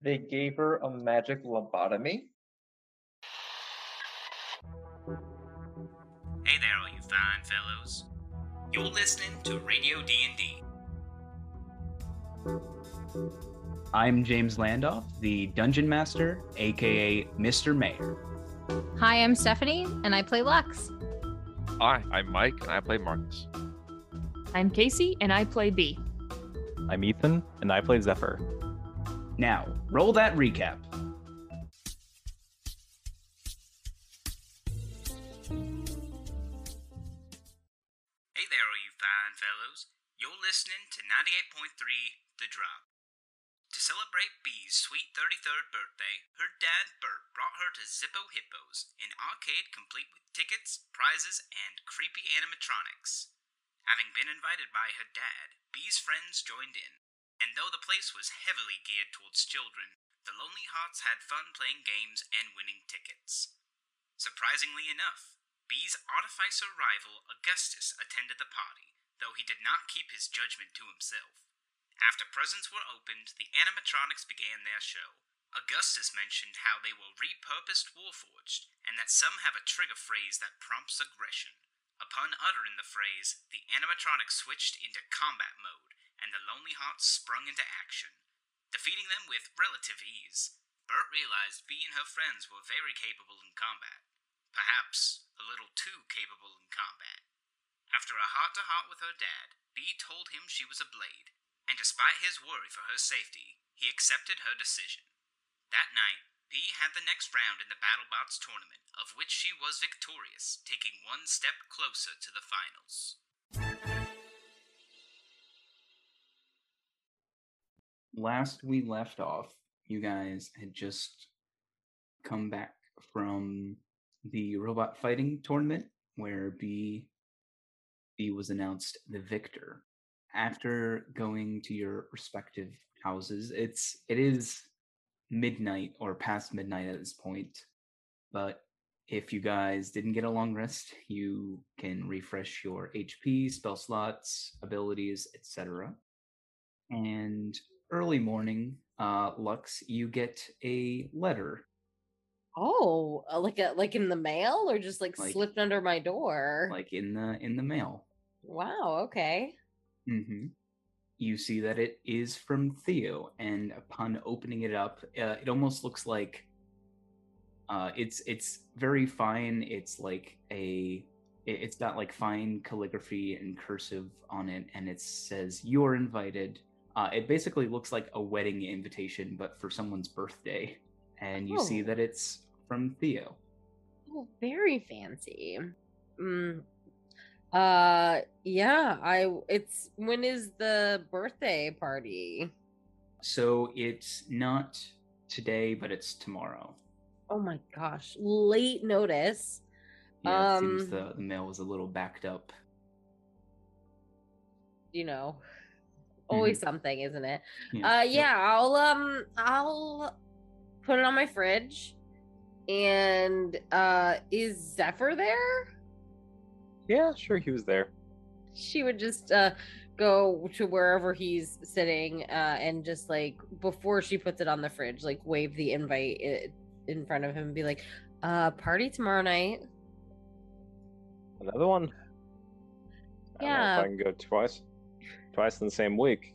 They gave her a magic lobotomy. Hey there, all you fine fellows. You're listening to Radio D&D. I'm James Landoff, the Dungeon Master, aka Mr. Mayor. Hi, I'm Stephanie, and I play Lux. Hi, I'm Mike, and I play Marcus. I'm Casey, and I play B. I'm Ethan, and I play Zephyr. Now, roll that recap. Hey there, all you fine fellows. You're listening to 98.3 The Drop. To celebrate B's sweet 33rd birthday, her dad, Bert, brought her to Zippo Hippos, an arcade complete with tickets, prizes, and creepy animatronics. Having been invited by her dad, B's friends joined in, and though the place was heavily geared towards children, the Lonely Hearts had fun playing games and winning tickets. Surprisingly enough, B's artificer rival, Augustus, attended the party, though he did not keep his judgment to himself. After presents were opened, the animatronics began their show. Augustus mentioned how they were repurposed warforged, and that some have a trigger phrase that prompts aggression. Upon uttering the phrase, the animatronics switched into combat mode, and the Lonely Hearts sprung into action, defeating them with relative ease. Bert realized Bea and her friends were very capable in combat. Perhaps a little too capable in combat. After a heart-to-heart with her dad, Bea told him she was a blade, and despite his worry for her safety, he accepted her decision. That night, P had the next round in the Battle Bots tournament, of which she was victorious, taking one step closer to the finals. Last we left off, you guys had just come back from the Robot Fighting Tournament, where B was announced the victor. After going to your respective houses, it is midnight or past midnight at this point, but if you guys didn't get a long rest, you can refresh your HP, spell slots, abilities, etc. And early morning, Lux, you get a letter. Oh, like in the mail, or just like slipped under my door? Like in the mail. Wow, okay. Mm-hmm. You see that it is from Theo, and upon opening it up, it almost looks like it's very fine. It's like it's got like fine calligraphy and cursive on it, and it says "You're invited." It basically looks like a wedding invitation, but for someone's birthday. And you see that it's from Theo. Oh, very fancy. Mm. It's when is the birthday party? So it's not today, but it's tomorrow. Oh my gosh, late notice. Yeah, it seems the mail was a little backed up. You know, always something, isn't it? Yeah. I'll put it on my fridge. And is Zephyr there? Yeah, sure, he was there. She would just go to wherever he's sitting and just, like, before she puts it on the fridge, like, wave the invite in front of him and be like, party tomorrow night. Another one? Yeah. I don't know if I can go twice in the same week.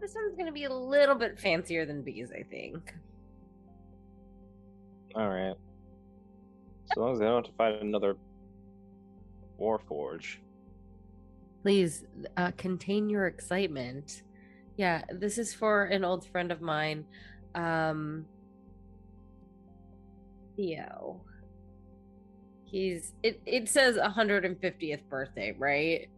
This one's going to be a little bit fancier than Bee's, I think. All right. As long as I don't have to find another Warforge. Please contain your excitement. Yeah, this is for an old friend of mine, Theo. He's it says 150th birthday, right?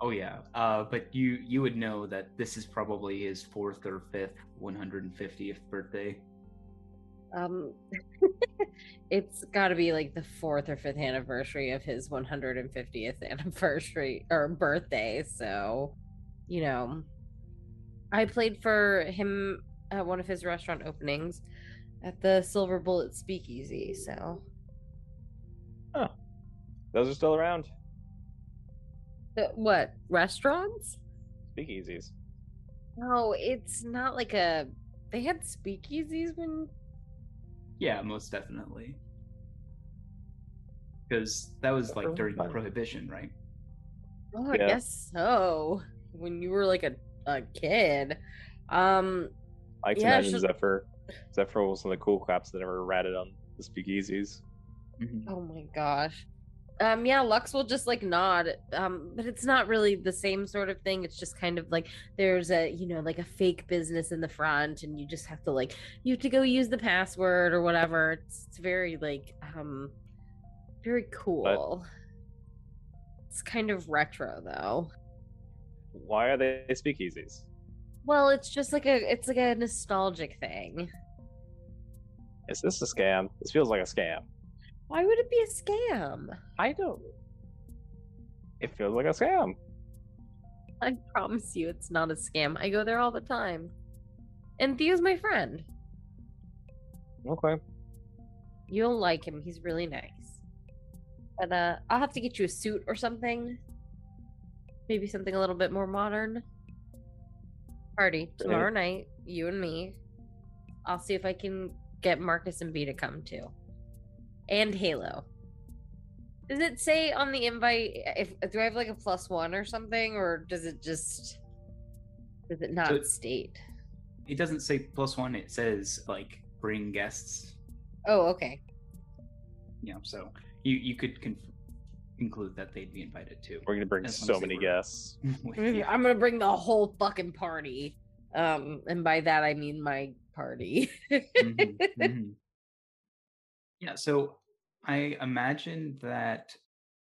Oh yeah. But you would know that this is probably his 4th or 5th 150th birthday. It's got to be like the 4th or 5th anniversary of his 150th anniversary or birthday. So, you know, I played for him at one of his restaurant openings at the Silver Bullet Speakeasy. So, those are still around. What restaurants? Speakeasies. No, it's not like a They had speakeasies when... Yeah, most definitely. Because that was like during Prohibition, right? Oh, I guess so. When you were like a kid. I can imagine just... Zephyr was one of the cool cops that ever ratted on the speakeasies. Mm-hmm. Oh my gosh. Yeah, Lux will just like nod, but it's not really the same sort of thing. It's just kind of like there's a, you know, like a fake business in the front, and you just have to like, you have to go use the password or whatever. It's very like, very cool. But it's kind of retro though. Why are they speakeasies? Well, it's just like a nostalgic thing. Is this a scam? This feels like a scam. Why would it be a scam? I don't... It feels like a scam. I promise you it's not a scam. I go there all the time. And Theo's my friend. Okay. You'll like him. He's really nice. But I'll have to get you a suit or something. Maybe something a little bit more modern. Party. Tomorrow night. You and me. I'll see if I can get Marcus and B to come too. And Halo. Does it say on the invite if do I have like a +1 or something, or does it not state? It doesn't say +1, it says like bring guests. Oh, okay. Yeah, so you could include that they'd be invited too. We're gonna bring so many guests. I'm gonna bring the whole fucking party. And by that I mean my party. Mm-hmm, mm-hmm. Yeah, so I imagine that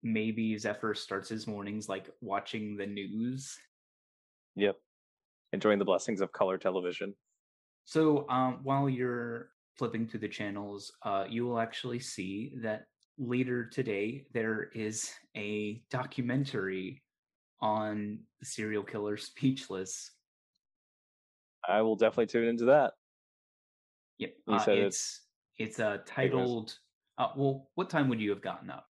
maybe Zephyr starts his mornings like watching the news. Yep. Enjoying the blessings of color television. So while you're flipping through the channels, you will actually see that later today there is a documentary on the serial killer Speechless. I will definitely tune into that. Yep. It's titled, well, what time would you have gotten up?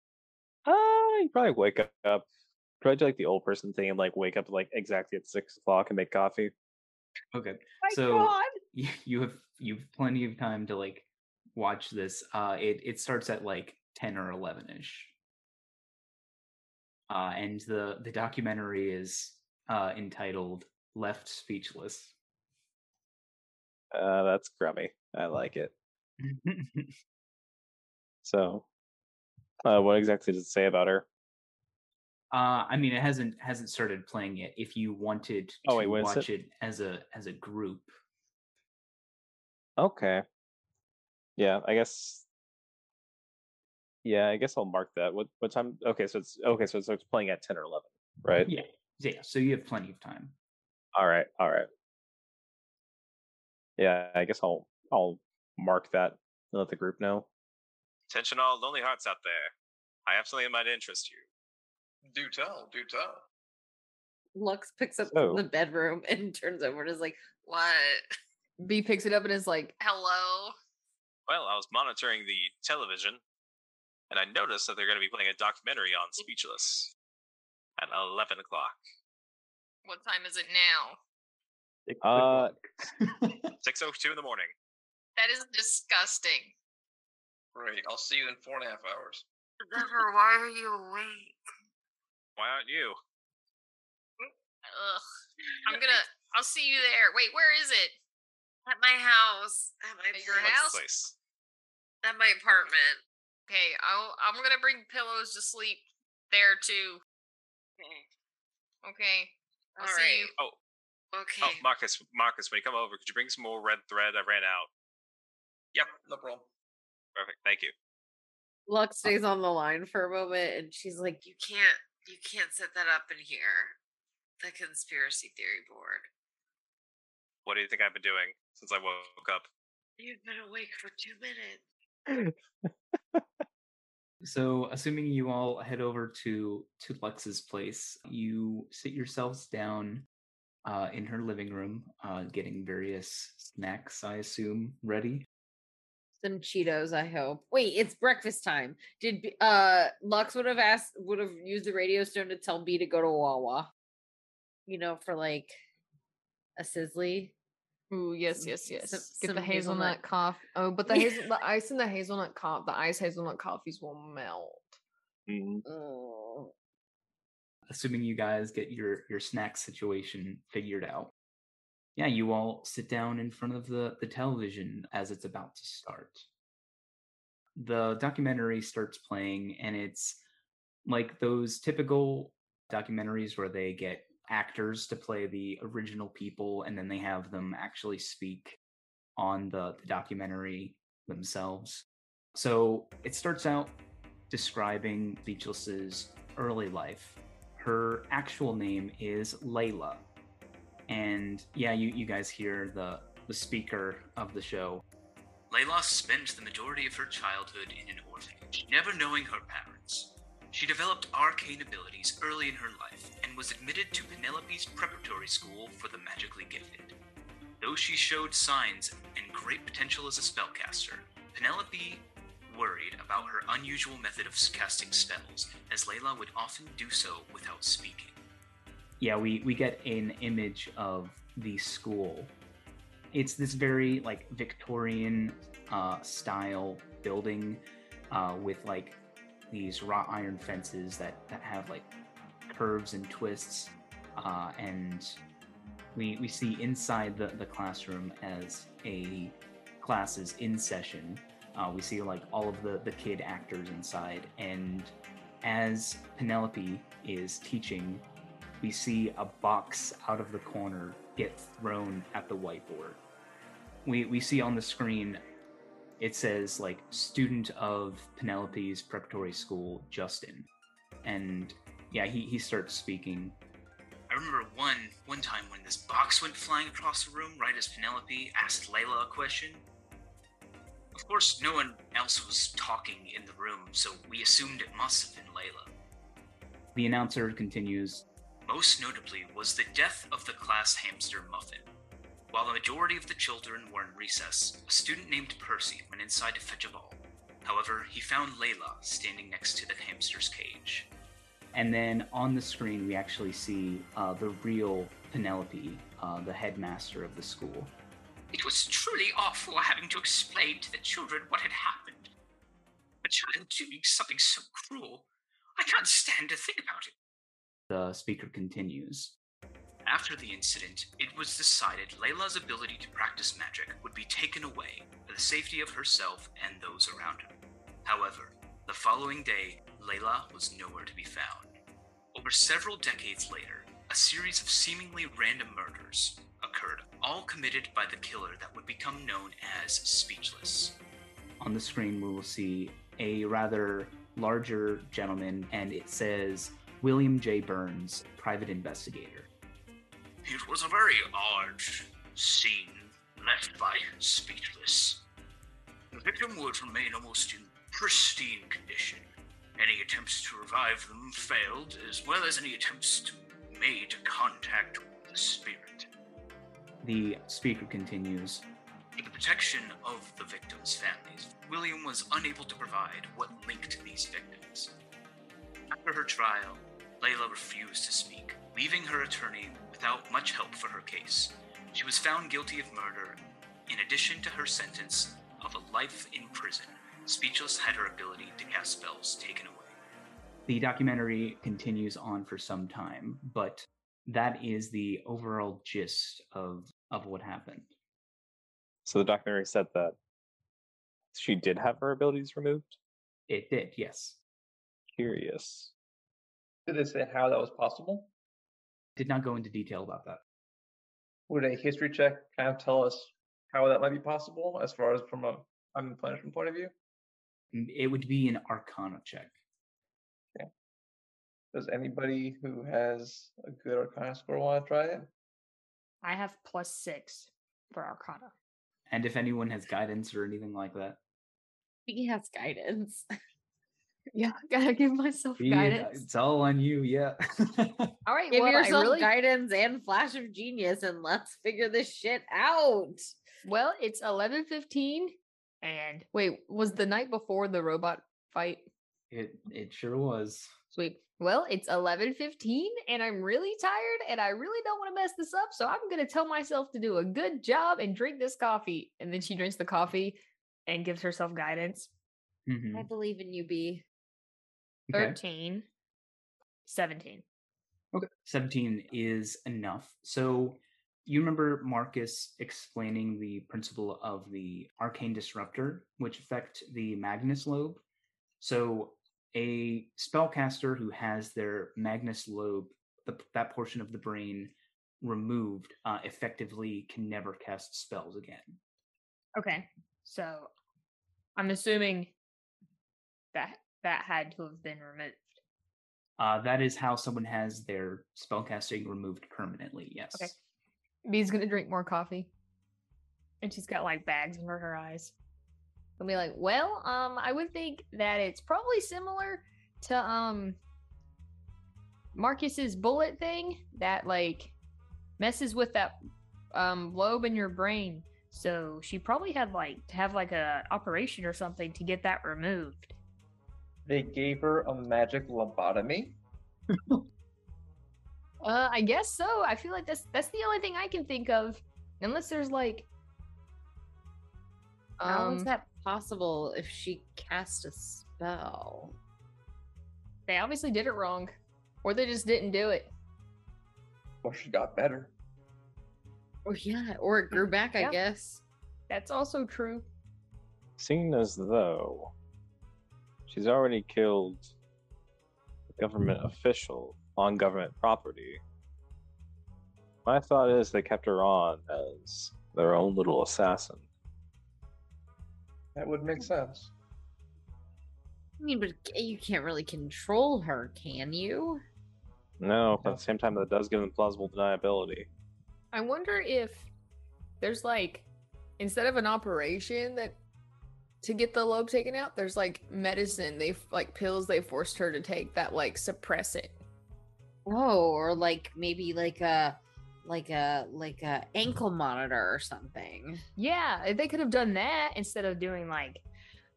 You'd probably wake up, probably do like the old person thing and like wake up like exactly at 6 o'clock and make coffee. Okay. My so God. You've plenty of time to like watch this. It starts at like 10 or 11-ish. And the documentary is entitled Left Speechless. That's grubby. I like it. So what exactly does it say about her? I mean, it hasn't started playing yet. If you wanted to watch it as a group. Okay. Yeah, I guess I'll mark that. What time? Okay, so it's playing at 10 or 11, right? Yeah. Yeah, so you have plenty of time. All right. Yeah, I guess I'll mark that and let the group know. Attention all lonely hearts out there. I have something that might interest you. Do tell. Lux picks up from the bedroom and turns over and is like, what? B picks it up and is like, hello? Well, I was monitoring the television and I noticed that they're going to be playing a documentary on Speechless at 11 o'clock. What time is it now? 6:02 in the morning. That is disgusting. Great. I'll see you in 4.5 hours. Zephyr, why are you awake? Why aren't you? Ugh. I'll see you there. Wait, where is it? At my house. At your house? Place? At my apartment. Okay, I'm gonna bring pillows to sleep there too. Okay. I'll see you. Oh. Okay. Oh, Marcus, when you come over, could you bring some more red thread? I ran out. Yep, no problem. Perfect, thank you. Lux stays on the line for a moment, and she's like, you can't set that up in here. The conspiracy theory board. What do you think I've been doing since I woke up? You've been awake for 2 minutes. So, assuming you all head over to Lux's place, you sit yourselves down in her living room, getting various snacks, I assume, ready. Some Cheetos, I hope. Wait, it's breakfast time. Did Lux would have used the radio stone to tell B to go to Wawa. You know, for like a sizzly. Ooh, yes, yes, yes. Get the hazelnut coffee. Oh, but the the ice in the hazelnut coffee, the ice hazelnut coffees will melt. Mm-hmm. Oh. Assuming you guys get your snack situation figured out. Yeah, you all sit down in front of the television as it's about to start. The documentary starts playing, and it's like those typical documentaries where they get actors to play the original people, and then they have them actually speak on the documentary themselves. So it starts out describing Speechless's early life. Her actual name is Layla. And yeah, you guys hear the speaker of the show. Layla spent the majority of her childhood in an orphanage, never knowing her parents. She developed arcane abilities early in her life and was admitted to Penelope's preparatory school for the magically gifted. Though she showed signs and great potential as a spellcaster, Penelope worried about her unusual method of casting spells, as Layla would often do so without speaking. Yeah, we get an image of the school. It's this very like Victorian style building with like these wrought iron fences that have like curves and twists. And we see inside the classroom as a class is in session. We see like all of the kid actors inside. And as Penelope is teaching, we see a box out of the corner get thrown at the whiteboard. We see on the screen, it says like student of Penelope's preparatory school, Justin. And yeah, he starts speaking. I remember one time when this box went flying across the room right as Penelope asked Layla a question. Of course, no one else was talking in the room, so we assumed it must have been Layla. The announcer continues. Most notably was the death of the class hamster Muffin. While the majority of the children were in recess, a student named Percy went inside to fetch a ball. However, he found Layla standing next to the hamster's cage. And then on the screen, we actually see the real Penelope, the headmaster of the school. It was truly awful having to explain to the children what had happened. A child doing something so cruel, I can't stand to think about it. The speaker continues. After the incident, it was decided Layla's ability to practice magic would be taken away for the safety of herself and those around her. However, the following day, Layla was nowhere to be found. Over several decades later, a series of seemingly random murders occurred, all committed by the killer that would become known as Speechless. On the screen, we will see a rather larger gentleman, and it says, William J. Burns, private investigator. It was a very odd scene left by Speechless. The victim would remain almost in pristine condition. Any attempts to revive them failed, as well as any attempts to made contact with the spirit. The speaker continues. For the protection of the victims' families, William was unable to provide what linked these victims. After her trial, Layla refused to speak, leaving her attorney without much help for her case. She was found guilty of murder. In addition to her sentence of a life in prison, Speechless had her ability to cast spells taken away. The documentary continues on for some time, but that is the overall gist of what happened. So the documentary said that she did have her abilities removed? It did, yes. Curious. Did they say how that was possible? Did not go into detail about that. Would a history check kind of tell us how that might be possible, as far as from a punishment point of view? It would be an Arcana check. Okay. Does anybody who has a good Arcana score want to try it? I have +6 for Arcana. And if anyone has guidance or anything like that? He has guidance. Yeah, gotta give myself guidance. It's all on you, yeah. All right, give yourself guidance and flash of genius, and let's figure this shit out. Well, it's 11:15, and wait, was the night before the robot fight? It sure was. Sweet. Well, it's 11:15 and I'm really tired and I really don't want to mess this up. So I'm going to tell myself to do a good job and drink this coffee. And then she drinks the coffee and gives herself guidance. Mm-hmm. I believe in you, B. Okay. 13. 17. Okay. 17 is enough. So you remember Marcus explaining the principle of the arcane disruptor, which affect the Magnus lobe. So a spellcaster who has their Magnus lobe, that portion of the brain removed, effectively can never cast spells again. Okay. So I'm assuming that had to have been removed. That is how someone has their spellcasting removed permanently, yes. Okay. B's gonna drink more coffee. And she's got like bags under her eyes. I'll be like, well, I would think that it's probably similar to Marcus's bullet thing that like messes with that lobe in your brain. So she probably had like to have like a operation or something to get that removed. They gave her a magic lobotomy? I guess so. I feel like that's the only thing I can think of. Unless there's like... How is that possible if she cast a spell? They obviously did it wrong. Or they just didn't do it. Or she got better. Or yeah, or it grew back, yeah. I guess. That's also true. Seeing as though... she's already killed a government official on government property. My thought is they kept her on as their own little assassin. That would make sense. I mean, but you can't really control her, can you? No, but at the same time, that does give them plausible deniability. I wonder if there's like, instead of an operation that to get the lobe taken out, there's like medicine, they like pills they forced her to take that like suppress it. Oh, or like maybe like a ankle monitor or something. Yeah, they could have done that instead of doing like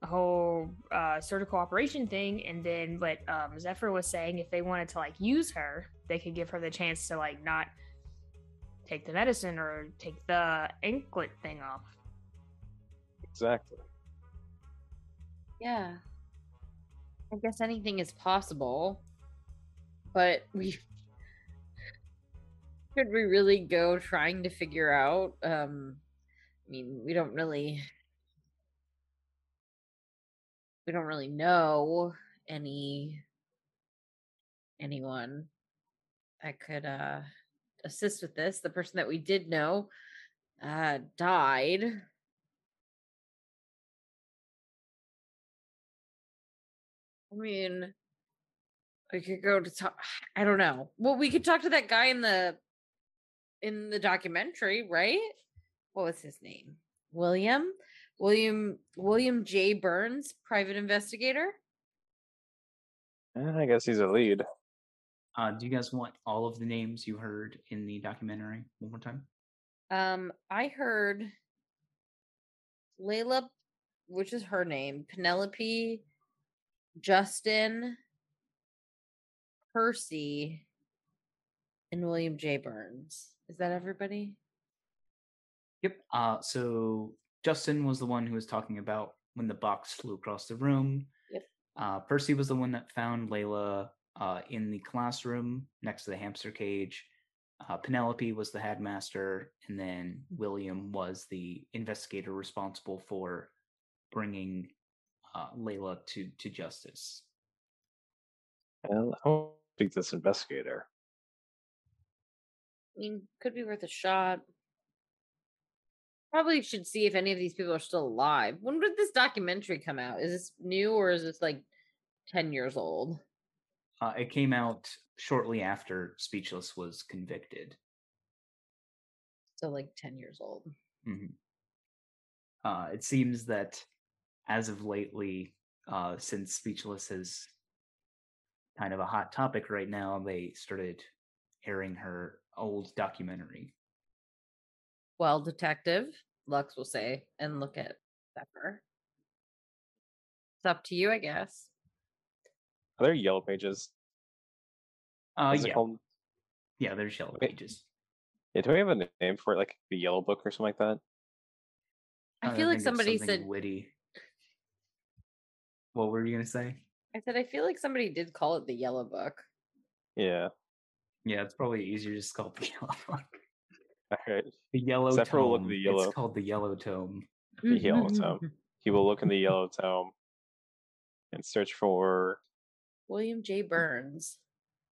a whole surgical operation thing. And then what Zephyr was saying, if they wanted to like use her, they could give her the chance to like not take the medicine or take the anklet thing off. Exactly. Yeah, I guess anything is possible, but we really go trying to figure out, I mean, we don't really know anyone that could assist with this. The person that we did know died. I mean, we could go to talk. I don't know. Well, we could talk to that guy in the documentary, right? What was his name? William J. Burns, private investigator. I guess he's a lead. Do you guys want all of the names you heard in the documentary one more time? I heard Layla, which is her name, Penelope, Justin, Percy, and William J. Burns. Is that everybody? Yep. So Justin was the one who was talking about when the box flew across the room. Yep. Percy was the one that found Layla in the classroom next to the hamster cage. Penelope was the headmaster, and then William was the investigator responsible for bringing Layla to justice. Well, I won't speak to this investigator. I mean, could be worth a shot. Probably should see if any of these people are still alive. When did this documentary come out? Is this new or is this like 10 years old? It came out shortly after Speechless was convicted. So like 10 years old. Mm-hmm. It seems that as of lately, since Speechless is kind of a hot topic right now, they started airing her old documentary. Well, detective, Lux will say, and look at Pepper. It's up to you, I guess. Are there yellow pages? Is it called? Yeah, there's yellow pages. Yeah, do we have a name for it? Like the yellow book or something like that? I feel like somebody said witty. What were you gonna say? I said I feel like somebody did call it the yellow book. Yeah. Yeah, it's probably easier to call it the yellow book. All right. The yellow tome. The yellow. It's called the yellow tome. The yellow tome. He will look in the yellow tome and search for William J. Burns.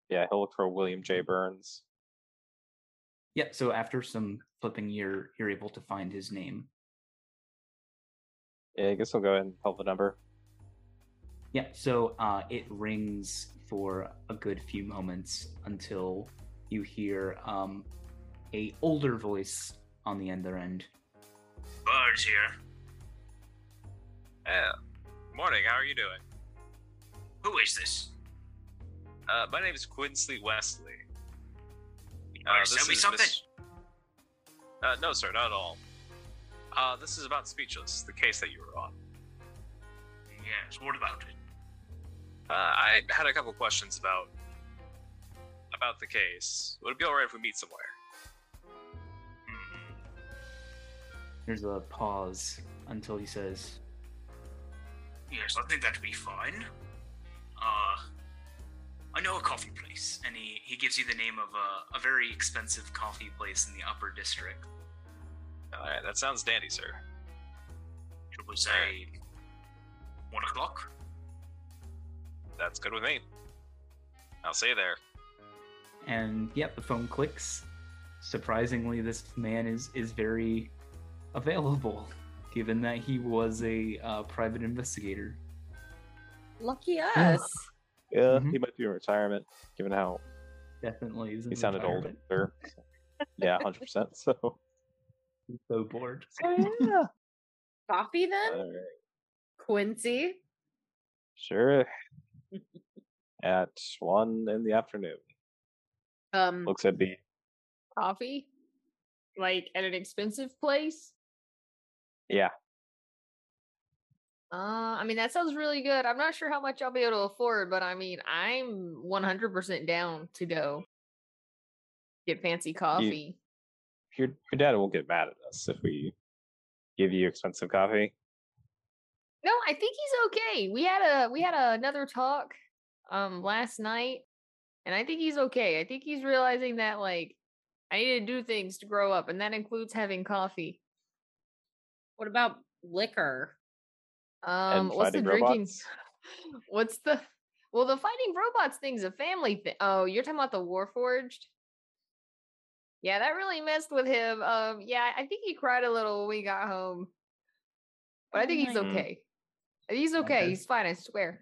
Yeah, he'll look for William J. Burns. Yeah, so after some flipping, you're able to find his name. Yeah, I guess I'll go ahead and call the number. Yeah, so it rings for a good few moments until you hear a older voice on the other end. Burns here. Morning, how are you doing? Who is this? My name is Quincy Wesley. Tell me something? No, sir, not at all. This is about Speechless, the case that you were on. Yes, what about it? I had a couple questions about the case. Would it be alright if we meet somewhere? There's a pause until he says, yes, I think that'd be fine. I know a coffee place, and he gives you the name of a very expensive coffee place in the upper district. Alright, that sounds dandy, sir. Should we say 1 o'clock? That's good with me. I'll see you there. And yep, the phone clicks. Surprisingly, this man is very available, given that he was a private investigator. Lucky us. Yeah, He might be in retirement, given how definitely he sounded older. So. Yeah, 100%. So he's so bored. Oh, yeah. Coffee then? All right. Quincy? Sure. At 1 PM. Looks at the coffee, like at an expensive place. Yeah. I mean, that sounds really good. I'm not sure how much I'll be able to afford, but I mean, I'm 100% down to go get fancy coffee. Your dad won't get mad at us if we give you expensive coffee. No, I think he's okay. We had another talk last night, and I think he's okay. I think he's realizing that, like, I need to do things to grow up, and that includes having coffee. What about liquor? What's the drinking? What's the the fighting robots thing's a family thing. Oh, you're talking about the Warforged? Yeah, that really messed with him. Yeah, I think he cried a little when we got home, but I think he's okay. He's okay. He's fine. I swear.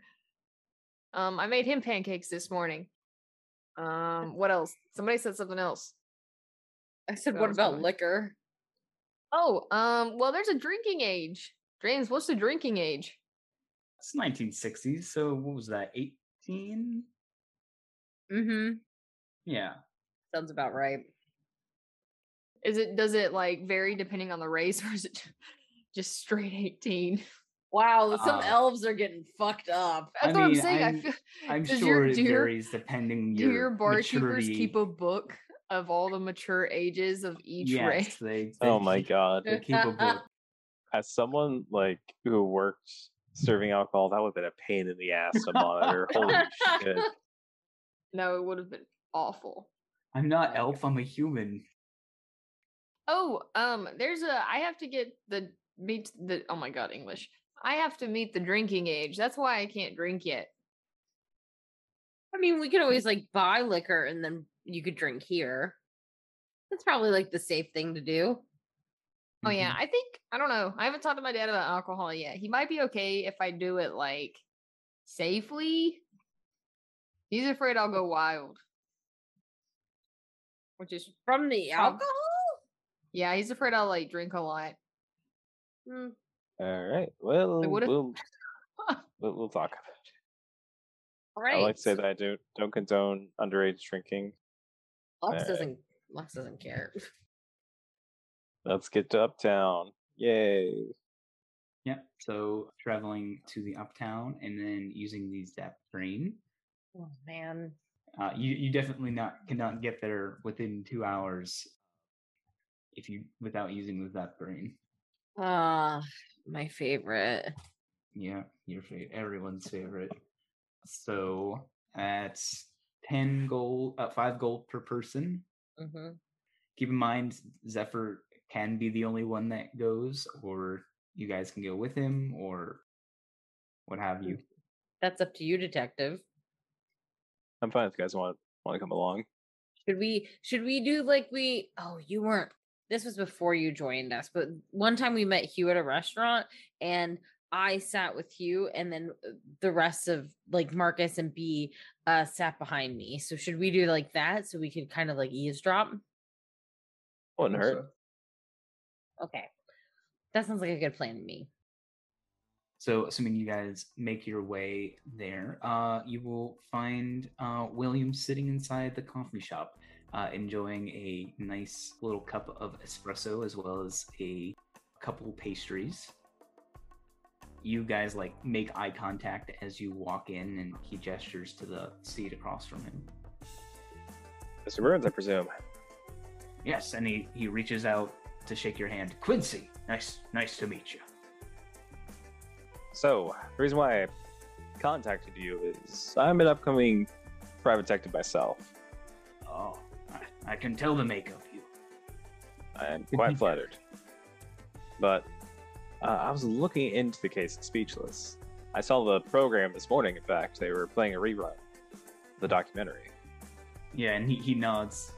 I made him pancakes this morning. What else? Somebody said something else. I said, what about liquor? Oh, well, there's a drinking age. James, what's the drinking age? It's 1960s, so what was that, 18? Mm-hmm. Yeah. Sounds about right. Does it like vary depending on the race, or is it just straight 18? Wow, some elves are getting fucked up. That's what I'm saying. I'm sure it varies depending on your barkeepers keep a book of all the mature ages of each race? They oh my god. They keep a book. As someone like who worked serving alcohol, that would have been a pain in the ass to monitor. Holy shit. No, it would have been awful. I'm not elf, I'm a human. Oh, I have to get oh my god, English. I have to meet the drinking age. That's why I can't drink yet. I mean, we could always like buy liquor and then you could drink here. That's probably like the safe thing to do. Oh yeah, I don't know. I haven't talked to my dad about alcohol yet. He might be okay if I do it like safely. He's afraid I'll go wild. Which is from the alcohol? Yeah, he's afraid I'll like drink a lot. Mm. All right. Well, we'll talk about it. All right. I like to say that I don't condone underage drinking. Lux doesn't care. Let's get to Uptown. Yay. Yep. So traveling to the Uptown and then using the Zap train. Oh, man. You definitely cannot get there within 2 hours without using the death brain. My favorite. Yeah, your favorite. Everyone's favorite. So that's 10 gold, 5 gold per person. Mm-hmm. Keep in mind, Zephyr can be the only one that goes, or you guys can go with him, or what have you. That's up to you, Detective. I'm fine if you guys want to come along. Should we do like we? Oh, you weren't. This was before you joined us, but one time we met Hugh at a restaurant, and I sat with Hugh, and then the rest of like Marcus and B sat behind me. So should we do like that so we could kind of like eavesdrop? Wouldn't hurt. Okay, that sounds like a good plan to me. So assuming you guys make your way there, you will find William sitting inside the coffee shop, enjoying a nice little cup of espresso as well as a couple pastries. You guys like make eye contact as you walk in, and he gestures to the seat across from him. Mr. Burns, I presume. Yes, and he reaches out to shake your hand. Quincy, nice to meet you. So, the reason why I contacted you is I'm an upcoming private detective myself. Oh, I can tell the make of you. I am quite flattered. But I was looking into the case of Speechless. I saw the program this morning, in fact. They were playing a rerun of the documentary. Yeah, and he nods.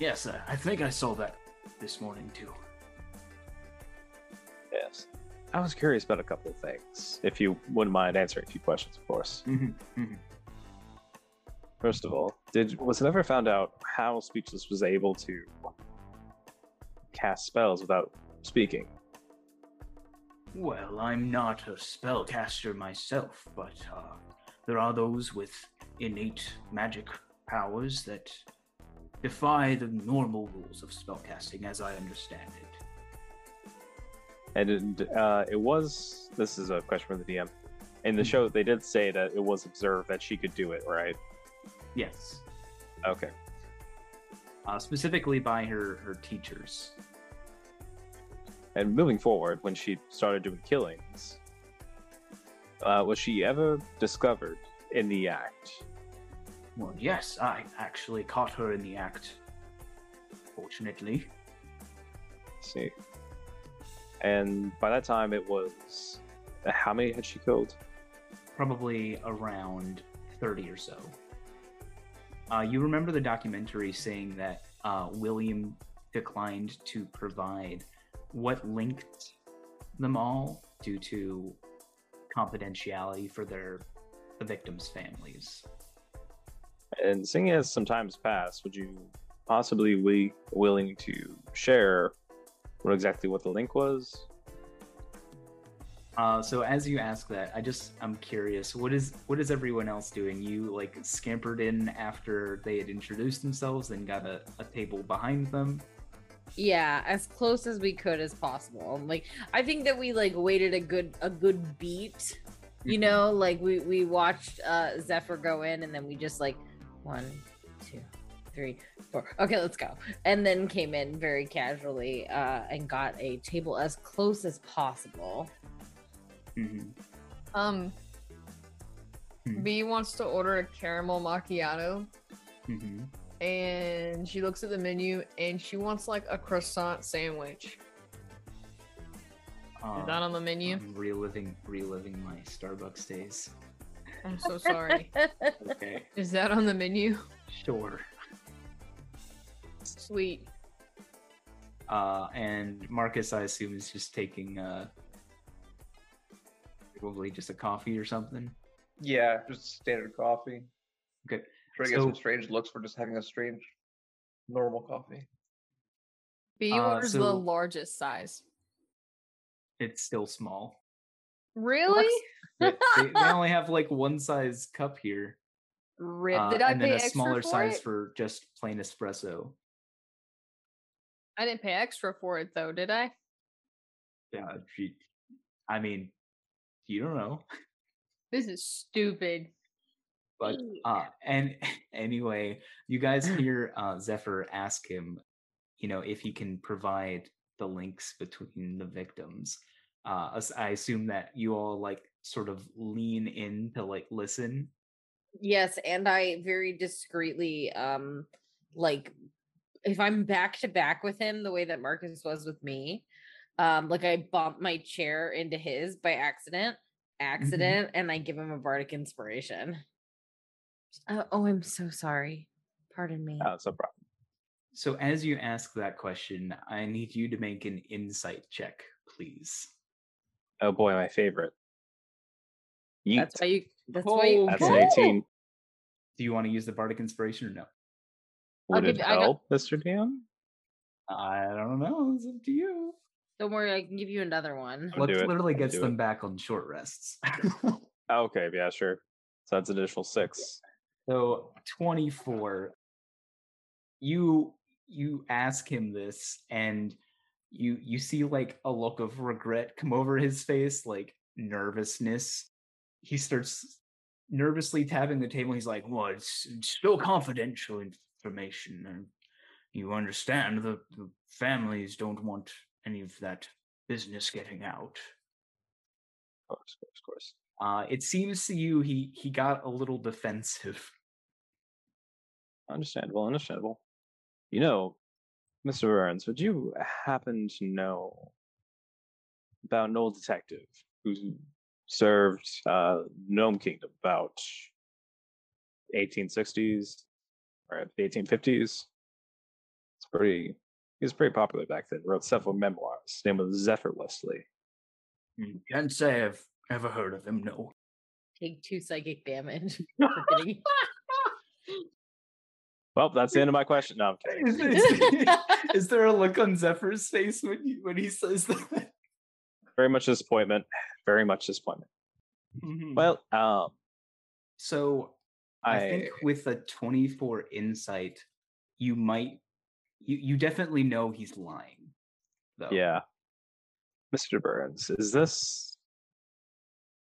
Yes, I think I saw that this morning, too. Yes. I was curious about a couple of things, if you wouldn't mind answering a few questions, of course. Mm-hmm, mm-hmm. First of all, was it ever found out how Speechless was able to cast spells without speaking? Well, I'm not a spellcaster myself, but there are those with innate magic powers that defy the normal rules of spellcasting, as I understand it. And this is a question from the DM. In the show, they did say that it was observed that she could do it, right? Yes. Okay. Specifically by her teachers. And moving forward, when she started doing killings, was she ever discovered in the act? Well, yes, I actually caught her in the act, fortunately. Let's see. And by that time, it was... How many had she killed? Probably around 30 or so. You remember the documentary saying that William declined to provide what linked them all due to confidentiality for the victims' families. And seeing as some time's passed, would you possibly be willing to share what the link was? So as you ask that, I'm curious, what is everyone else doing? You like scampered in after they had introduced themselves and got a table behind them? Yeah, as close as we could as possible. Like, I think that we like waited a good beat, you know, like we watched Zephyr go in, and then we just like 1, 2, 3, 4. Okay, let's go. And then came in very casually and got a table as close as possible. Mm-hmm. B wants to order a caramel macchiato. Mm-hmm. And she looks at the menu and she wants like a croissant sandwich. Is that on the menu? I'm reliving my Starbucks days. I'm so sorry. Okay. Is that on the menu? Sure. Sweet. And Marcus, I assume, is just taking probably just a coffee or something. Yeah, just standard coffee. Okay. Trying to get some strange looks for just having a strange, normal coffee. B orders the largest size. It's still small. Really? They only have like one size cup here. Rip. Did I pay extra for it? And then a smaller size for just plain espresso. I didn't pay extra for it, though, did I? Yeah, I mean, you don't know. This is stupid. But and anyway, you guys hear Zephyr ask him, you know, if he can provide the links between the victims. I assume that you all like sort of lean in to like listen. Yes, and I very discreetly like, if I'm back to back with him the way that Marcus was with me, like I bump my chair into his by accident and I give him a bardic inspiration. Oh, I'm so sorry, pardon me. That's a problem. So as you ask that question, I need you to make an insight check, please. Oh boy, my favorite. Yeet. That's why you. That's an 18. Do you want to use the bardic inspiration or no? Would it help, Mr. Dan? I don't know. It's up to you. Don't worry, I can give you another one. Literally gets them back on short rests. Okay, yeah, sure. So that's an additional 6. So 24. You ask him this, and you see like a look of regret come over his face, like nervousness. He starts nervously tapping the table. He's like, well, it's still confidential information, and you understand the families don't want any of that business getting out. Of course. It seems to you he got a little defensive. Understandable. You know, Mr. Burns, would you happen to know about an old detective who served Gnome Kingdom about 1860s or 1850s? He was pretty popular back then. Wrote several memoirs. His name was Zephyr Wesley. Can't say I've ever heard of him, no. Take 2 psychic damage. Well, that's the end of my question. No, I'm kidding. Is there a look on Zephyr's face when he says that? Very much disappointment. Mm-hmm. Well, so I think with a 24 insight, you definitely know he's lying, though. Yeah. Mr. Burns, is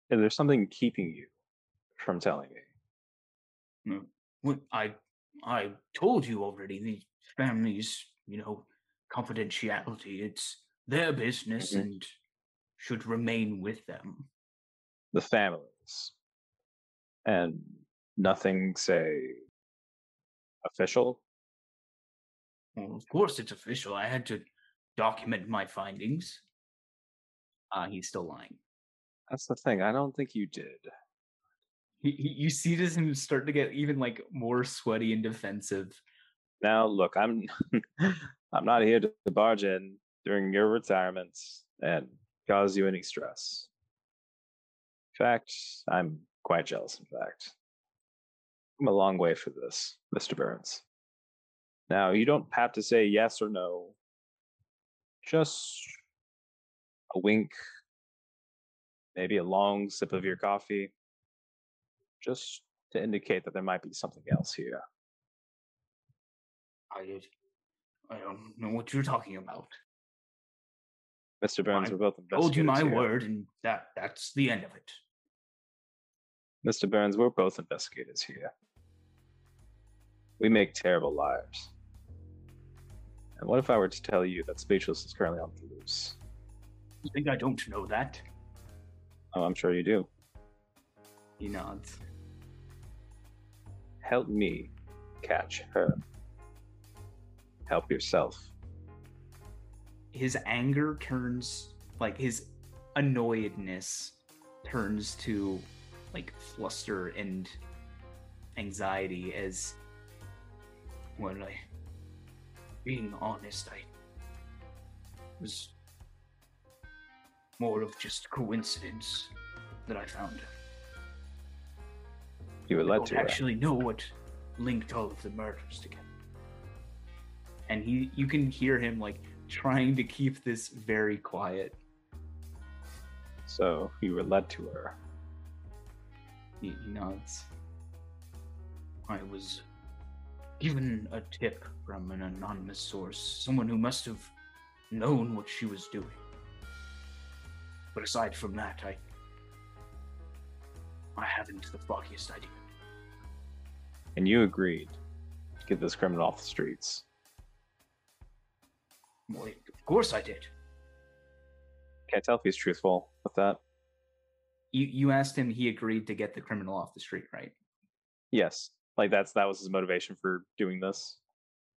there something keeping you from telling me? What I told you already, these families, you know, confidentiality, it's their business and should remain with them. The families. And nothing, say, official? Well, of course it's official. I had to document my findings. He's still lying. That's the thing. I don't think you did. You see this him start to get even like more sweaty and defensive. Now look, I'm not here to barge in during your retirement and cause you any stress. In fact, I'm quite jealous, I'm a long way for this, Mr. Burns. Now you don't have to say yes or no. Just a wink, maybe a long sip of your coffee. Just to indicate that there might be something else here. I don't know what you're talking about. Mr. Burns, we're both investigators here. I told you my word, and that's the end of it. Mr. Burns, we're both investigators here. We make terrible liars. And what if I were to tell you that Speechless is currently on the loose? You think I don't know that? Oh, I'm sure you do. He nods. Help me catch her. Help yourself. His anger turns, like his annoyedness turns to like fluster and anxiety as, well, being honest, I was more of just coincidence that I found her. You were led to actually know what linked all of the murders together. And you can hear him like trying to keep this very quiet. So you were led to her. He nods. I was given a tip from an anonymous source, someone who must have known what she was doing. But aside from that, I haven't the foggiest idea. and you agreed to get this criminal off the streets. Well, of course I did. Can't tell if he's truthful with that. You asked him, he agreed to get the criminal off the street, right? Yes. Like that was his motivation for doing this.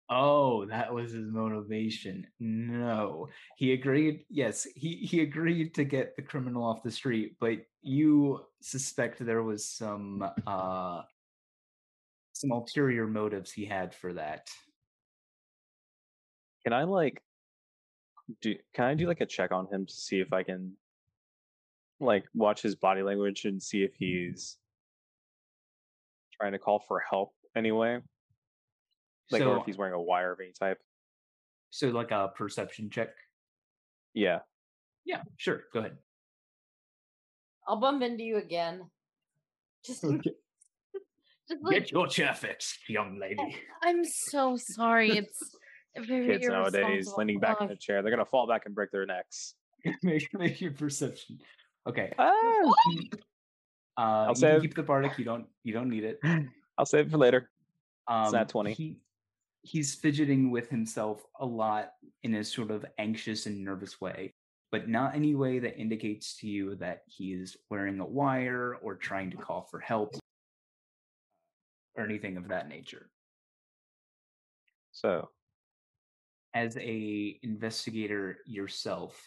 Oh, that was his motivation. No. He agreed. Yes, he agreed to get the criminal off the street, but you suspect there was some ulterior motives he had for that. Can I do like a check on him to see if I can like watch his body language and see if he's trying to call for help anyway? Like, so, or if he's wearing a wire of any type. So like a perception check? Yeah. Yeah, sure. Go ahead. I'll bump into you again. Just, okay. Just like, get your chair fixed, young lady. I'm so sorry. It's very kids nowadays leaning back in the chair. They're going to fall back and break their necks. Make your perception. Okay. Oh. I'll save. Keep the bardic. You don't need it. I'll save it for later. It's not 20. He's fidgeting with himself a lot in a sort of anxious and nervous way, but not any way that indicates to you that he is wearing a wire or trying to call for help or anything of that nature. So, as a investigator yourself,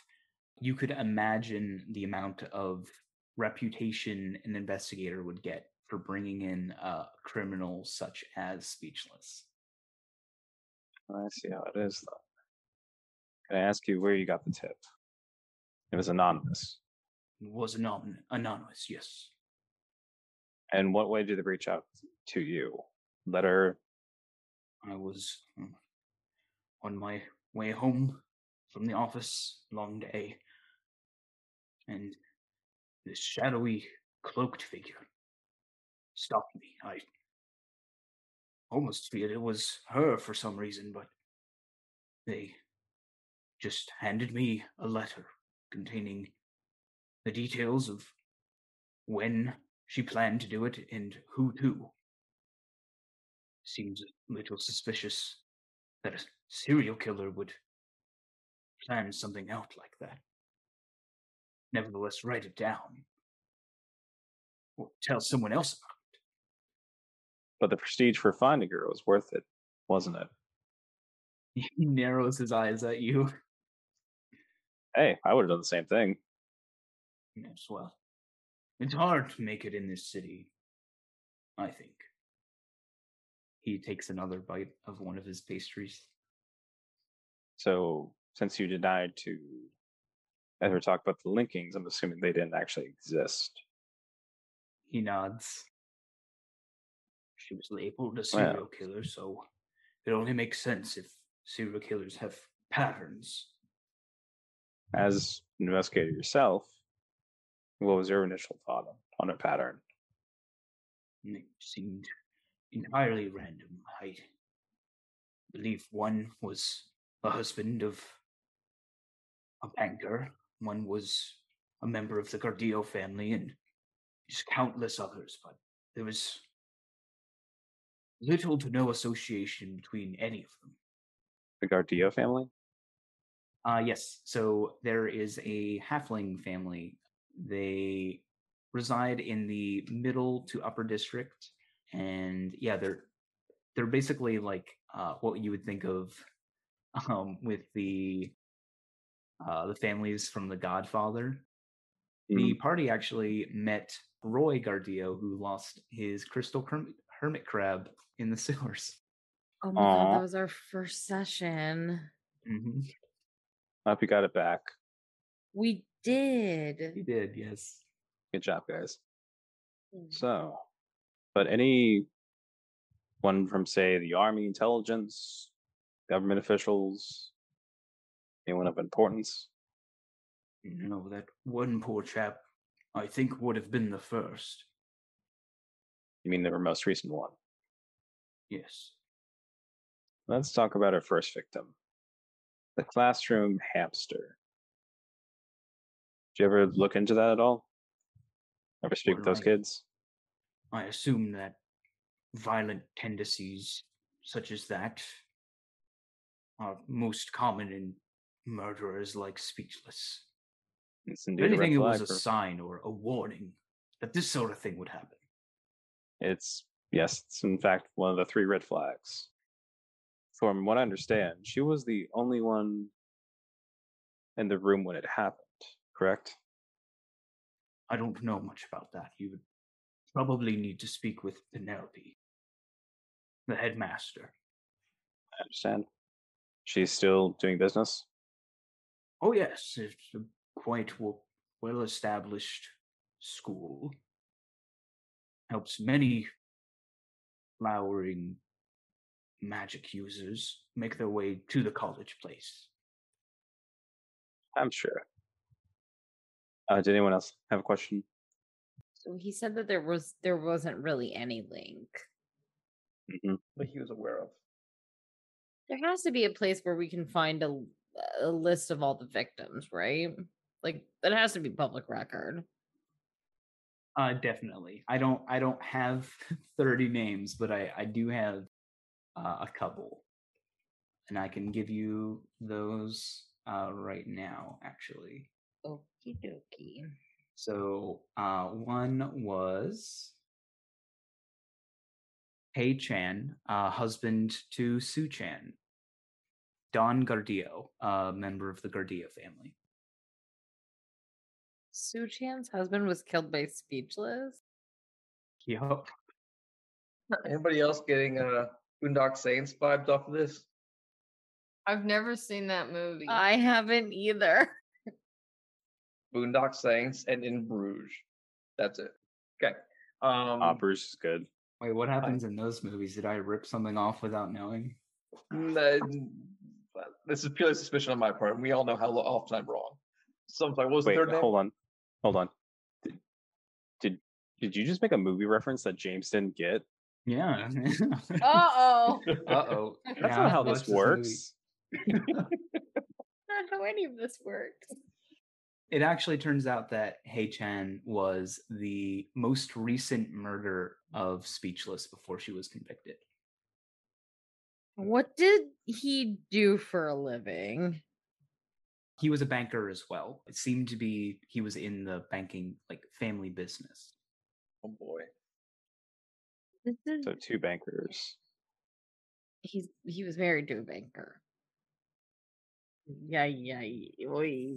you could imagine the amount of reputation an investigator would get for bringing in a criminal such as Speechless. I see how it is, though. Can I ask you where you got the tip? It was anonymous. It was anonymous, yes. And what way did they reach out to you? Letter? I was on my way home from the office, long day, and this shadowy, cloaked figure stopped me. I almost feared it was her for some reason, but they just handed me a letter containing the details of when she planned to do it and who to. Seems a little suspicious that a serial killer would plan something out like that. Nevertheless, write it down or tell someone else about it. But the prestige for finding her was worth it, wasn't it? He narrows his eyes at you. Hey, I would have done the same thing. Yes, well, it's hard to make it in this city, I think. He takes another bite of one of his pastries. So, since you denied to ever talk about the linkings, I'm assuming they didn't actually exist. He nods. She was labeled a serial killer, so it only makes sense if serial killers have patterns. As an investigator yourself, what was your initial thought on a pattern? It seemed entirely random. I believe one was the husband of a banker, one was a member of the Gardillo family, and just countless others, but there was little to no association between any of them. The Gardillo family? Yes. So there is a halfling family. They reside in the middle to upper district. And yeah, they're basically like what you would think of with the families from The Godfather. Mm-hmm. The party actually met Roy Gardillo, who lost his crystal hermit crab in the sewers. Oh my God, that was our first session. Mm-hmm. I hope you got it back. We did. We did, yes. Good job, guys. Mm-hmm. So, but anyone from, say, the Army, intelligence, government officials, anyone of importance? No, that one poor chap, I think, would have been the first. You mean the most recent one? Yes. Let's talk about our first victim. The classroom hamster. Did you ever look into that at all? Ever speak with those kids? I assume that violent tendencies such as that are most common in murderers like Speechless. If anything, it was a sign or a warning that this sort of thing would happen. It's in fact one of the three red flags. From what I understand, she was the only one in the room when it happened, correct? I don't know much about that. You would probably need to speak with Penelope, the headmaster. I understand. She's still doing business? Oh, yes. It's a quite well-established school. Helps many flowering magic users make their way to the college place. I'm sure. Did anyone else have a question? So he said that there wasn't really any link. Mm-hmm. That he was aware of. There has to be a place where we can find a list of all the victims, right? Like, that has to be public record. Definitely. I don't have 30 names, but I do have a couple, and I can give you those right now, actually. Okie dokie. So one was Hei Chan, husband to Su Chan, Don Gardillo, a member of the Gardillo family. Su Chan's husband was killed by Speechless? Yup. Anybody else getting Boondock Saints vibes off of this? I've never seen that movie. I haven't either. Boondock Saints and In Bruges. That's it. Okay. Bruges is good. Wait, what happens in those movies? Did I rip something off without knowing? This is purely suspicion on my part, and we all know how often I'm wrong. Sometimes. What was the third name? Hold on. Did you just make a movie reference that James didn't get? Yeah. Uh-oh. That's not how this works. Not how any of this works. It actually turns out that Hei Chan was the most recent murder of Speechless before she was convicted. What did he do for a living? He was a banker as well. It seemed to be he was in the banking, like, family business. Oh boy. So two bankers. He was married to a banker. All right,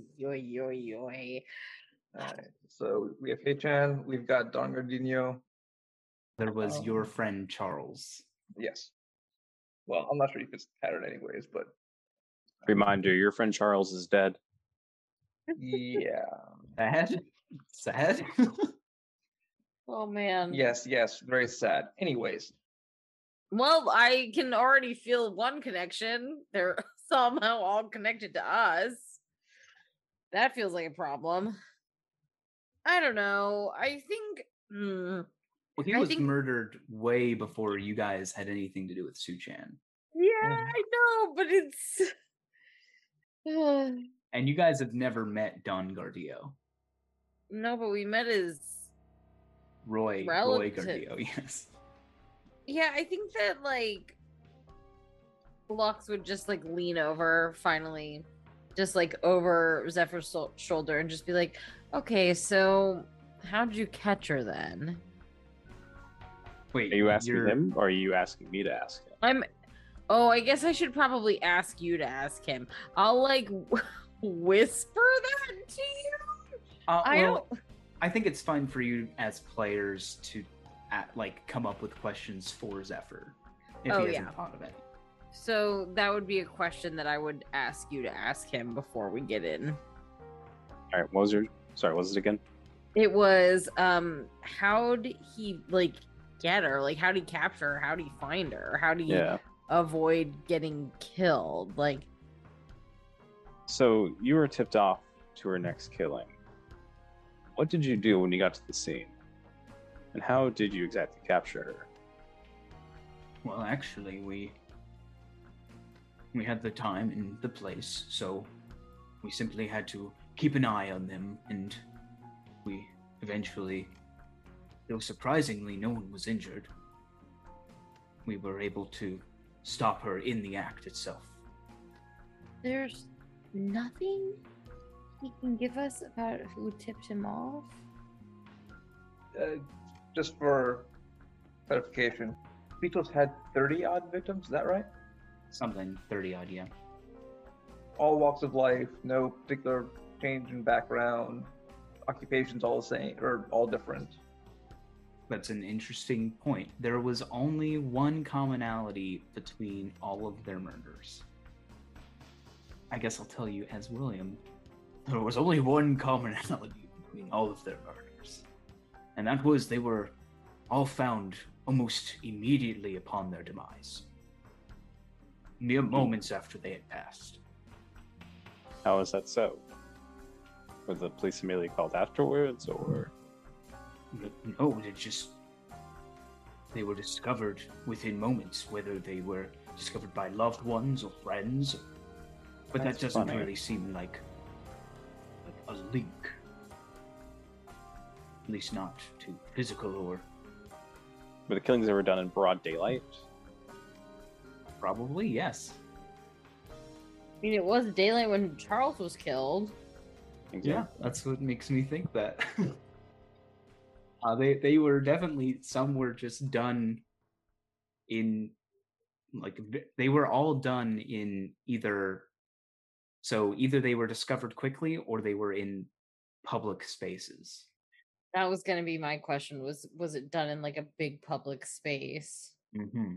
so we have Hei Chan, we've got Don Gardino. There was your friend Charles. Yes. Well, I'm not sure you could pattern anyways, but reminder, your friend Charles is dead. Yeah. Sad. Oh man. Yes, very sad. Anyways. Well, I can already feel one connection. They're somehow all connected to us. That feels like a problem. I don't know. I think. Well, he was murdered way before you guys had anything to do with Su Chan. Yeah, I know, but it's. And you guys have never met Don Gardillo. No, but we met his. Roy Gardillo, yes. Yeah, I think that, like, Lux would just, like, lean over, finally, just, like, over Zephyr's shoulder and just be like, okay, so how'd you catch her then? Wait, are you asking him or are you asking me to ask him? I guess I should probably ask you to ask him. I'll, like, whisper that to you? I think it's fine for you as players to, come up with questions for Zephyr if he hasn't thought of it. So that would be a question that I would ask you to ask him before we get in. All right, what was it again? It was, how'd he, like, get her? Like, how'd he capture her? How'd he find her? How'd he avoid getting killed? Like, so you were tipped off to her next killing. What did you do when you got to the scene? And how did you exactly capture her? Well, actually, we had the time and the place, so we simply had to keep an eye on them, and we eventually, though surprisingly no one was injured, we were able to stop her in the act itself. There's nothing he can give us about who tipped him off? Just for clarification, Beatles had 30-odd victims, is that right? Something, 30-odd, yeah. All walks of life, no particular change in background, occupations all the same, or all different. That's an interesting point. There was only one commonality between all of their murders. I guess I'll tell you as William, there was only one commonality between all of their murders. And that was they were all found almost immediately upon their demise. Mere moments after they had passed. How is that so? Were the police immediately called afterwards, or...? No, they were discovered within moments, whether they were discovered by loved ones or friends. But that doesn't really seem like a link. At least not to physical or... Were the killings ever done in broad daylight? Probably, yes. I mean, it was daylight when Charles was killed. Exactly. Yeah, that's what makes me think that. They were definitely, some were just done in, they were all done in either they were discovered quickly or they were in public spaces. That was going to be my question, was it done in a big public space? Mm-hmm.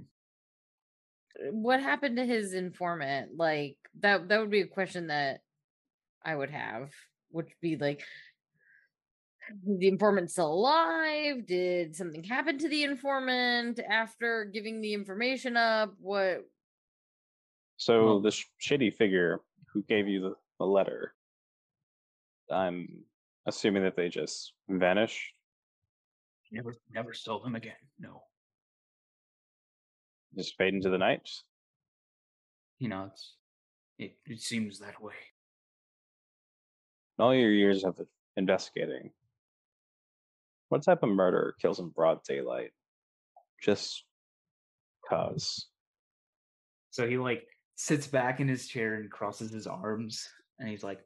What happened to his informant? That would be a question that I would have, which would be the informant's still alive? Did something happen to the informant after giving the information up? What? So the shady figure who gave you the letter, I'm assuming that they just vanished? Never saw them again, no. Just fade into the night? You know, it seems that way. In all your years of investigating, what type of murder kills in broad daylight? Just cause. So he sits back in his chair and crosses his arms, and he's like,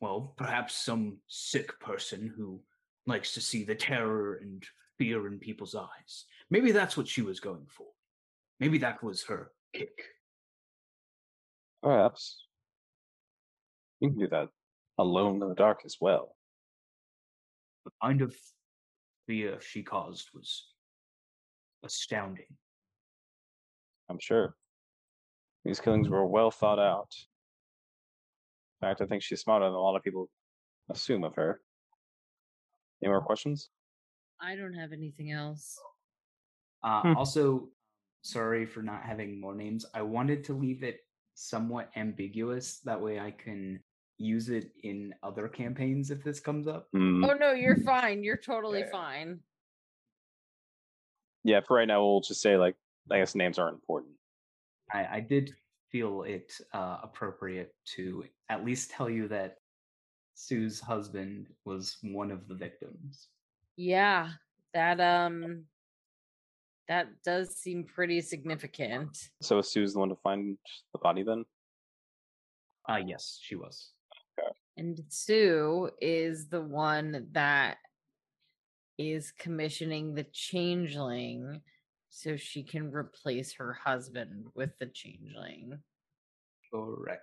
well, perhaps some sick person who likes to see the terror and fear in people's eyes. Maybe that's what she was going for. Maybe that was her kick. Perhaps. You can do that alone in the dark as well. The kind of fear she caused was astounding. I'm sure. These killings were well thought out. In fact, I think she's smarter than a lot of people assume of her. Any more questions? I don't have anything else. Also, sorry for not having more names. I wanted to leave it somewhat ambiguous. That way I can use it in other campaigns if this comes up. Mm. Oh no, you're fine. You're totally fine. Yeah, for right now we'll just say I guess names aren't important. I did feel it appropriate to at least tell you that Sue's husband was one of the victims. Yeah, that does seem pretty significant. So was Sue's the one to find the body then? Yes, she was. Okay. And Su is the one that is commissioning the changeling so she can replace her husband with the changeling. Correct.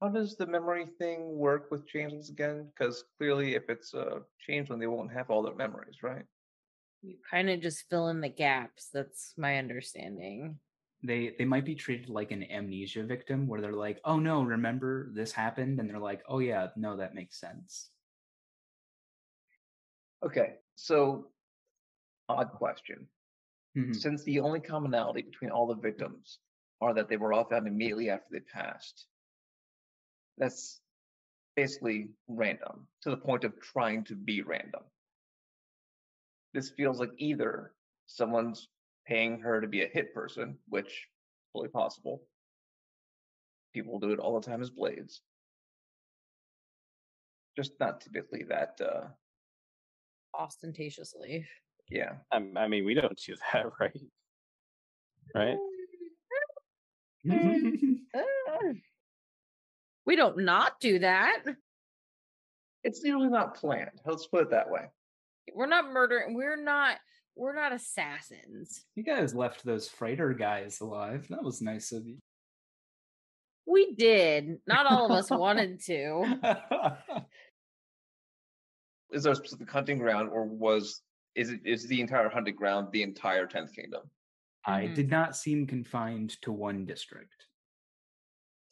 How does the memory thing work with changelings again? Because clearly if it's a changeling, they won't have all their memories, right? You kind of just fill in the gaps. That's my understanding. They might be treated like an amnesia victim where they're like, oh no, remember this happened? And they're like, oh yeah, no, that makes sense. Okay, so odd question. Mm-hmm. Since the only commonality between all the victims are that they were all found immediately after they passed, that's basically random to the point of trying to be random. This feels like either someone's paying her to be a hit person, which is fully possible. People do it all the time as blades. Just not typically that ostentatiously. Yeah. I mean, we don't do that, right? Right? We don't not do that. It's usually not planned. Let's put it that way. We're not murdering. We're not assassins. You guys left those freighter guys alive. That was nice of you. We did. Not all of us wanted to. Is there a specific hunting ground, or is the entire hunting ground the entire 10th Kingdom? I did not seem confined to one district.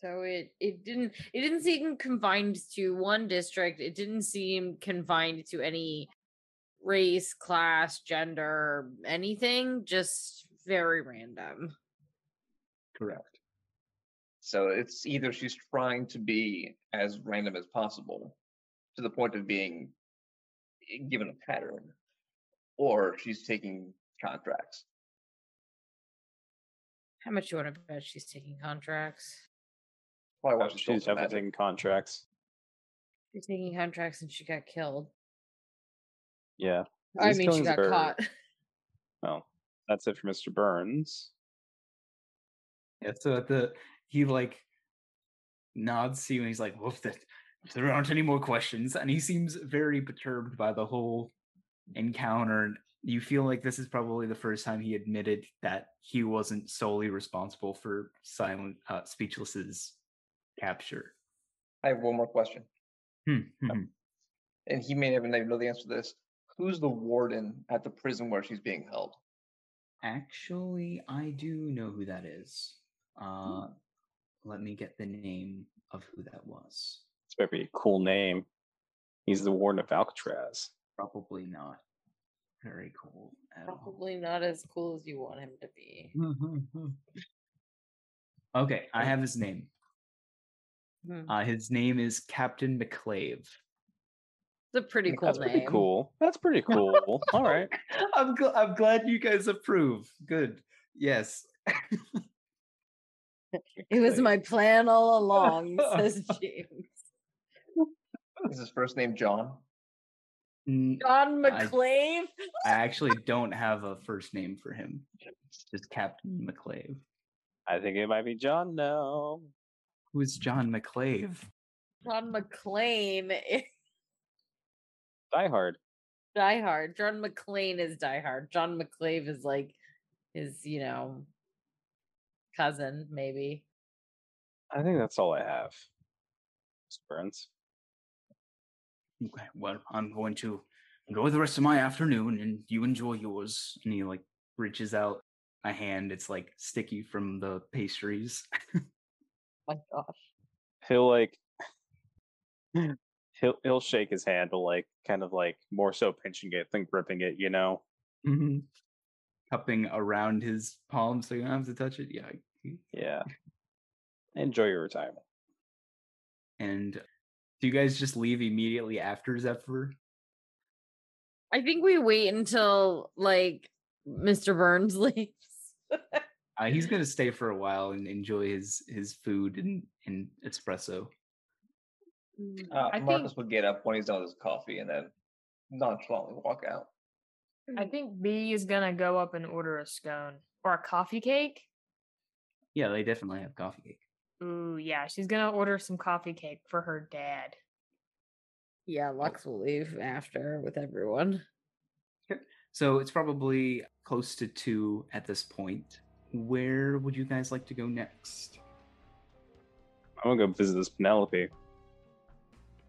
So it didn't seem confined to one district. It didn't seem confined to any race, class, gender, anything. Just very random. Correct. So it's either she's trying to be as random as possible to the point of being given a pattern, or she's taking contracts. How much you want to bet she's taking contracts? Probably she's definitely taking contracts. She's taking contracts, and she got killed. Yeah. I mean, she got caught. Well, that's it for Mr. Burns. Yeah, so he like nods to you, and he's like, woof, there aren't any more questions. And he seems very perturbed by the whole encounter, and you feel like this is probably the first time he admitted that he wasn't solely responsible for Speechless's capture. I have one more question. And he may never know the answer to this. Who's the warden at the prison where she's being held? Actually, I do know who that is. Let me get the name of who that was. It's a very cool name. He's the warden of Alcatraz. Probably not. Very cool. Probably not as cool as you want him to be. Okay, I have his name. His name is Captain McClave. It's a pretty cool name. Pretty cool. That's pretty cool. All right. I'm glad you guys approve. Good. Yes. It was my plan all along, says James. Is his first name John? John McClave? I actually don't have a first name for him. It's just Captain McClave. I think it might be John now. Who's John McClave? John McClane. Die Hard. John McClane is Die Hard. John McClave is like his, cousin, maybe. I think that's all I have. Burns. Okay, well, I'm going to enjoy the rest of my afternoon, and you enjoy yours. And he reaches out a hand. It's sticky from the pastries. My gosh. He'll he'll shake his hand, but more so pinching it than gripping it, cupping around his palm so you don't have to touch it. Yeah. Enjoy your retirement. And do you guys just leave immediately after Zephyr? I think we wait until Mr. Burns leaves. He's gonna stay for a while and enjoy his food and espresso. Marcus would get up when he's done his coffee and then nonchalantly walk out. I think B is gonna go up and order a scone or a coffee cake. Yeah, they definitely have coffee cake. Ooh, yeah, she's gonna order some coffee cake for her dad. Yeah, Lux will leave after with everyone. So it's probably close to 2 at this point. Where would you guys like to go next? I'm gonna go visit this Penelope.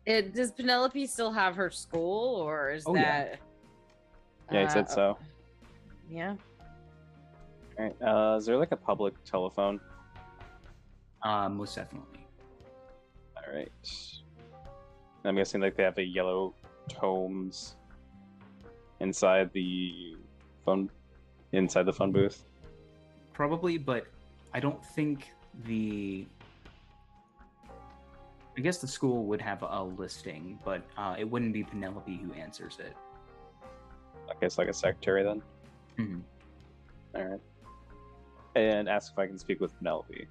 Does Penelope still have her school, or is that? Yeah, he said so. Yeah. All right. Is there a public telephone? Most definitely. All right. I'm guessing they have a yellow tomes inside the phone booth. Probably, but I don't think I guess the school would have a listing, but it wouldn't be Penelope who answers it. I guess a secretary then? Mm-hmm. All right. And ask if I can speak with Penelope.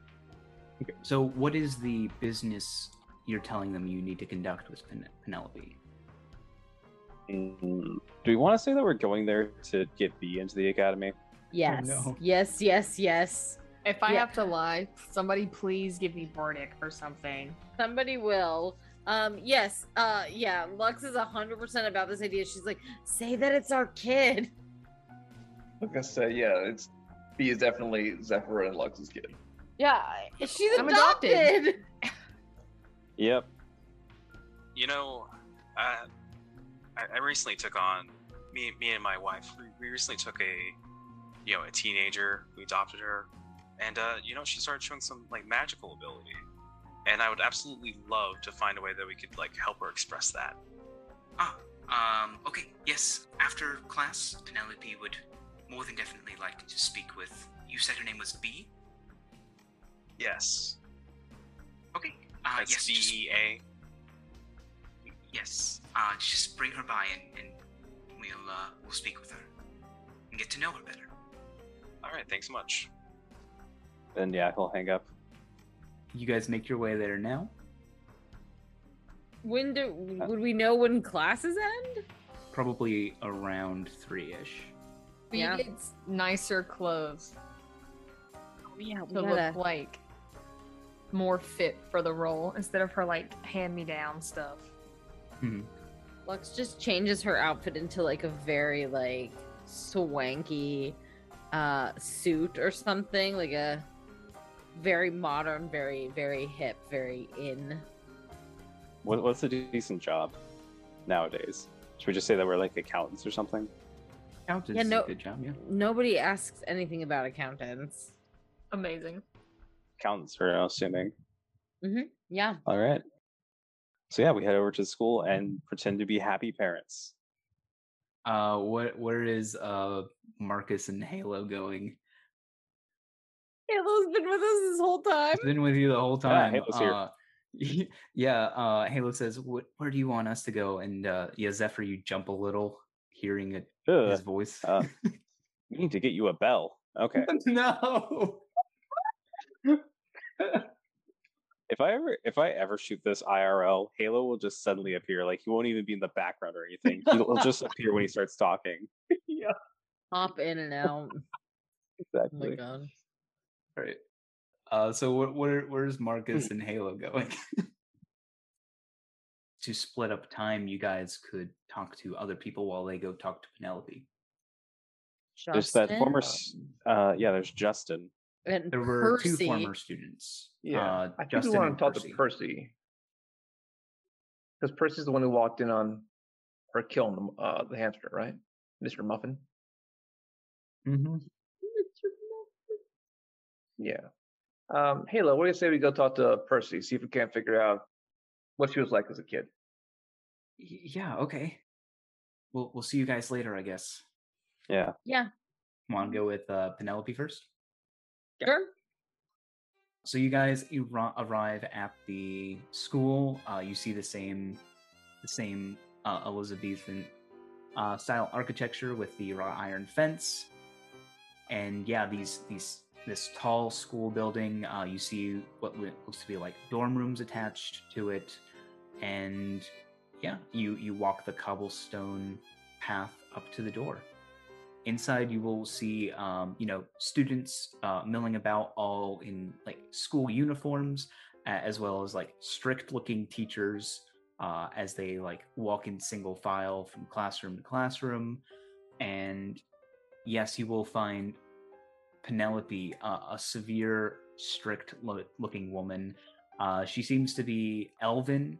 Okay. So what is the business you're telling them you need to conduct with Penelope? Do we want to say that we're going there to get B into the academy? Yes. Oh, no. Yes. If I have to lie, somebody please give me Bardic or something. Somebody will. Yes. Yeah. Lux is 100% about this idea. She's like, say that it's our kid. Like I said, yeah, it's B is definitely Zephyr and Lux's kid. Yeah, she's adopted. Yep. You know, I recently took on me and my wife. We recently took a teenager. We adopted her, and she started showing some like magical ability. And I would absolutely love to find a way that we could like help her express that. Okay. Yes. After class, Penelope would more than definitely like to speak with. You said her name was B? Yes. Okay. That's yes. B-E-A. Yes. Just bring her by and we'll speak with her and get to know her better. All right. Thanks so much. Then yeah, he'll hang up. You guys make your way there now. Would we know when classes end? Probably around 3-ish. Yeah. It's nicer clothes. Oh, yeah, look like more fit for the role instead of her like hand-me-down stuff. Mm-hmm. Lux just changes her outfit into like a very like swanky suit or something, like a very modern, very, very hip, very in. What's a decent job nowadays? Should we just say that we're like accountants or something? Accountants is a good job, yeah. Nobody asks anything about accountants. Amazing. Accountants, we're assuming. Mm-hmm. Yeah. All right. So yeah, we head over to school and pretend to be happy parents. Where is Marcus and Halo going? Halo's been with us this whole time. It's been with you the whole time. Yeah, Halo's here. Halo says, where do you want us to go? And Zephyr, you jump a little, hearing his voice. We need to get you a bell. Okay. No. If I ever shoot this IRL, Halo will just suddenly appear. Like, he won't even be in the background or anything. He'll just appear when he starts talking. Yeah. Hop in and out. Exactly. Oh my god. All right. So where's Marcus and Halo going? To split up time, you guys could talk to other people while they go talk to Penelope. Justin? There's that former, there's Justin. And there were two former students. Yeah, I think we want to talk to Percy. Because Percy's the one who walked in on her killing the hamster, right? Mr. Muffin? Mm-hmm. Yeah. Halo, what do you say we go talk to Percy, see if we can't figure out what she was like as a kid? Yeah, okay. We'll see you guys later, I guess. Yeah. Yeah. Want to go with Penelope first? Sure. So you guys arrive at the school. You see the same Elizabethan style architecture with the wrought iron fence, and yeah, this tall school building. You see what looks to be like dorm rooms attached to it, and yeah, you walk the cobblestone path up to the door. Inside, you will see, students milling about, all in like school uniforms, as well as like strict-looking teachers as they like walk in single file from classroom to classroom. And yes, you will find Penelope, a severe, strict-looking woman. She seems to be elven,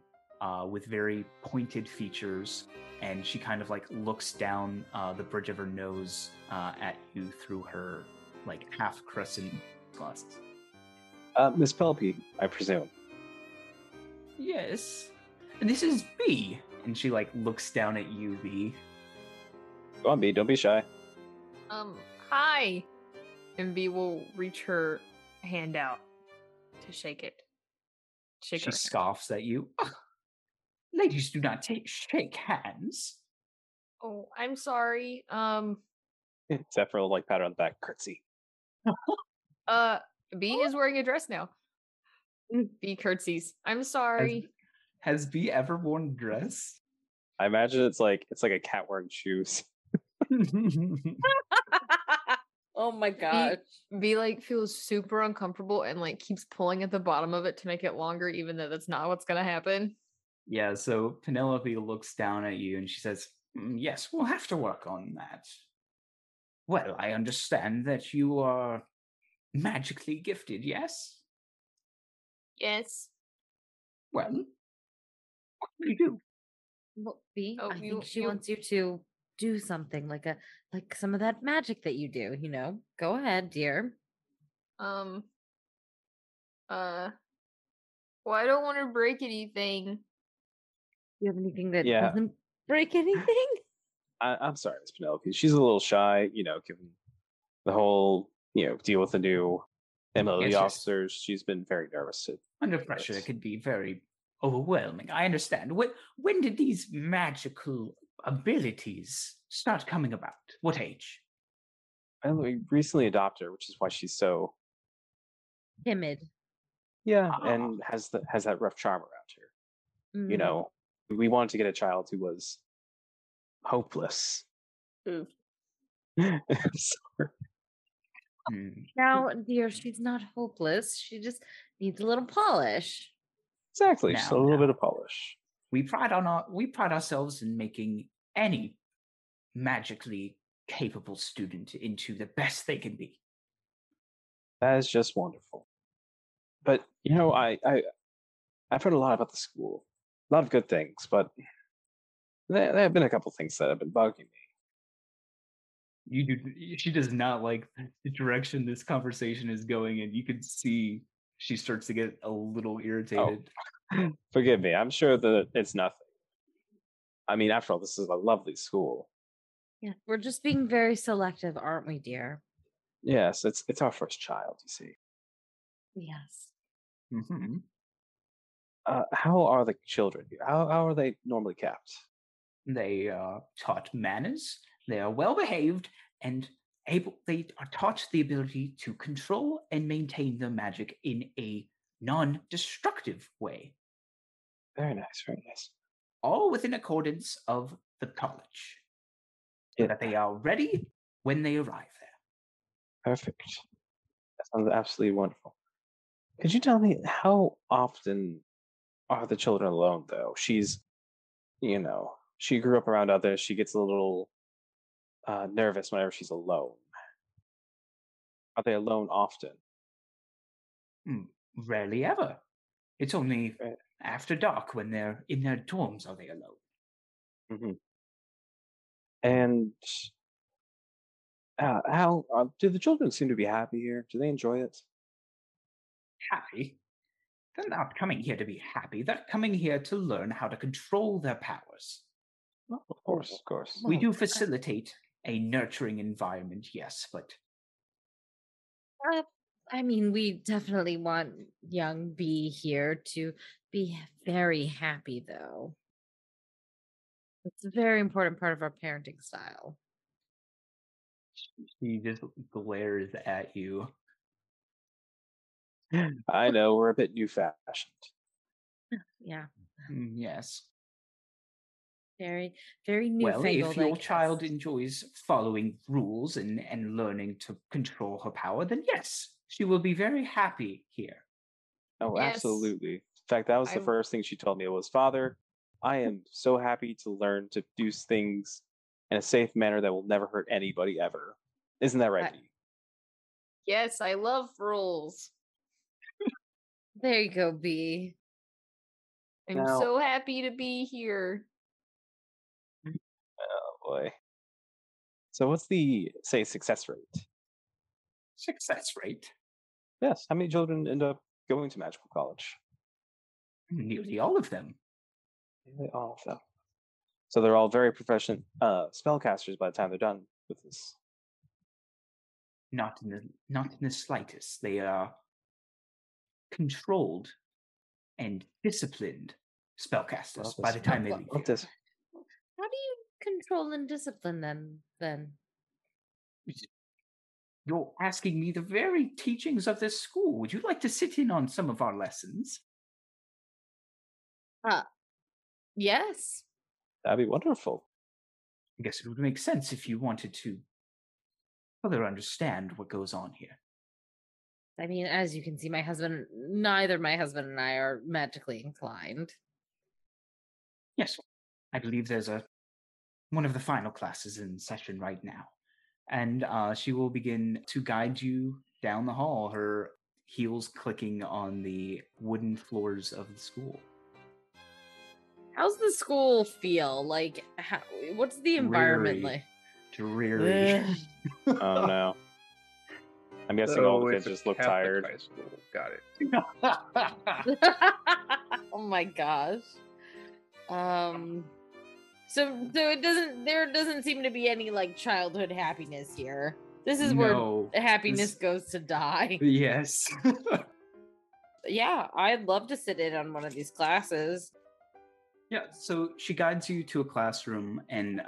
with very pointed features. And she kind of like looks down the bridge of her nose at you through her like half crescent glasses. Miss Penelope, I presume. Yes. And this is B. And she like looks down at you, B. Go on, B. Don't be shy. Hi. And B will reach her hand out to shake it. She scoffs at you. Ladies do not shake hands. Oh, I'm sorry. Zephyr will like pat her on the back, curtsy. B is wearing a dress now. B curtsies. I'm sorry. Has B ever worn a dress? I imagine it's like a cat wearing shoes. Oh my gosh. V like feels super uncomfortable and like keeps pulling at the bottom of it to make it longer, even though that's not what's gonna happen. Yeah, so Penelope looks down at you and she says, yes, we'll have to work on that. Well, I understand that you are magically gifted, yes? Yes. Well, what do you do? Well, B, I think she wants you to do something, like some of that magic that you do, you know? Go ahead, dear. Well, I don't want to break anything. You have anything that doesn't break anything? I'm sorry, Miss Penelope. She's a little shy, you know, given the whole, you know, deal with the new MLB officers. She's been very nervous. Under pressure, it could be very overwhelming. I understand. When did these magical abilities start coming about? What age? I recently adopted her, which is why she's so timid. Yeah, and has that rough charm around her. Mm-hmm. You know, we wanted to get a child who was hopeless. Ooh. Sorry. Now, dear, she's not hopeless. She just needs a little polish. Exactly, just a little bit of polish. We pride ourselves in making any magically capable student into the best they can be. That is just wonderful. But, you know, I've heard a lot about the school. A lot of good things, but there have been a couple things that have been bugging me. She does not like the direction this conversation is going, and you can see she starts to get a little irritated. Oh. Forgive me. I'm sure that it's nothing. I mean, after all, this is a lovely school. Yeah, we're just being very selective, aren't we, dear? Yes, it's our first child, you see. Yes. Mm-hmm. How are the children here? How are they normally kept? They are taught manners. They are well behaved and able. They are taught the ability to control and maintain their magic in a non-destructive way. Very nice, very nice. All within accordance of the college, so that they are ready when they arrive there. Perfect. That sounds absolutely wonderful. Could you tell me, how often are the children alone, though? She's, you know, she grew up around others. She gets a little nervous whenever she's alone. Are they alone often? Rarely ever. It's only after dark when they're in their dorms are they alone. Mm-hmm. And how do the children seem to be happy here? Do they enjoy it? Happy? They're not coming here to be happy. They're coming here to learn how to control their powers. Well, of course, of course. We do facilitate a nurturing environment, yes, but... I mean, we definitely want young B here to be very happy, though. It's a very important part of our parenting style. She just glares at you. I know, we're a bit new-fashioned. Yeah. Yes. Very, very new-fashioned. Well, if your child enjoys following rules and learning to control her power, then yes, she will be very happy here. Oh, yes. Absolutely. In fact, that was the first thing she told me. It was, Father, I am so happy to learn to do things in a safe manner that will never hurt anybody ever. Isn't that right, Bee? Yes, I love rules. There you go, Bee. I'm so happy to be here. Oh, boy. So what's the, say, success rate? Success rate? Yes. How many children end up going to magical college? Nearly all of them. Nearly all of them. So they're all very proficient spellcasters by the time they're done with this. Not in the slightest. They are controlled and disciplined spellcasters by the time they leave. How do you control and discipline them, then? You're asking me the very teachings of this school. Would you like to sit in on some of our lessons? Yes. That'd be wonderful. I guess it would make sense if you wanted to further understand what goes on here. I mean, as you can see, neither my husband and I are magically inclined. Yes, I believe there's one of the final classes in session right now. And she will begin to guide you down the hall, her heels clicking on the wooden floors of the school. How's the school feel? Like, what's the environment like? Dreary. Oh, no. I'm guessing all the kids just look tired. High school. Got it. Oh, my gosh. So there doesn't seem to be any, like, childhood happiness here. This is where happiness goes to die. Yes. Yeah, I'd love to sit in on one of these classes. Yeah, so she guides you to a classroom and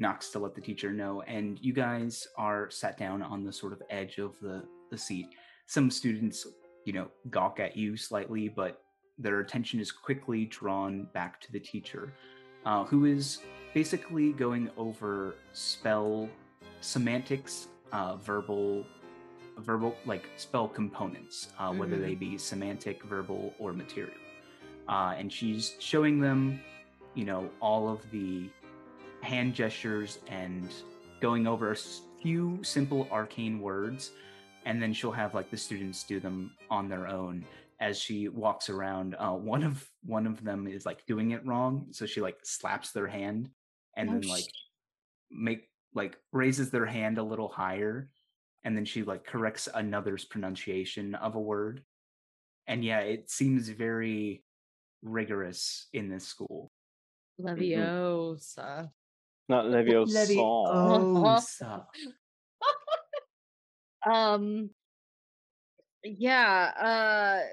knocks to let the teacher know, and you guys are sat down on the sort of edge of the seat. Some students, gawk at you slightly, but their attention is quickly drawn back to the teacher, who is basically going over spell semantics, verbal like spell components, whether they be semantic, verbal, or material. And she's showing them, all of the hand gestures and going over a few simple arcane words. And then she'll have the students do them on their own as she walks around. One of them is doing it wrong. So she slaps their hand and raises their hand a little higher. And then she corrects another's pronunciation of a word. And yeah, it seems very rigorous in this school. Leviosa. Not Leviosa.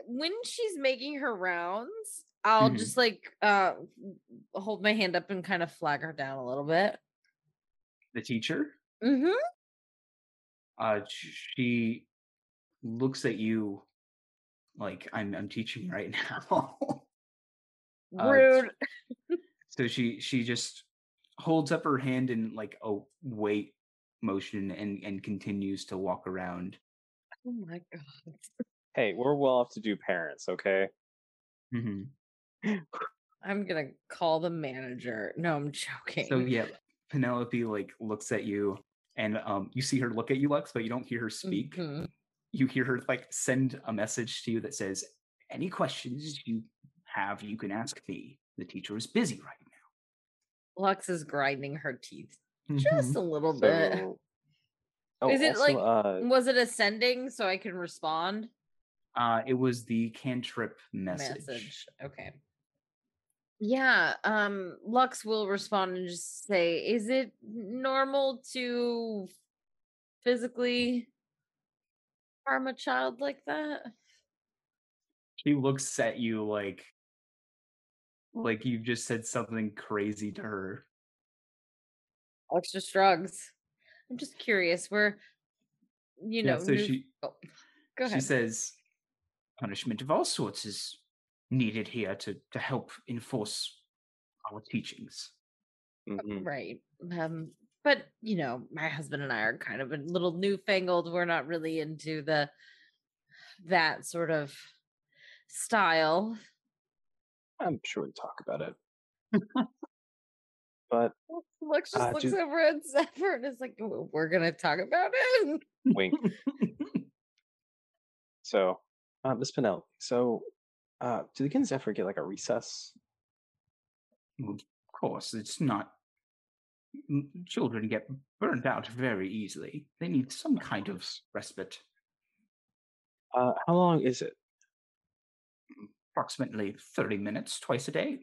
When she's making her rounds, I'll just hold my hand up and kind of flag her down a little bit. The teacher? Mm-hmm. She looks at you like, I'm teaching right now. Rude. So she just holds up her hand in a wait motion and continues to walk around. Oh my god. Hey, we're well-off-to-do parents, okay? Mm-hmm. I'm gonna call the manager. No, I'm joking. So yeah, Penelope looks at you and you see her look at you, Lux, but you don't hear her speak. Mm-hmm. You hear her send a message to you that says, any questions you have, you can ask me. The teacher is busy right now. Lux is grinding her teeth just a little bit. Oh, is it also, was it ascending so I can respond? It was the cantrip message. Okay. Yeah, Lux will respond and just say, is it normal to physically harm a child like that? She looks at you like you've just said something crazy to her. Lux just shrugs. I'm just curious. Go ahead. She says, punishment of all sorts is needed here to help enforce our teachings. Mm-hmm. Right. But, my husband and I are kind of a little newfangled. We're not really into that sort of style. I'm sure we talk about it. But Lux just looks over at Zephyr and is like, we're gonna talk about it. Wink. So, Miss Penelope, do the kids ever get a recess? Of course, it's not. Children get burned out very easily. They need some kind of respite. How long is it? Approximately 30 minutes twice a day.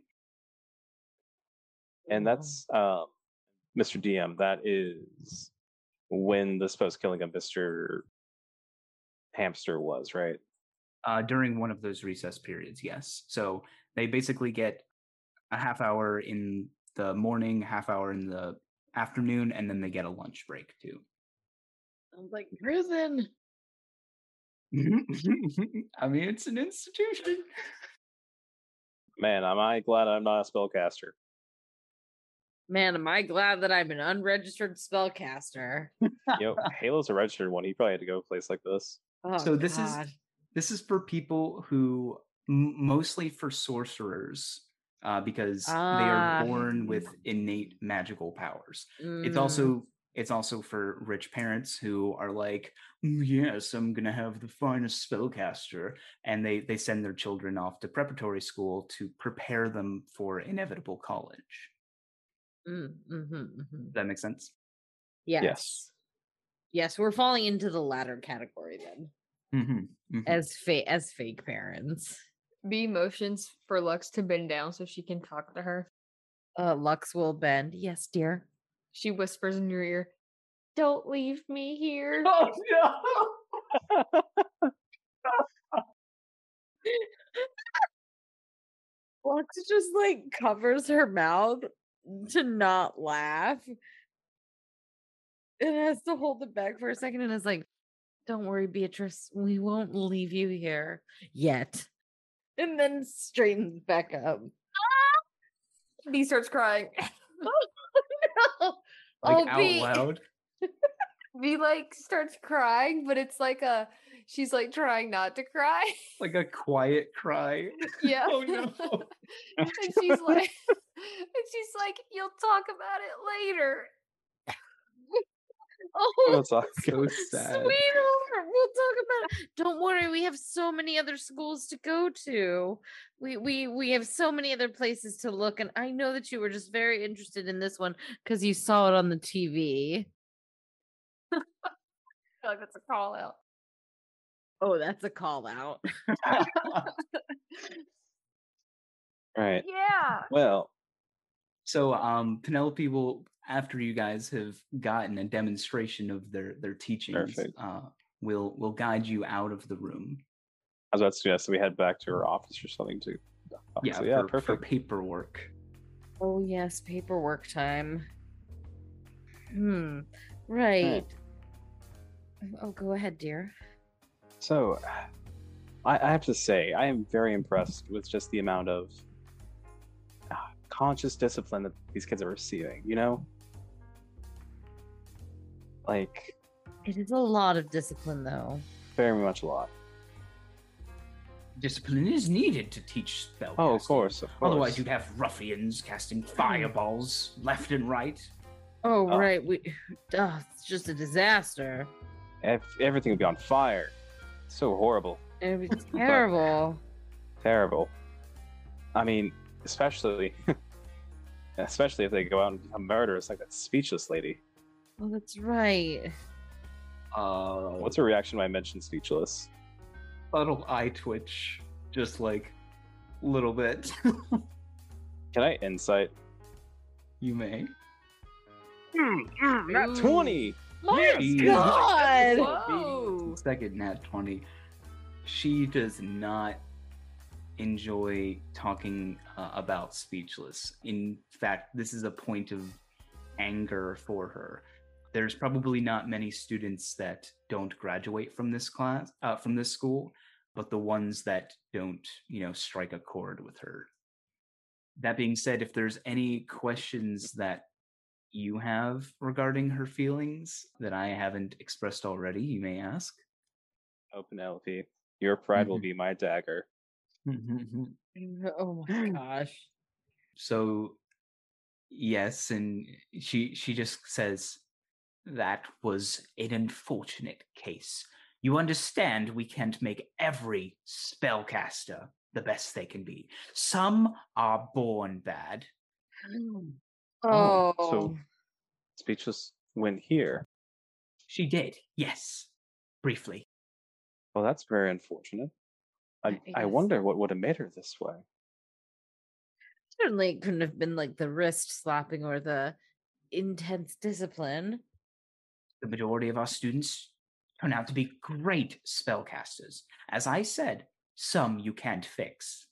And that's Mr. DM. That is when the supposed killing of Mr. Hamster was, right? During one of those recess periods, yes. So they basically get a half hour in the morning, half hour in the afternoon, and then they get a lunch break too. Sounds like prison. I mean, it's an institution. Man, am I glad I'm not a spellcaster. Man, am I glad that I'm an unregistered spellcaster. Halo's a registered one. He probably had to go to a place like this. Oh, so this is for people who mostly for sorcerers, because they are born with innate magical powers. It's also for rich parents who are like, yes, I'm gonna have the finest spellcaster, and they send their children off to preparatory school to prepare them for inevitable college. Does that make sense? Yes, we're falling into the latter category then. As fake parents. B motions for Lux to bend down so she can talk to her. Lux will bend. Yes, dear. She whispers in your ear, "Don't leave me here." Oh no! Lux just like covers her mouth to not laugh. It has to hold it back for a second and is like, "Don't worry, Beatrice. We won't leave you here yet." And then straightens back up. B starts crying. Out loud. V like starts crying, but it's like she's like trying not to cry. Like a quiet cry. Yeah. Oh no. And she's like, "You'll talk about it later." Oh, that's so sad. Sweetheart, we'll talk about it. Don't worry, we have so many other schools to go to. We have so many other places to look, and I know that you were just very interested in this one because you saw it on the TV. I feel like that's a call out. Oh, that's a call out. All right. Yeah. Well, so Penelope will, after you guys have gotten a demonstration of their teachings, we'll guide you out of the room. I was about to suggest we head back to her office or something too. For paperwork. Oh yes, paperwork time. Right. Oh, go ahead, dear. So, I have to say, I am very impressed with just the amount of conscious discipline that these kids are receiving, you know? Like, it is a lot of discipline, though. Very much a lot. Discipline is needed to teach spellcasting. Oh, of course. Otherwise, you'd have ruffians casting fireballs left and right. Oh, right. It's just a disaster. Everything would be on fire. It's so horrible. It would be terrible. Terrible. I mean, especially if they go out and become murderers like that Speechless lady. Oh, that's right. What's her reaction when I mention Speechless? A little eye twitch, just like a little bit. Can I insight? You may. Nat 20. My God! Whoa. Second nat 20. She does not enjoy talking about Speechless. In fact, this is a point of anger for her. There's probably not many students that don't graduate from this class, from this school, but the ones that don't, strike a chord with her. That being said, if there's any questions that you have regarding her feelings that I haven't expressed already, you may ask. Oh, Penelope, your pride will be my dagger. Oh my gosh. So yes, and she just says, "That was an unfortunate case. You understand we can't make every spellcaster the best they can be. Some are born bad." Oh. So Speechless went here. She did, yes. Briefly. Well, that's very unfortunate. I wonder what would have made her this way. Certainly it couldn't have been like the wrist slapping or the intense discipline. The majority of our students turn out to be great spellcasters. As I said, some you can't fix.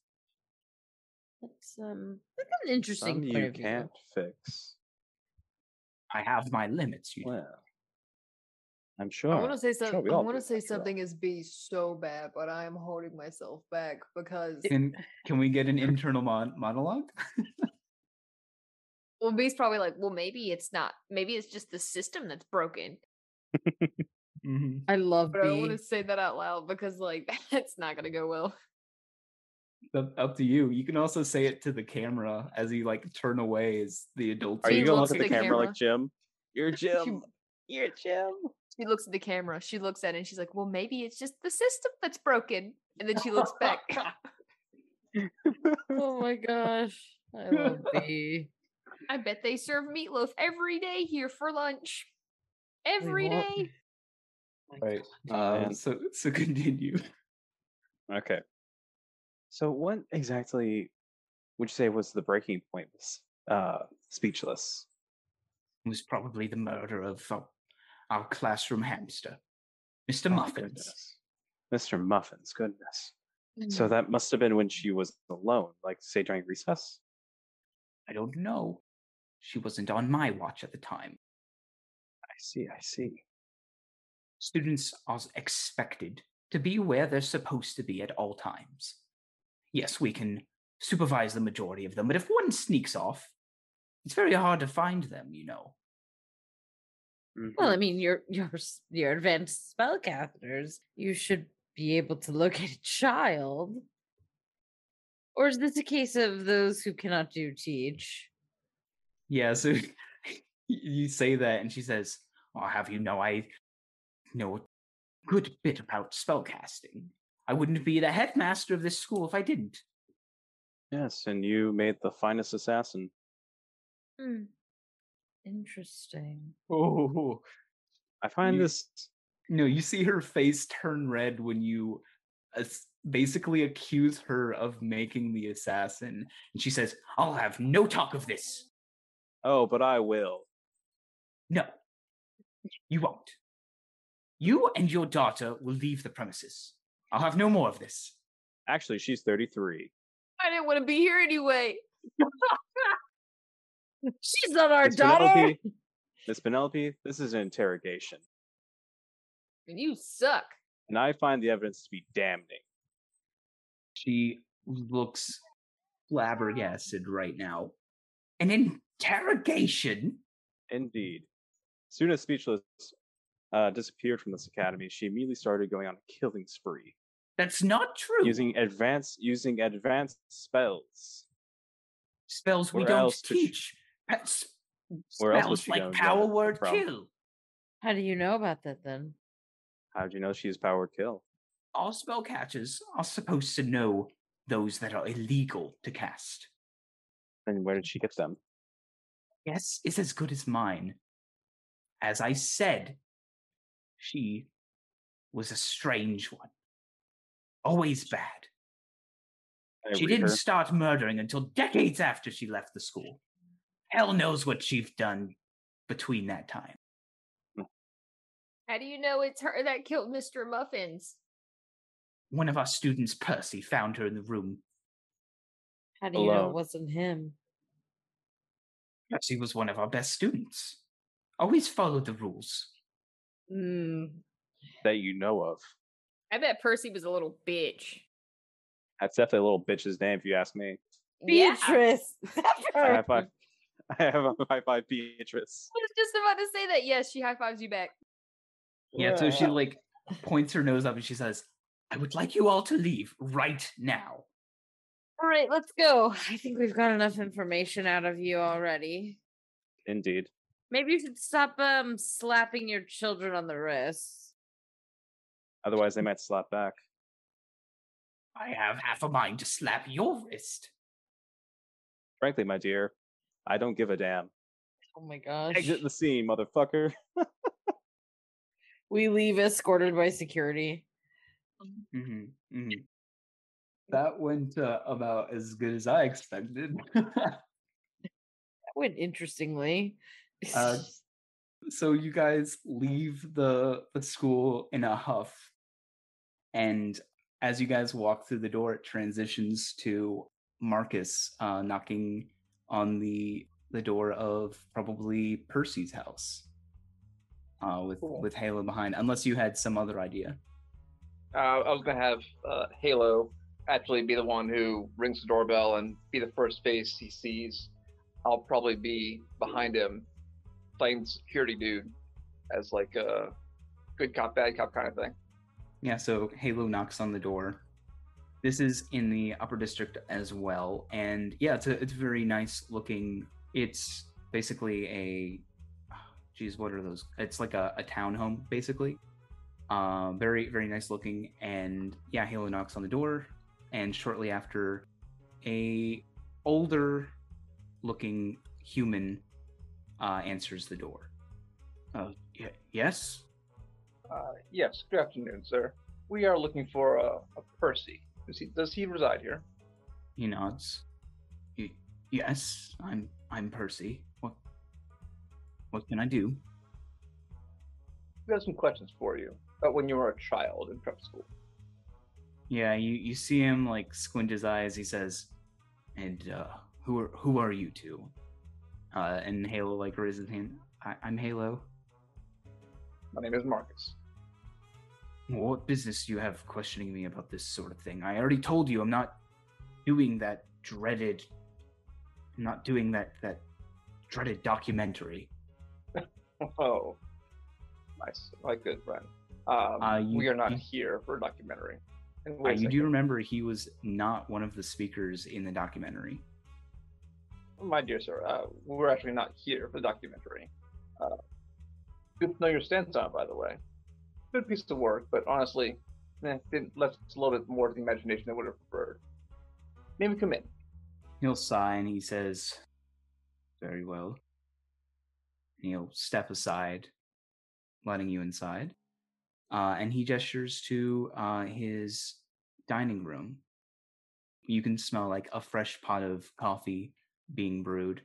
That's an interesting point of view. Some you can't fix. I have my limits, you know. I'm sure. I want to say something. Sure, I want to say something is B so bad, but I am holding myself back because. Can we get an internal monologue? Well, B's probably like, well, maybe it's not. Maybe it's just the system that's broken. Mm-hmm. I love but B. I don't want to say that out loud because, like, that's not going to go well. Up to you. You can also say it to the camera as you, like, turn away as the adult. Are you going to look at the camera like Jim? You're Jim. You're Jim. She looks at the camera. She looks at it and she's like, well, maybe it's just the system that's broken. And then she looks back. Oh my gosh. I love B. I bet they serve meatloaf every day here for lunch. Every day. Right. So continue. Okay. So what exactly would you say was the breaking point with Speechless? It was probably the murder of our classroom hamster, Mr. Muffins. Mr. Muffins, goodness. Mm-hmm. So that must have been when she was alone, like, say, during recess? I don't know. She wasn't on my watch at the time. I see. Students are expected to be where they're supposed to be at all times. Yes, we can supervise the majority of them, but if one sneaks off, it's very hard to find them, you know. Mm-hmm. Well, I mean, you're advanced spellcasters. You should be able to locate a child. Or is this a case of those who cannot do teach? Yeah, so you say that, and she says, I'll have you know, I know a good bit about spellcasting. I wouldn't be the headmaster of this school if I didn't. Yes, and you made the finest assassin. Hmm. Interesting. Oh, I find this... No, you see her face turn red when you... basically accuse her of making the assassin, and she says, I'll have no talk of this. Oh, but I will. No, you won't. You and your daughter will leave the premises. I'll have no more of this. Actually, she's 33. I didn't want to be here anyway. She's not our daughter. Miss Penelope, this is an interrogation. And you suck. And I find the evidence to be damning. She looks flabbergasted right now. An interrogation? Indeed. As soon as Speechless disappeared from this academy, she immediately started going on a killing spree. That's not true. Using advanced spells. Spells we don't teach. Spells like power word kill. How do you know about that then? How do you know she is power kill? All spell catchers are supposed to know those that are illegal to cast. And where did she get them? Yes, it's as good as mine. As I said, she was a strange one. Always bad. She didn't start murdering until decades after she left the school. Hell knows what she's done between that time. How do you know it's her that killed Mr. Muffins? One of our students, Percy, found her in the room. How do you know it wasn't him? Percy was one of our best students. Always followed the rules. That you know of. I bet Percy was a little bitch. That's definitely a little bitch's name, if you ask me. Beatrice! Yeah. I have a high five Beatrice. I was just about to say that. Yes, she high fives you back. Yeah, so she, like, points her nose up and she says, I would like you all to leave right now. All right, let's go. I think we've got enough information out of you already. Indeed. Maybe you should stop slapping your children on the wrists. Otherwise, they might slap back. I have half a mind to slap your wrist. Frankly, my dear, I don't give a damn. Oh my gosh. Exit the scene, motherfucker. We leave escorted by security. Mm-hmm, mm-hmm. That went about as good as I expected. That went interestingly. So you guys leave the school in a huff. And as you guys walk through the door, it transitions to Marcus knocking on the door of probably Percy's house. With Halo behind, unless you had some other idea. I was going to have Halo actually be the one who rings the doorbell and be the first face he sees. I'll probably be behind him playing security dude as like a good cop, bad cop kind of thing. Yeah, so Halo knocks on the door. This is in the Upper District as well. And yeah, it's very nice looking. It's basically a, geez, what are those? It's like a townhome, basically. Very, very nice looking. And yeah, Halo knocks on the door. And shortly after, a older looking human answers the door. Yes? Yes, good afternoon, sir. We are looking for a Percy. Does he reside here? He nods. Yes, I'm Percy. What can I do? We have some questions for you about when you were a child in prep school. Yeah, you see him like squint his eyes. He says, "And who are you two?" And Halo like raises his hand. I'm Halo. My name is Marcus. What business do you have questioning me about this sort of thing? I already told you I'm not doing that dreaded... I'm not doing that dreaded documentary. Oh. Nice. My good friend. We are not here for a documentary. You do remember he was not one of the speakers in the documentary. My dear sir, we're actually not here for the documentary. Good to know your stance on it, by the way. Good piece of work, but honestly, it left a little bit more to the imagination than I would have preferred. Maybe come in. He'll sigh and he says, "Very well." And he'll step aside, letting you inside. And he gestures to his dining room. You can smell like a fresh pot of coffee being brewed.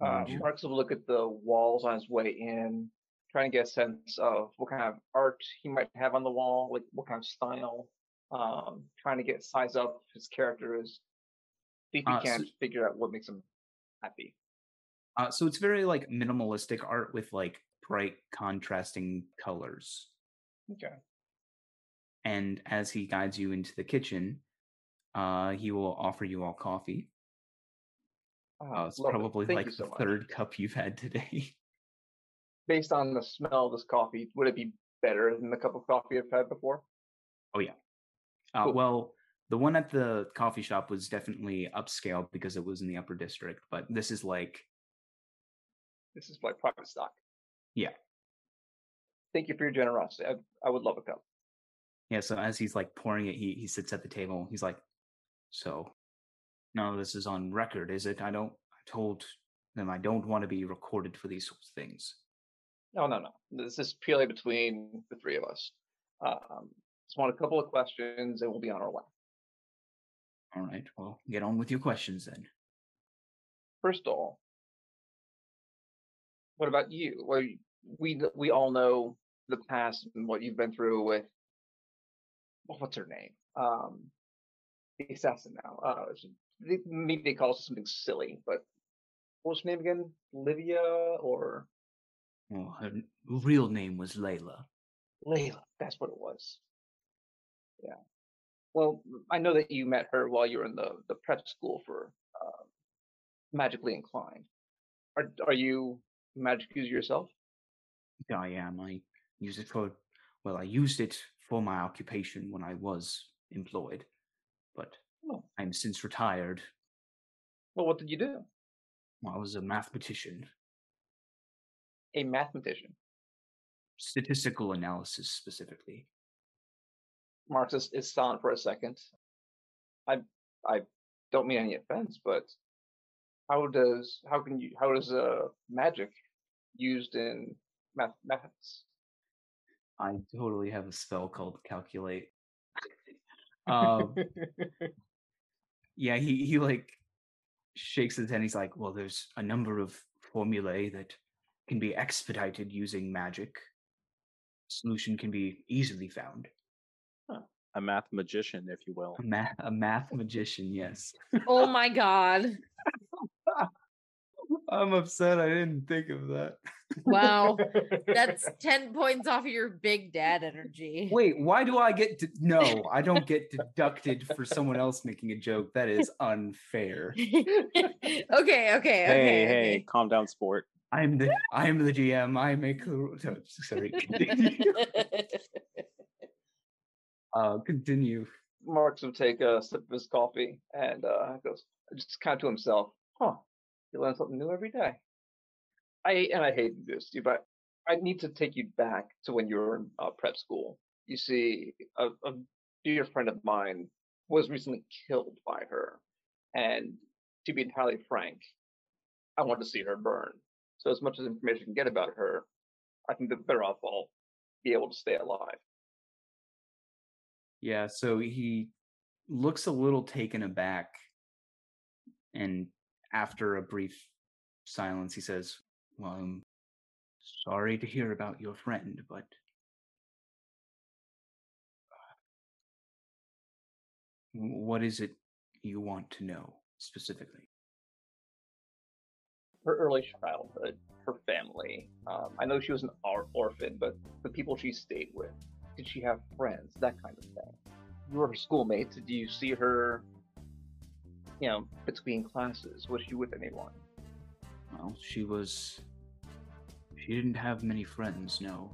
Marcus will look at the walls on his way in, trying to get a sense of what kind of art he might have on the wall, like what kind of style, trying to get size up his character as if he can figure out what makes him happy. So it's very like minimalistic art with like bright contrasting colors. Okay. And as he guides you into the kitchen, he will offer you all coffee. It's probably like the third cup you've had today. Based on the smell of this coffee, would it be better than the cup of coffee I've had before? Oh, yeah. Cool. Well, the one at the coffee shop was definitely upscale because it was in the Upper District, but this is like... This is like private stock. Yeah. Thank you for your generosity. I would love a cup. Yeah, so as he's like pouring it, he sits at the table. He's like, so, no, this is on record, is it? I told them I don't want to be recorded for these sorts of things. No. This is purely between the three of us. Just want a couple of questions, and we'll be on our way. All right. Well, get on with your questions then. First of all, what about you? Well, we all know the past and what you've been through with. What's her name? The assassin now. Maybe they call it something silly, but what's her name again? Livia or? Well, her real name was Layla. Layla, that's what it was. Yeah. Well, I know that you met her while you were in the prep school for magically inclined. Are you a magic user yourself? I am. I used it for my occupation when I was employed, but I'm since retired. Well, what did you do? I was a mathematician. A mathematician. Statistical analysis, specifically. Marcus is silent for a second. I don't mean any offense, but how does magic used in mathematics? I totally have a spell called calculate. Yeah, he like shakes his head. He's like, well, there's a number of formulae that can be expedited using magic. Solution can be easily found. Huh. A math magician, if you will. A math magician, yes. Oh my god. I'm upset I didn't think of that. Wow. That's 10 points off of your big dad energy. Wait, why do I get... No, I don't get deducted for someone else making a joke. That is unfair. Okay. Hey, calm down, sport. I am the GM. I make the rules. Oh, sorry. Continue. Marks will take a sip of his coffee and goes just kind of to himself. Huh. You learn something new every day. I hate this, but I need to take you back to when you were in prep school. You see, a dear friend of mine was recently killed by her, and to be entirely frank, I want to see her burn. So as much as information I can get about her, I think the better off I'll be able to stay alive. Yeah, so he looks a little taken aback, and after a brief silence, he says, "Well, I'm sorry to hear about your friend, but what is it you want to know specifically?" Her early childhood, her family. I know she was an orphan, but the people she stayed with. Did she have friends? That kind of thing. You were her schoolmates. Did you see her? You know, between classes, was she with anyone? Well, she didn't have many friends, no.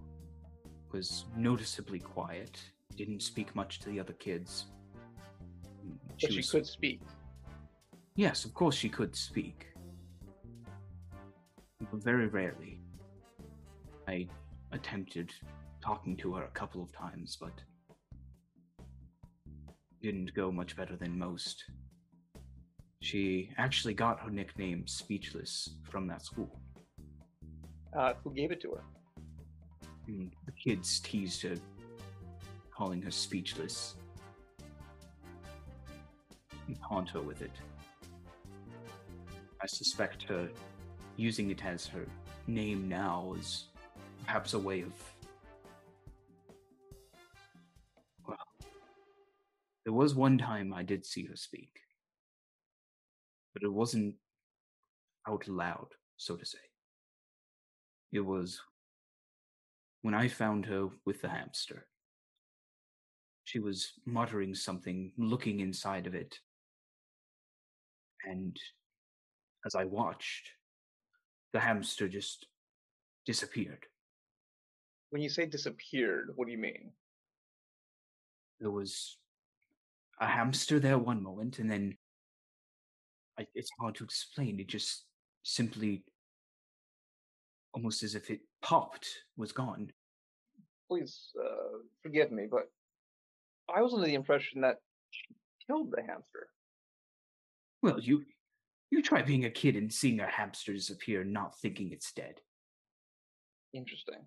Was noticeably quiet, didn't speak much to the other kids. But she could speak. Yes, of course she could speak. But very rarely. I attempted talking to her a couple of times, but didn't go much better than most. She actually got her nickname, Speechless, from that school. Who gave it to her? And the kids teased her, calling her Speechless. And haunt her with it. I suspect her using it as her name now is perhaps a way of... Well, there was one time I did see her speak. But it wasn't out loud, so to say. It was when I found her with the hamster. She was muttering something, looking inside of it. And as I watched, the hamster just disappeared. When you say disappeared, what do you mean? There was a hamster there one moment, and then it's hard to explain. It just simply, almost as if it popped, was gone. Please forgive me, but I was under the impression that she killed the hamster. Well, you try being a kid and seeing a hamster disappear, not thinking it's dead. Interesting.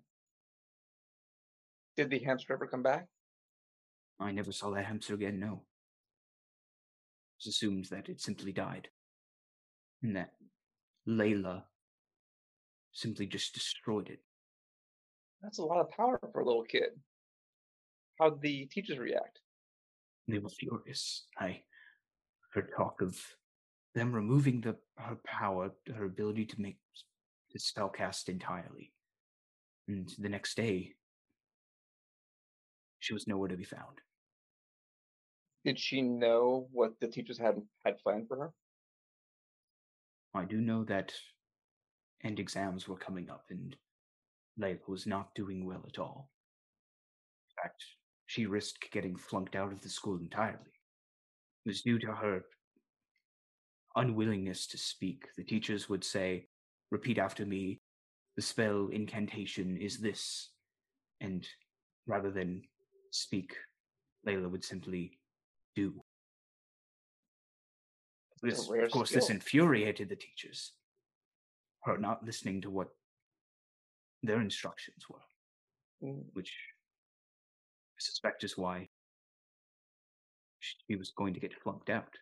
Did the hamster ever come back? I never saw that hamster again, no. It was assumed that it simply died. And that Layla simply just destroyed it. That's a lot of power for a little kid. How'd the teachers react? They were furious. I heard talk of them removing her power, her ability to make the spell cast entirely. And the next day, she was nowhere to be found. Did she know what the teachers had planned for her? I do know that end exams were coming up, and Layla was not doing well at all. In fact, she risked getting flunked out of the school entirely. It was due to her unwillingness to speak. The teachers would say, "Repeat after me, the spell incantation is this," and rather than speak, Layla would simply do. This infuriated the teachers, her not listening to what their instructions were, which I suspect is why she was going to get flunked out.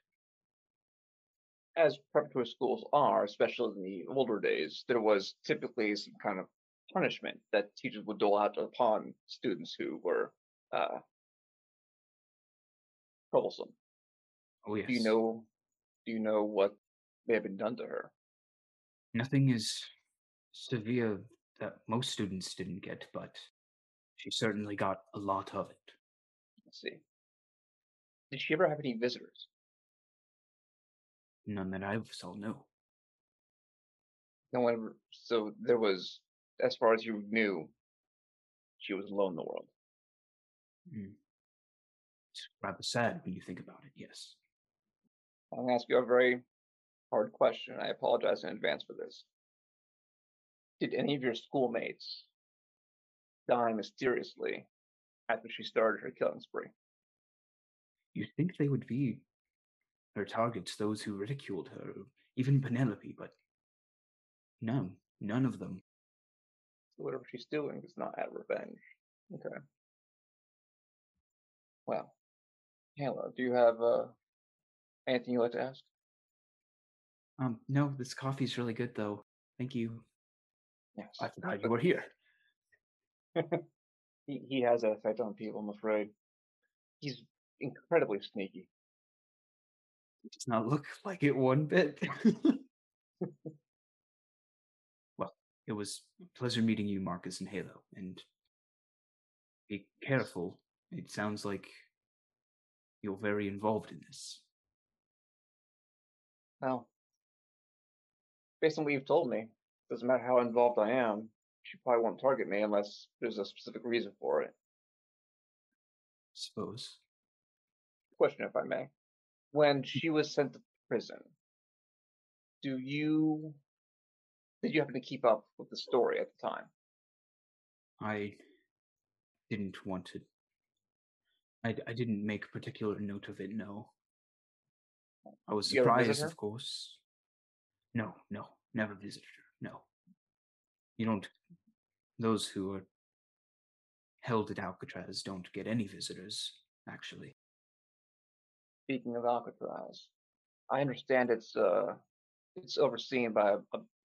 As preparatory schools are, especially in the older days, there was typically some kind of punishment that teachers would dole out upon students who were troublesome. Oh, yes. Do you know what may have been done to her? Nothing is severe that most students didn't get, but she certainly got a lot of it. Let's see. Did she ever have any visitors? None that I saw, no. No one ever. So there was, as far as you knew, she was alone in the world. Mm. It's rather sad when you think about it, yes. I'm going to ask you a very hard question. I apologize in advance for this. Did any of your schoolmates die mysteriously after she started her killing spree? You'd think they would be her targets, those who ridiculed her, even Penelope, but no, none of them. So whatever she's doing is not at revenge. Okay. Well, Layla, do you have anything you'd like to ask? No, this coffee's really good, though. Thank you. Yes. I forgot you were here. He has an effect on people, I'm afraid. He's incredibly sneaky. It does not look like it one bit. Well, it was a pleasure meeting you, Marcus and Halo. And be careful. It sounds like you're very involved in this. Well, based on what you've told me, doesn't matter how involved I am, she probably won't target me unless there's a specific reason for it. Suppose. Question, if I may. When she was sent to prison, did you happen to keep up with the story at the time? I didn't want to. I didn't make particular note of it, no. I was surprised, of course. No, never visited her, no. You don't, those who are held at Alcatraz don't get any visitors, actually. Speaking of Alcatraz, I understand it's overseen by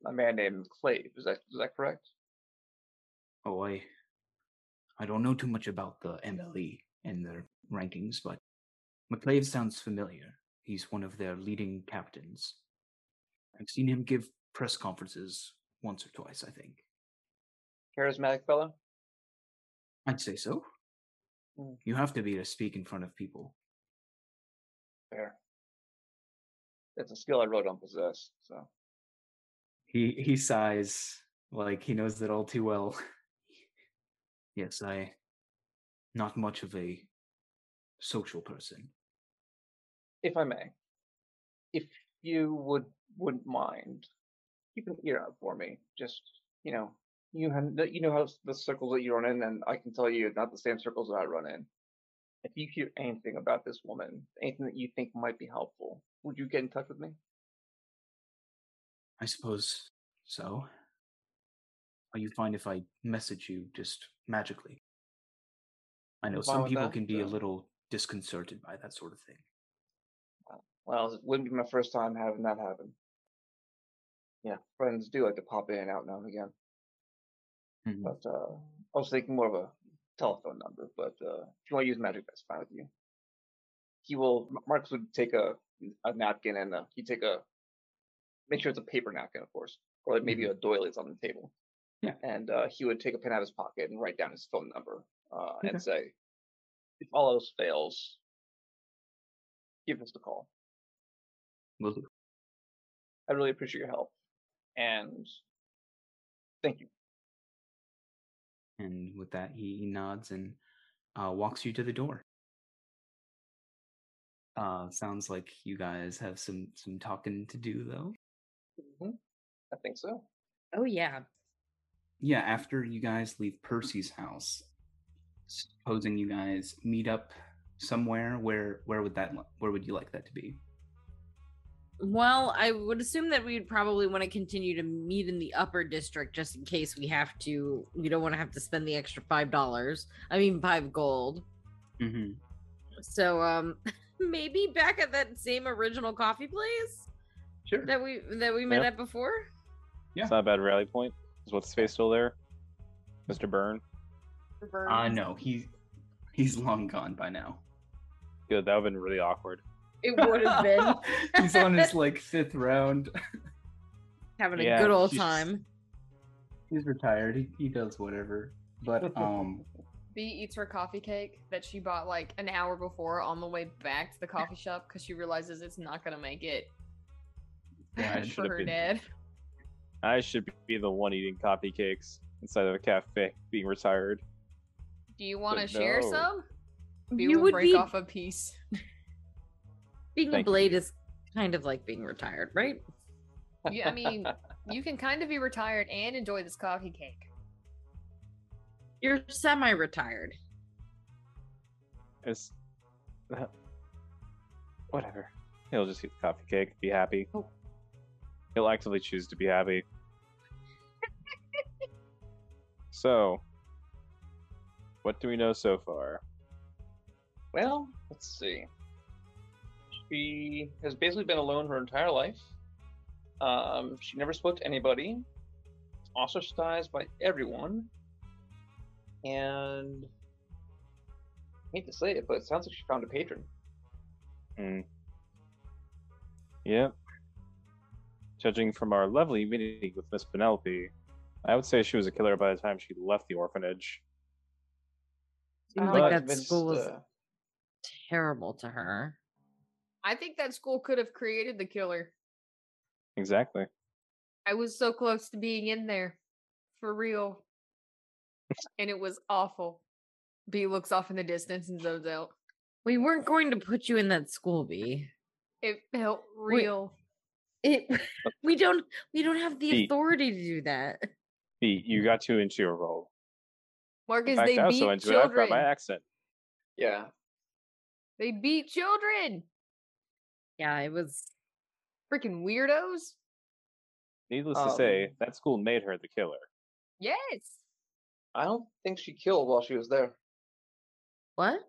a man named McClave, is that correct? Oh, I don't know too much about the MLE and their rankings, but McClave sounds familiar. He's one of their leading captains. I've seen him give press conferences once or twice, I think. Charismatic fellow? I'd say so. Mm. You have to be to speak in front of people. Fair. That's a skill I really don't possess, so. He sighs like he knows that all too well. Yes, not much of a social person. If I may, if you wouldn't mind, keep an ear out for me. Just, you know how the circles that you run in, and I can tell you not the same circles that I run in. If you hear anything about this woman, anything that you think might be helpful, would you get in touch with me? I suppose so. Are you fine if I message you just magically? I know some people can be a little disconcerted by that sort of thing. Well, it wouldn't be my first time having that happen. Yeah, friends do like to pop in and out now and again. Mm-hmm. But I was thinking more of a telephone number, but if you want to use magic, that's fine with you. Marcus would take a napkin and he'd take make sure it's a paper napkin, of course, or like maybe a doily that's on the table. Yeah. And he would take a pen out of his pocket and write down his phone number and say, if all else fails, give us the call. Will do. I really appreciate your help. And thank you. And with that, he nods and walks you to the door. Sounds like you guys have some talking to do, though. Mm-hmm. I think so. Oh, yeah. Yeah, after you guys leave Percy's house, supposing you guys meet up somewhere, where would you like that to be? Well, I would assume that we would probably want to continue to meet in the upper district, just in case we have to. We don't want to have to spend the extra $5. I mean, 5 gold. Mm-hmm. So, maybe back at that same original coffee place. Sure. That we met at before. Yeah, it's not a bad rally point. Is what's his face still there, Mr. Byrne? No, he's long gone by now. Yeah, that would have been really awkward. It would have been. He's on his 5th round. Having a good old time. He's retired. He does whatever. But Bea eats her coffee cake that she bought like an hour before on the way back to the coffee shop because she realizes it's not gonna make it for her dad. I should be the one eating coffee cakes inside of a cafe, being retired. Do you want to share some? Bea you will would break be... off a piece. Being Thank a blade you. Is kind of like being retired, right? Yeah, I mean, you can kind of be retired and enjoy this coffee cake. You're semi-retired. It's... whatever. He'll just eat the coffee cake, be happy. Oh. He'll actively choose to be happy. So, what do we know so far? Well, let's see. She has basically been alone her entire life. She never spoke to anybody. Ostracized by everyone. And I hate to say it, but it sounds like she found a patron. Mm. Yeah. Judging from our lovely meeting with Miss Penelope, I would say she was a killer by the time she left the orphanage. Seems like that school was terrible to her. I think that school could have created the killer. Exactly. I was so close to being in there. For real. And it was awful. Bea looks off in the distance and zones out. We weren't going to put you in that school, Bea. It felt real. We don't have the authority to do that. Bea, you got too into your role. Marcus, they beat children. I brought my accent. Yeah. They beat children. Yeah, it was freaking weirdos. Needless to say, that school made her the killer. Yes. I don't think she killed while she was there. What?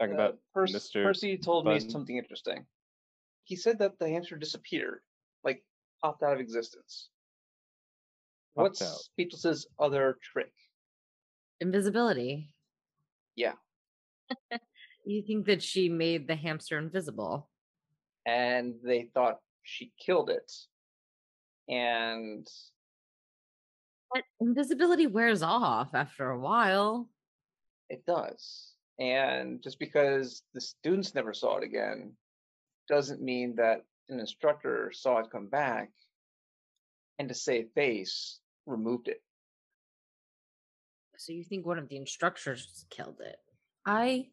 Talking about Percy told me something interesting. He said that the hamster disappeared, like popped out of existence. What's Speechless's other trick? Invisibility. Yeah. You think that she made the hamster invisible? And they thought she killed it. And... but invisibility wears off after a while. It does. And just because the students never saw it again doesn't mean that an instructor saw it come back and to save face, removed it. So you think one of the instructors killed it? I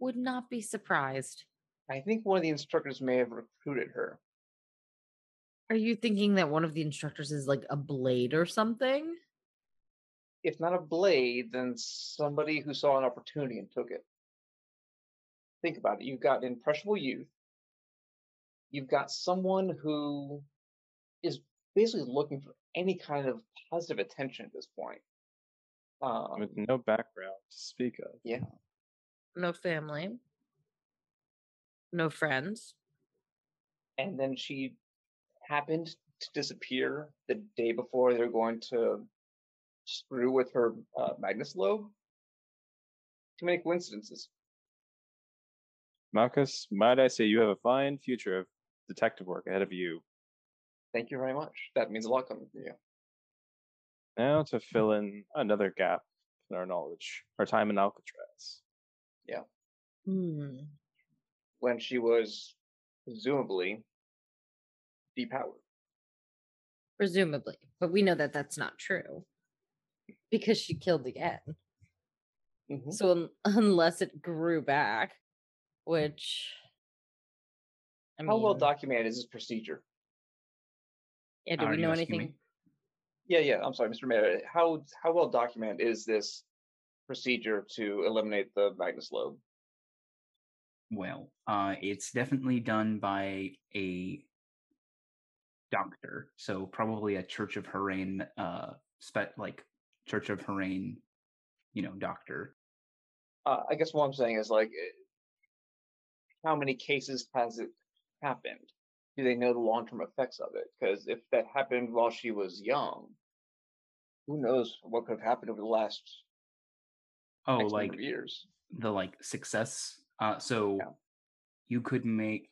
would not be surprised. I think one of the instructors may have recruited her. Are you thinking that one of the instructors is like a blade or something? If not a blade, then somebody who saw an opportunity and took it. Think about it. You've got impressionable youth. You've got someone who is basically looking for any kind of positive attention at this point. With no background to speak of. Yeah. No family. No friends. And then she happened to disappear the day before they're going to screw with her Magnus lobe. Too many coincidences. Marcus, might I say you have a fine future of detective work ahead of you. Thank you very much. That means a lot coming from you. Now to fill in another gap in our knowledge, our time in Alcatraz. Yeah. Mm. When she was presumably depowered. Presumably. But we know that that's not true. Because she killed again. Mm-hmm. So unless it grew back, which... I mean, how well documented is this procedure? Yeah, do we know anything? Yeah, I'm sorry, Mr. Mayor. How well documented is this procedure to eliminate the Magnus lobe? Well, it's definitely done by a doctor, so probably a Church of Harrain, Church of Harrain, doctor. I guess what I'm saying is, how many cases has it happened? Do they know the long-term effects of it? Because if that happened while she was young, who knows what could have happened over the last years? The success. You could make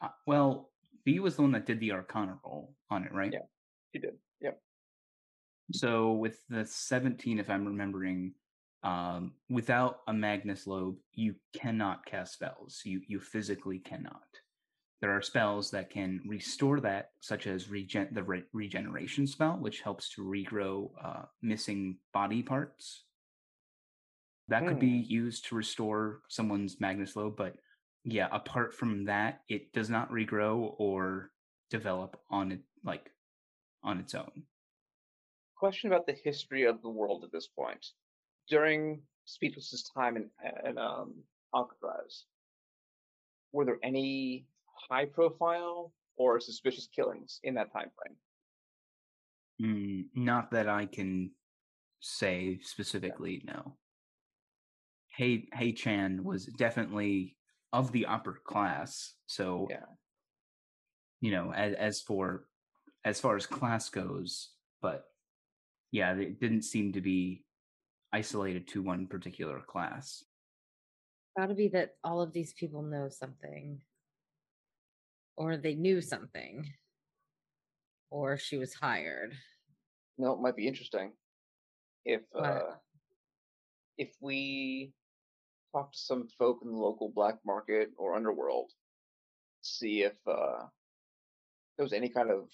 Bea was the one that did the Arcana roll on it, right? Yeah. He did. Yep. So with the 17, if I'm remembering, without a Magnus Lobe, you cannot cast spells. You physically cannot. There are spells that can restore that, such as the regeneration spell, which helps to regrow missing body parts. That could be used to restore someone's Magnus Lobe, but yeah, apart from that, it does not regrow or develop on it, like on its own. Question about the history of the world at this point. During Speechless's time in Alcatraz, were there any high-profile or suspicious killings in that time frame? Not that I can say specifically, no. Hei Chan was definitely of the upper class, so you know, as far as class goes, but yeah, it didn't seem to be isolated to one particular class. Gotta be that all of these people know something, or they knew something, or she was hired. No, it might be interesting if we talk to some folk in the local black market or underworld, see if there was any kind of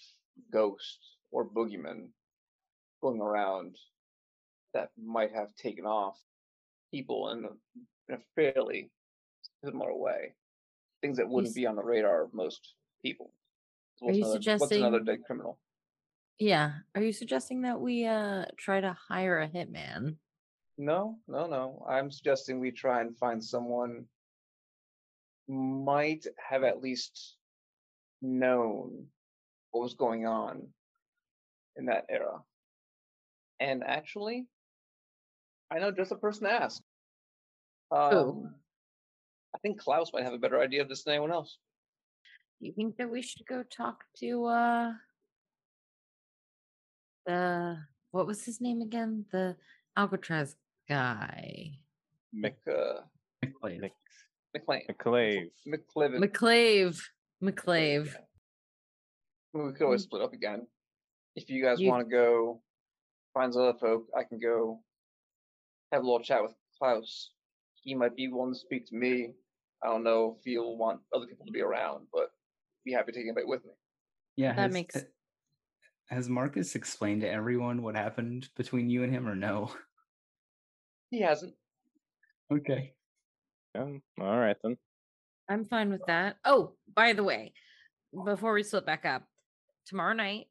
ghost or boogeyman going around that might have taken off people in a fairly similar way. Things that wouldn't be on the radar of most people. What's another dead criminal? Yeah. Are you suggesting that we try to hire a hitman? No. I'm suggesting we try and find someone who might have at least known what was going on in that era. And actually, I know just the person to ask. I think Klaus might have a better idea of this than anyone else. You think that we should go talk to the, what was his name again? The Alcatraz guy. McClave. We could always split up again. If you guys want to go find some other folk, I can go have a little chat with Klaus. He might be willing to speak to me. I don't know if he'll want other people to be around, but be happy to take anybody with me. Yeah, has Marcus explained to everyone what happened between you and him, or no? He hasn't. Okay. All right, then. I'm fine with that. Oh, by the way, before we slip back up, tomorrow night,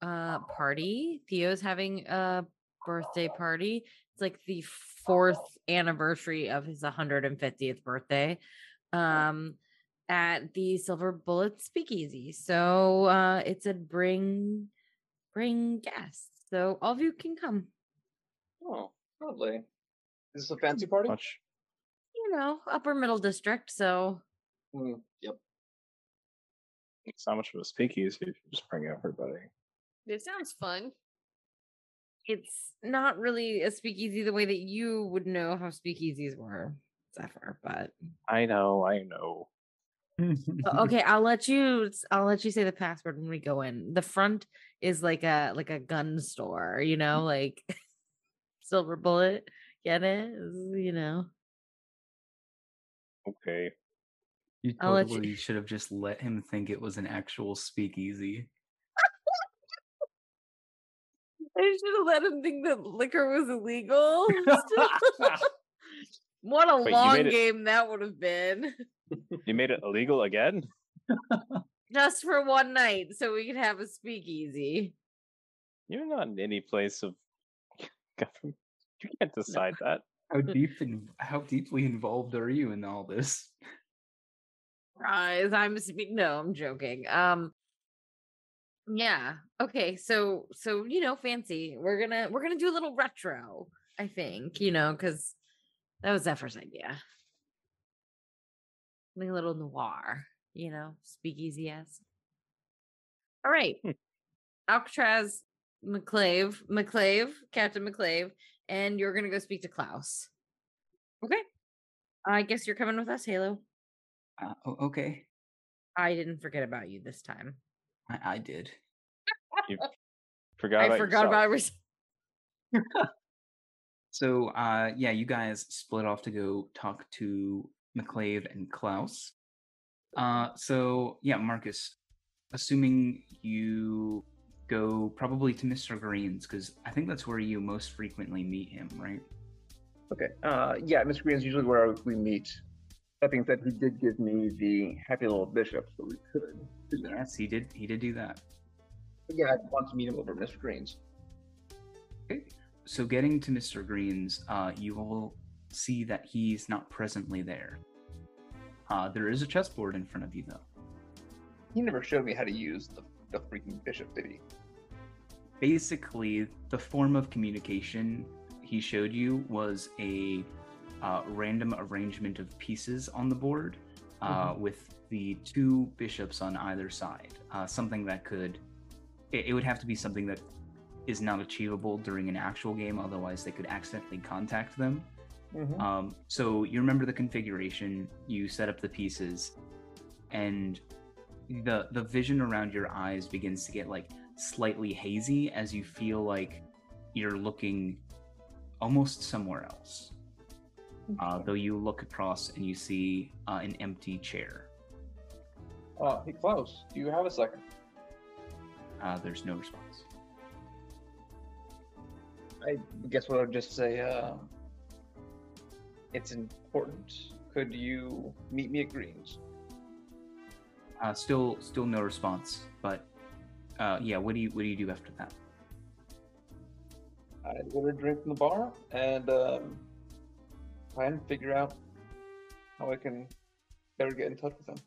party. Theo's having a birthday party. It's like the 4th anniversary of his 150th birthday at the Silver Bullet Speakeasy. So it said bring guests. So all of you can come. Oh, lovely. Is this a fancy party? Much. You know, upper middle district, so. Yep. It's not much of a speakeasy if you just bring everybody. It sounds fun. It's not really a speakeasy the way that you would know how speakeasies were, Zephyr, but I know. Okay, I'll let you say the password when we go in. The front is like a gun store, you know, like Silver Bullet. Get it? You know. Okay. You totally should have just let him think it was an actual speakeasy. I should have let him think that liquor was illegal. What a long game that would have been. You made it illegal again? Just for one night, so we could have a speakeasy. You're not in any place of government. You can't decide that. How deeply involved are you in all this? I'm joking. Yeah. Okay. So you know, fancy. We're gonna do a little retro, I think, you know, because that was Zephyr's idea. Something a little noir, you know, speakeasy-esque. All right. Alcatraz, McClave, Captain McClave, and you're gonna go speak to Klaus. Okay. I guess you're coming with us, Halo. Okay. I didn't forget about you this time. I did. Forgot about yourself. So, yeah, you guys split off to go talk to McClave and Klaus. So, yeah, Marcus, assuming you go probably to Mr. Green's, because I think that's where you most frequently meet him, right? Okay. Yeah, Mr. Green's usually where we meet. That being said, he did give me the happy little bishop, so we could. Yes, he did. He did do that. But yeah, I want to meet him over at Mr. Green's. Okay. So getting to Mr. Green's, you will see that he's not presently there. There is a chessboard in front of you, though. He never showed me how to use the freaking bishop, did he? Basically, the form of communication he showed you was a random arrangement of pieces on the board with the two bishops on either side. Something that could... It would have to be something that is not achievable during an actual game, otherwise they could accidentally contact them. Mm-hmm. So you remember the configuration, you set up the pieces, and the vision around your eyes begins to get like slightly hazy as you feel like you're looking almost somewhere else. Okay. Though you look across and you see an empty chair. Hey Klaus, do you have a second? There's no response. I guess what I'll just say, it's important. Could you meet me at Green's? Still no response, but yeah, what do you do after that? I order a drink from the bar and try and figure out how I can better get in touch with them.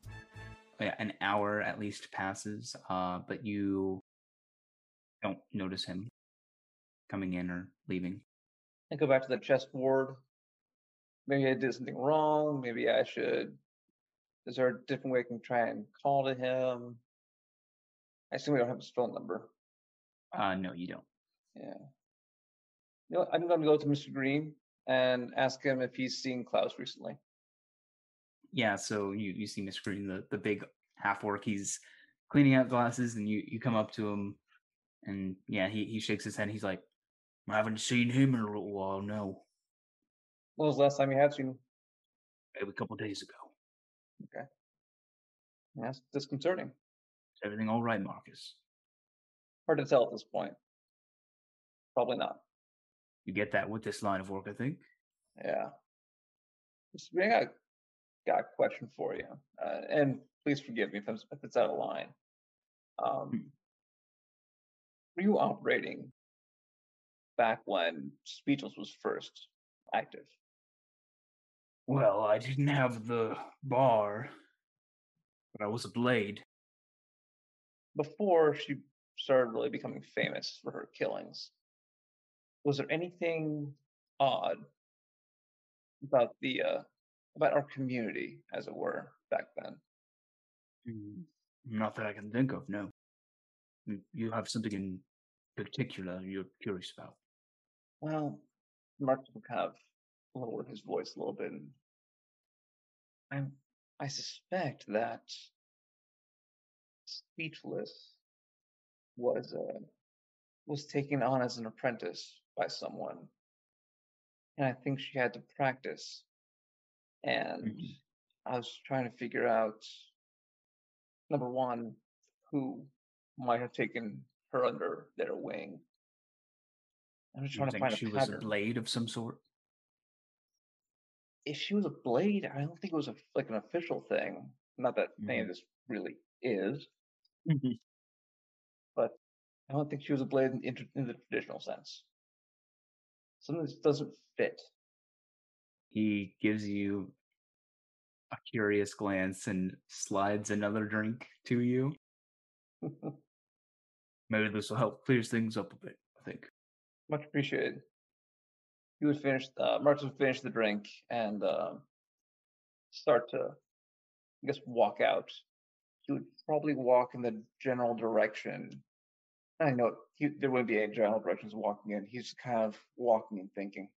Yeah, an hour at least passes, but you don't notice him coming in or leaving. I go back to the chessboard. Maybe I did something wrong. Maybe I should... Is there a different way I can try and call to him? I assume we don't have his phone number. No, you don't. Yeah. You know, I'm going to go to Mr. Green and ask him if he's seen Klaus recently. Yeah, so you see Mr. Green, the big half-orc. He's cleaning out glasses, and you come up to him, and yeah, he shakes his head. He's like, I haven't seen him in a little while, no. When was the last time you had seen him? It was a couple of days ago. Okay. That's disconcerting. Is everything all right, Marcus? Hard to tell at this point. Probably not. You get that with this line of work, I think. Yeah. I got a question for you. And please forgive me if it's out of line. Were you operating back when Speechless was first active? Well, I didn't have the bar, but I was a blade. Before she started really becoming famous for her killings, was there anything odd about the about our community, as it were, back then? Not that I can think of, no. You have something in particular you're curious about? Well, Mark will kind of lower his voice a little bit. And I suspect that Speechless was taken on as an apprentice by someone, and I think she had to practice. And I was trying to figure out, number one, who might have taken her under their wing. I'm just trying to find a pattern. She was a blade of some sort? If she was a blade, I don't think it was like an official thing. Not that any of this really is. Mm-hmm. But I don't think she was a blade in the traditional sense. Something that doesn't fit. He gives you a curious glance and slides another drink to you. Maybe this will help clear things up a bit, I think. Much appreciated. He would finish, Marcus would finish the drink and start to, I guess, walk out. He would probably walk in the general direction. I know there wouldn't be any general directions walking in. He's kind of walking and thinking.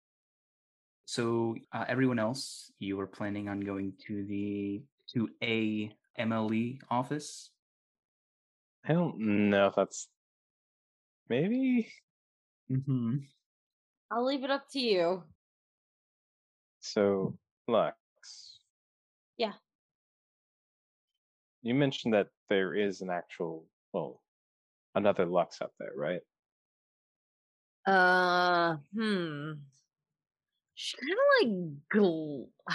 So everyone else, you were planning on going to a MLE office? I don't know if that's Maybe? Mm-hmm. I'll leave it up to you. So, Lux. Yeah. You mentioned that there is an actual, well, another Lux up there, right? She kind of like,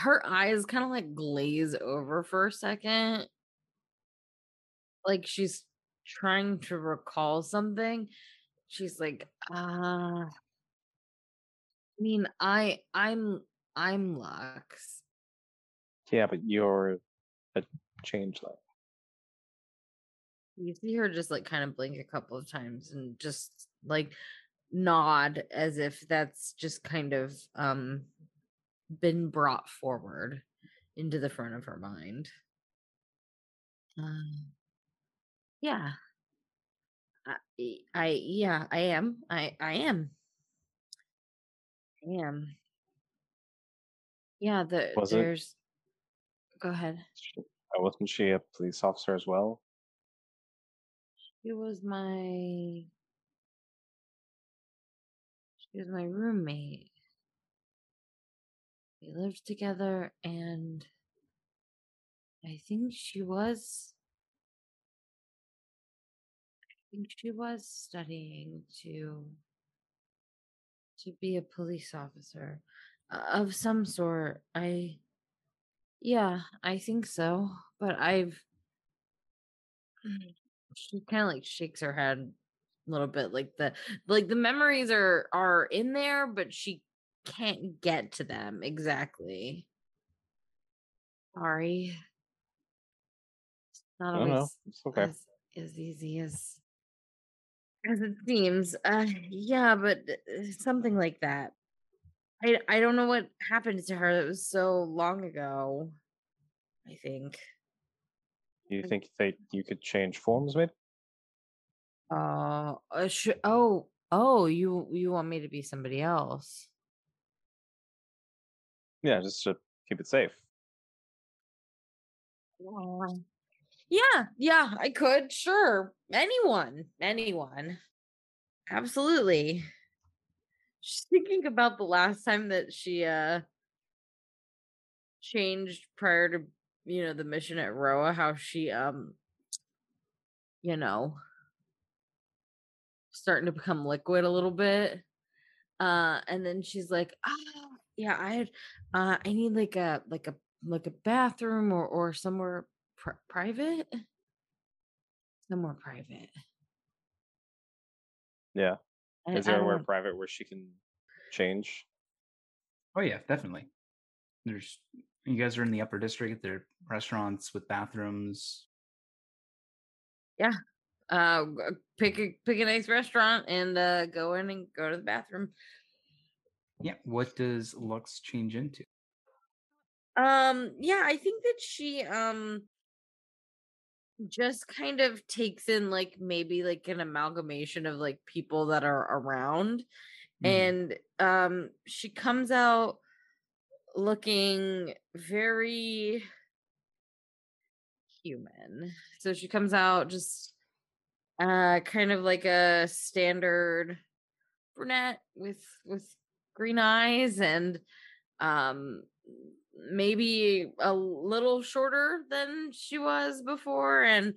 her eyes kind of like glaze over for a second. Like she's trying to recall something. She's like, I mean, I'm Lux. Yeah, but you're a changeling. You see her just like kind of blink a couple of times and just like nod as if that's just kind of been brought forward into the front of her mind. Yeah. I am. Yeah, Go ahead. Wasn't she a police officer as well? She was my roommate. We lived together, and I think she was studying to be a police officer of some sort. I think so. But she kind of like shakes her head a little bit, like the memories are in there, but she can't get to them exactly. Sorry. It's not always as easy as it seems. Yeah, but something like that. I don't know what happened to her. It was so long ago, I think. You think that you could change forms, maybe? You want me to be somebody else? Yeah, just to keep it safe. Yeah, I could, sure. Anyone. Absolutely. She's thinking about the last time that she changed prior to, you know, the mission at Roa, how she you know, starting to become liquid a little bit. And then she's like, yeah, I need like a bathroom or somewhere private. Somewhere private. Yeah. Is there anywhere private where she can change? Oh yeah, definitely. You guys are in the upper district. There are restaurants with bathrooms. Yeah. Pick a nice restaurant and go in and go to the bathroom. Yeah. What does Lux change into? Yeah, I think that she just kind of takes in like maybe like an amalgamation of like people that are around, and she comes out looking very human. So she comes out just kind of like a standard brunette with green eyes and maybe a little shorter than she was before, and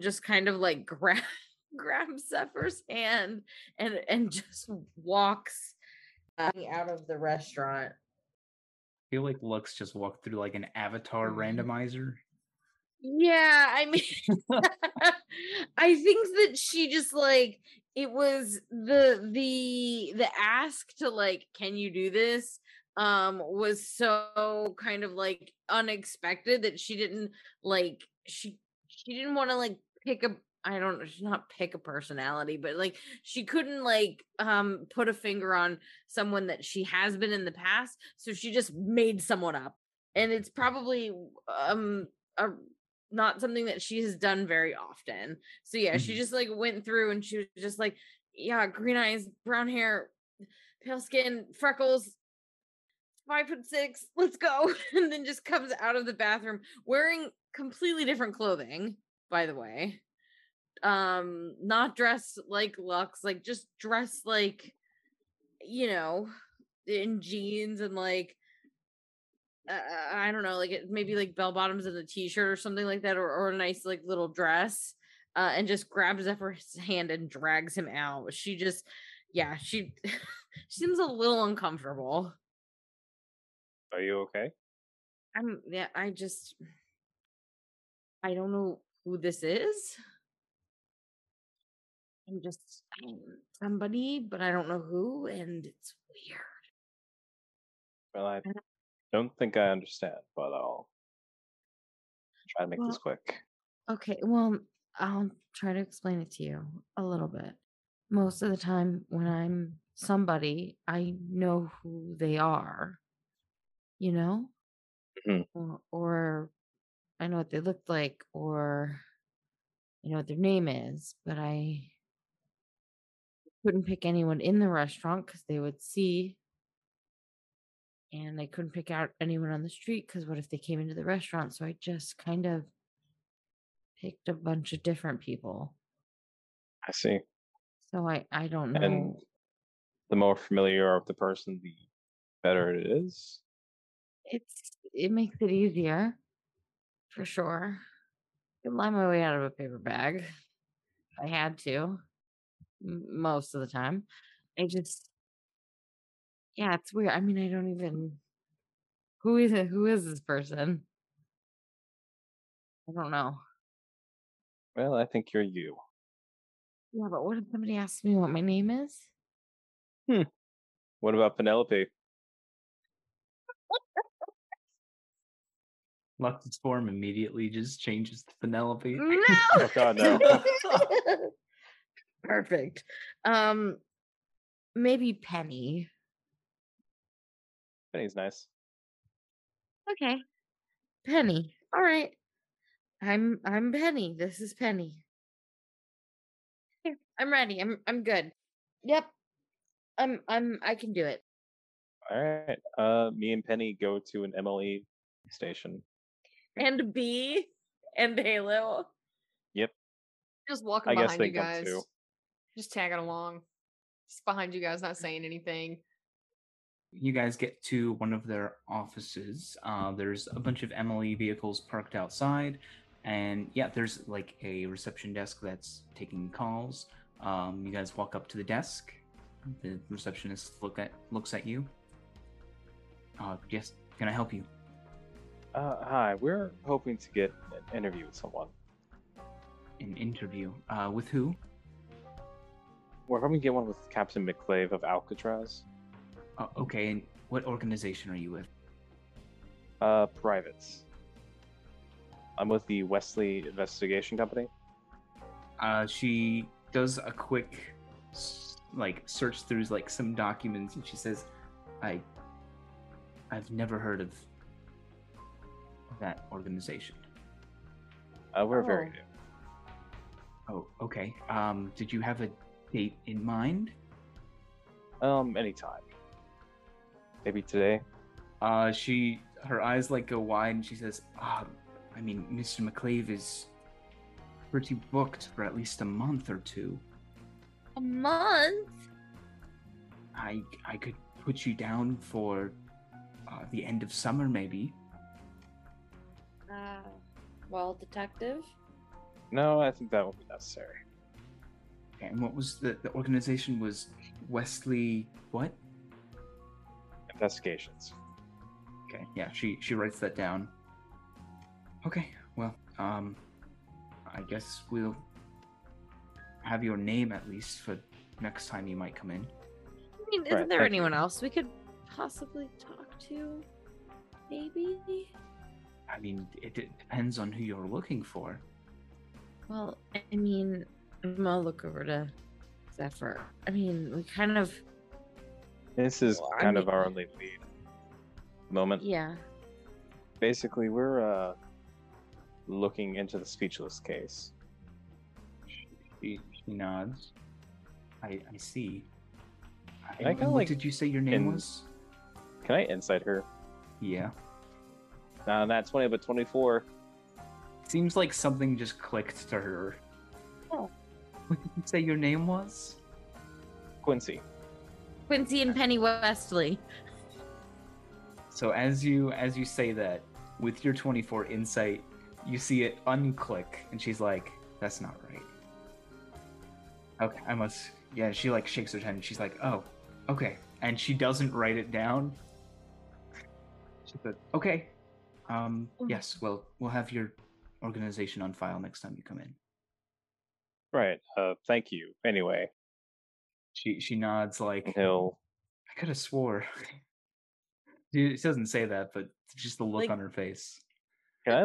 just kind of like grabs Zephyr's hand and just walks out of the restaurant. I feel like Lux just walked through like an avatar randomizer. Yeah, I mean, I think that she just like, it was the ask to like, can you do this? Was so kind of like unexpected that she didn't like, she didn't want to like pick a, I don't know, she's not pick a personality, but like she couldn't like put a finger on someone that she has been in the past, so she just made someone up, and it's probably not something that she has done very often. So yeah, she just like went through and she was just like, yeah, green eyes, brown hair, pale skin, freckles, 5'6", let's go, and then just comes out of the bathroom wearing completely different clothing, by the way. not dress like Lux, like just dress like, you know, in jeans and like, I don't know, like maybe like bell bottoms and a t-shirt or something like that, or a nice like little dress, and just grabs Zephyr's hand and drags him out. She just, yeah, she seems a little uncomfortable. Are you okay? Yeah, I don't know who this is. I'm somebody, but I don't know who, and it's weird. Well, I don't think I understand, but I'll try to make this quick. Okay, well, I'll try to explain it to you a little bit. Most of the time when I'm somebody, I know who they are, you know? Mm-hmm. Or I know what they looked like, or I know what their name is, but I couldn't pick anyone in the restaurant because they would see, and I couldn't pick out anyone on the street because what if they came into the restaurant? So I just kind of picked a bunch of different people. I see. So I don't know. And the more familiar of the person, the better it is. It makes it easier, for sure. I could lie my way out of a paper bag if I had to. Most of the time. Yeah, it's weird. I mean, I don't even... Who is it? Who is this person? I don't know. Well, I think you're you. Yeah, but what if somebody asks me what my name is? What about Penelope? Lux's form immediately just changes to Penelope. No! Oh, God, no. Perfect. Maybe Penny. Penny's nice. Okay. Penny. All right. I'm Penny. This is Penny. Here, I'm ready. I'm good. Yep. I can do it. All right. Me and Penny go to an MLE station. And B and Halo. Yep. Just walking behind you guys. Just tagging along. Just behind you guys, not saying anything. You guys get to one of their offices. There's a bunch of MLE vehicles parked outside. And yeah, there's like a reception desk that's taking calls. You guys walk up to the desk. The receptionist looks at you. Yes, can I help you? Hi, we're hoping to get an interview with someone. An interview? With who? We're hoping to get one with Captain McClave of Alcatraz. Okay, and what organization are you with? Privates. I'm with the Wesley Investigation Company. She does a quick, like, search through, like, some documents, and she says, I've never heard of that organization. We're very new. Oh, okay. Did you have a date in mind? Anytime. Maybe today. Her eyes like go wide, and she says, I mean, Mr. McClave is pretty booked for at least a month or two. A month? I could put you down for the end of summer, maybe. Well, detective? No, I think that won't be necessary. Okay, and what was the organization was Wesley what? Investigations. Okay, yeah, she writes that down. Okay, well, I guess we'll have your name at least for next time you might come in. I mean, isn't there anyone else we could possibly talk to? Maybe? I mean, it depends on who you're looking for. Well, I mean, I'll look over to Zephyr. I mean, we kind of... This is kind of our only lead moment. Yeah. Basically, we're looking into the Speechless case. She nods. I see. What did you say your name was? Can I insight her? Yeah. Not 20, but 24. Seems like something just clicked to her. Oh. What did you say your name was? Quincy. Quincy and Penny Westley. So as you say that, with your 24 insight, you see it unclick, and she's like, "That's not right." Okay, I must. Yeah, she like shakes her head, and she's like, "Oh, okay." And she doesn't write it down. She said, "Okay, yes. Well, we'll have your organization on file next time you come in." Right. Thank you. Anyway, she nods like, "No, I could have swore." She doesn't say that, but just the look like, on her face. Can I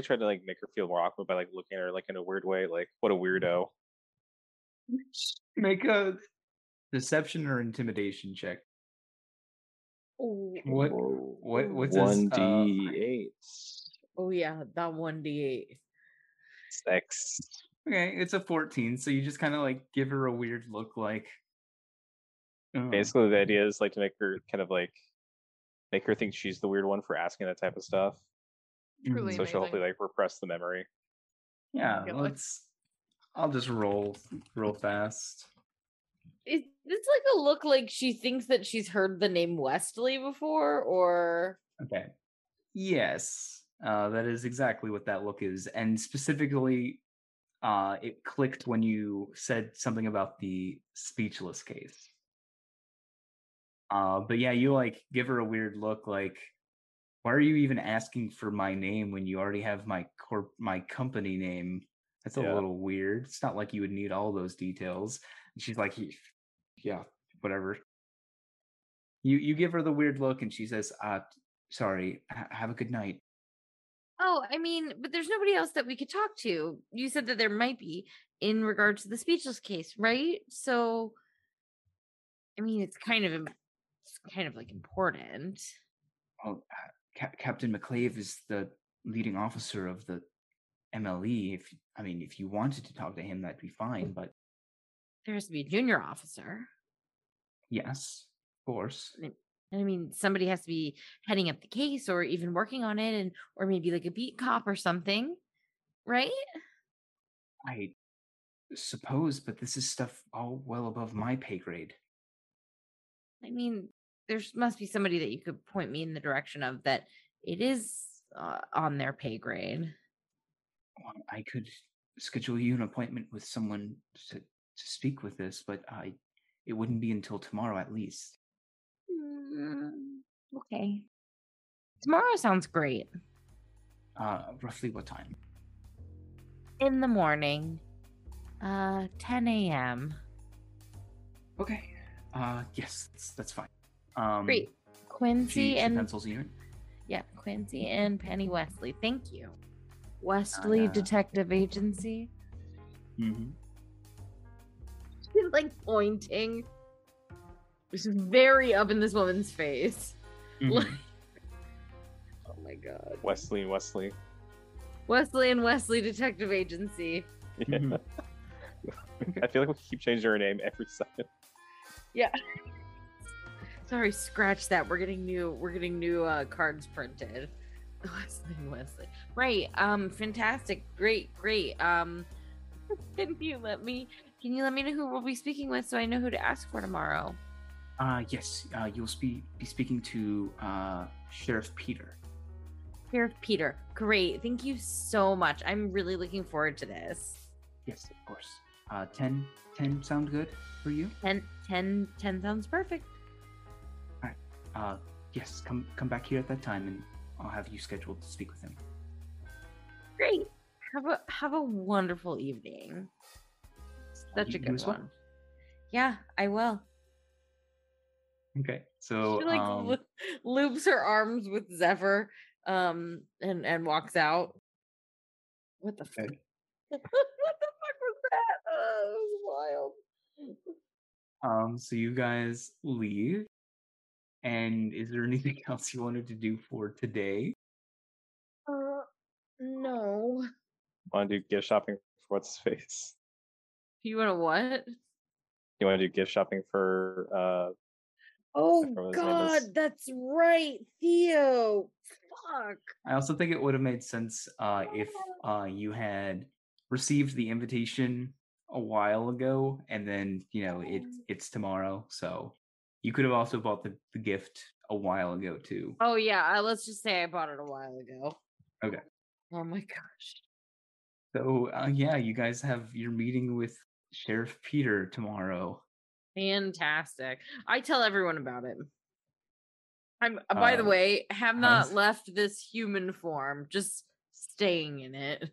try to like make her feel more awkward by like looking at her like in a weird way? Like, what a weirdo. Make a deception or intimidation check. What's 1d8? Oh yeah, that 1d8. 6. Okay, it's a 14. So you just kind of like give her a weird look, like. Basically, the idea is like to make her kind of like make her think she's the weird one for asking that type of stuff. Really, so she'll hopefully like repress the memory. Yeah, let's. I'll just roll fast. Is this like a look like she thinks that she's heard the name Westley before, or? Okay. Yes, that is exactly what that look is, and specifically, it clicked when you said something about the Speechless case. But yeah, you like give her a weird look, like, why are you even asking for my name when you already have my my company name? That's a little weird. It's not like you would need all those details. And she's like, yeah, whatever. You give her the weird look, and she says, sorry, have a good night. Oh, I mean, but there's nobody else that we could talk to. You said that there might be in regards to the Speechless case, right? So, I mean, it's kind of like important. Well, Captain McClave is the leading officer of the MLE. If you wanted to talk to him, that'd be fine, but... There has to be a junior officer. Yes, of course. I mean, somebody has to be heading up the case or even working on it, or maybe like a beat cop or something, right? I suppose, but this is stuff all well above my pay grade. I mean, there must be somebody that you could point me in the direction of that it is on their pay grade. Well, I could schedule you an appointment with someone to speak with this, but it wouldn't be until tomorrow at least. Okay. Tomorrow sounds great. Roughly what time? In the morning. 10 a.m. Okay. Yes, that's fine. Great. Quincy and... Pencils in your... Yeah, Quincy and Penny Westley. Thank you. Westley Detective Agency. Mm-hmm. She's like pointing. She's very up in this woman's face. Mm-hmm. Like, oh my god. Westley and Westley Detective Agency. Yeah. I feel like we keep changing her name every second. Yeah. Sorry, scratch that. We're getting new cards printed. Westley. Right. Fantastic. Great. Can you let me know who we'll be speaking with so I know who to ask for tomorrow? Yes. You'll be speaking to Sheriff Peter. Sheriff Peter. Great. Thank you so much. I'm really looking forward to this. Yes, of course. 10 sound good for you? 10 sounds perfect. All right. Yes, come back here at that time and I'll have you scheduled to speak with him. Great. Have a wonderful evening. Such a good one. Well? Yeah, I will. Okay, so she like loops her arms with Zephyr, and walks out. What the fuck? What the fuck was that? Oh, it was wild. So you guys leave. And is there anything else you wanted to do for today? No. Want to do gift shopping for what's his face? You want to what? You want to do gift shopping for? Oh God, that's right, Theo. Fuck. I also think it would have made sense if you had received the invitation a while ago, and then, you know, it's tomorrow, so you could have also bought the gift a while ago too. Oh yeah, let's just say I bought it a while ago. Okay. Oh my gosh. So yeah, you guys have your meeting with Sheriff Peter tomorrow. Fantastic. I tell everyone about it. By the way, have not left this human form, just staying in it.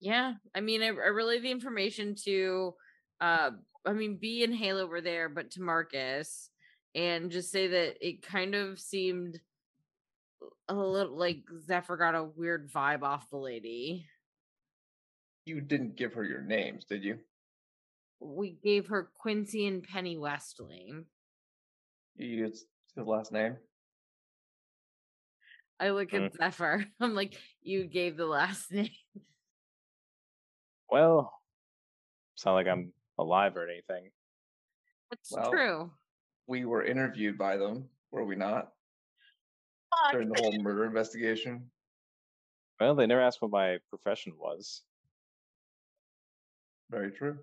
Yeah, I mean, I relay the information to, B and Halo were there, but to Marcus, and just say that it kind of seemed a little like Zephyr got a weird vibe off the lady. You didn't give her your names, did you? We gave her Quincy and Penny Westley. It's his last name. I look at Zephyr. I'm like, you gave the last name. Well, it's not like I'm alive or anything. That's true. We were interviewed by them, were we not? Fuck. During the whole murder investigation. Well, they never asked what my profession was. Very true.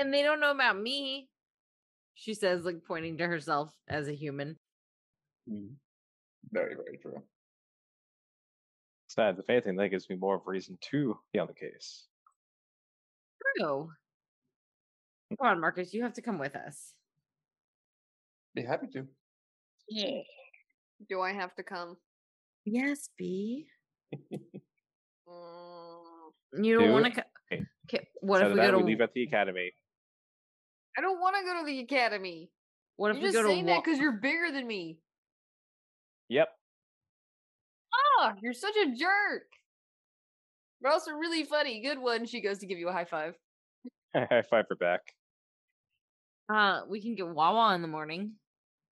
And they don't know about me. She says, like, pointing to herself as a human. Very, very true. Besides, if anything, that gives me more of a reason to be on the case. True. Come on, Marcus, you have to come with us. Be happy to. Yeah. Do I have to come? Yes, B. You don't want to come. Okay. What if we go to... leave at the academy? I don't want to go to the academy. What if you're just saying that because you're bigger than me? Yep. Oh, you're such a jerk. But also really funny. Good one. She goes to give you a high five. High five her back. We can get Wawa in the morning.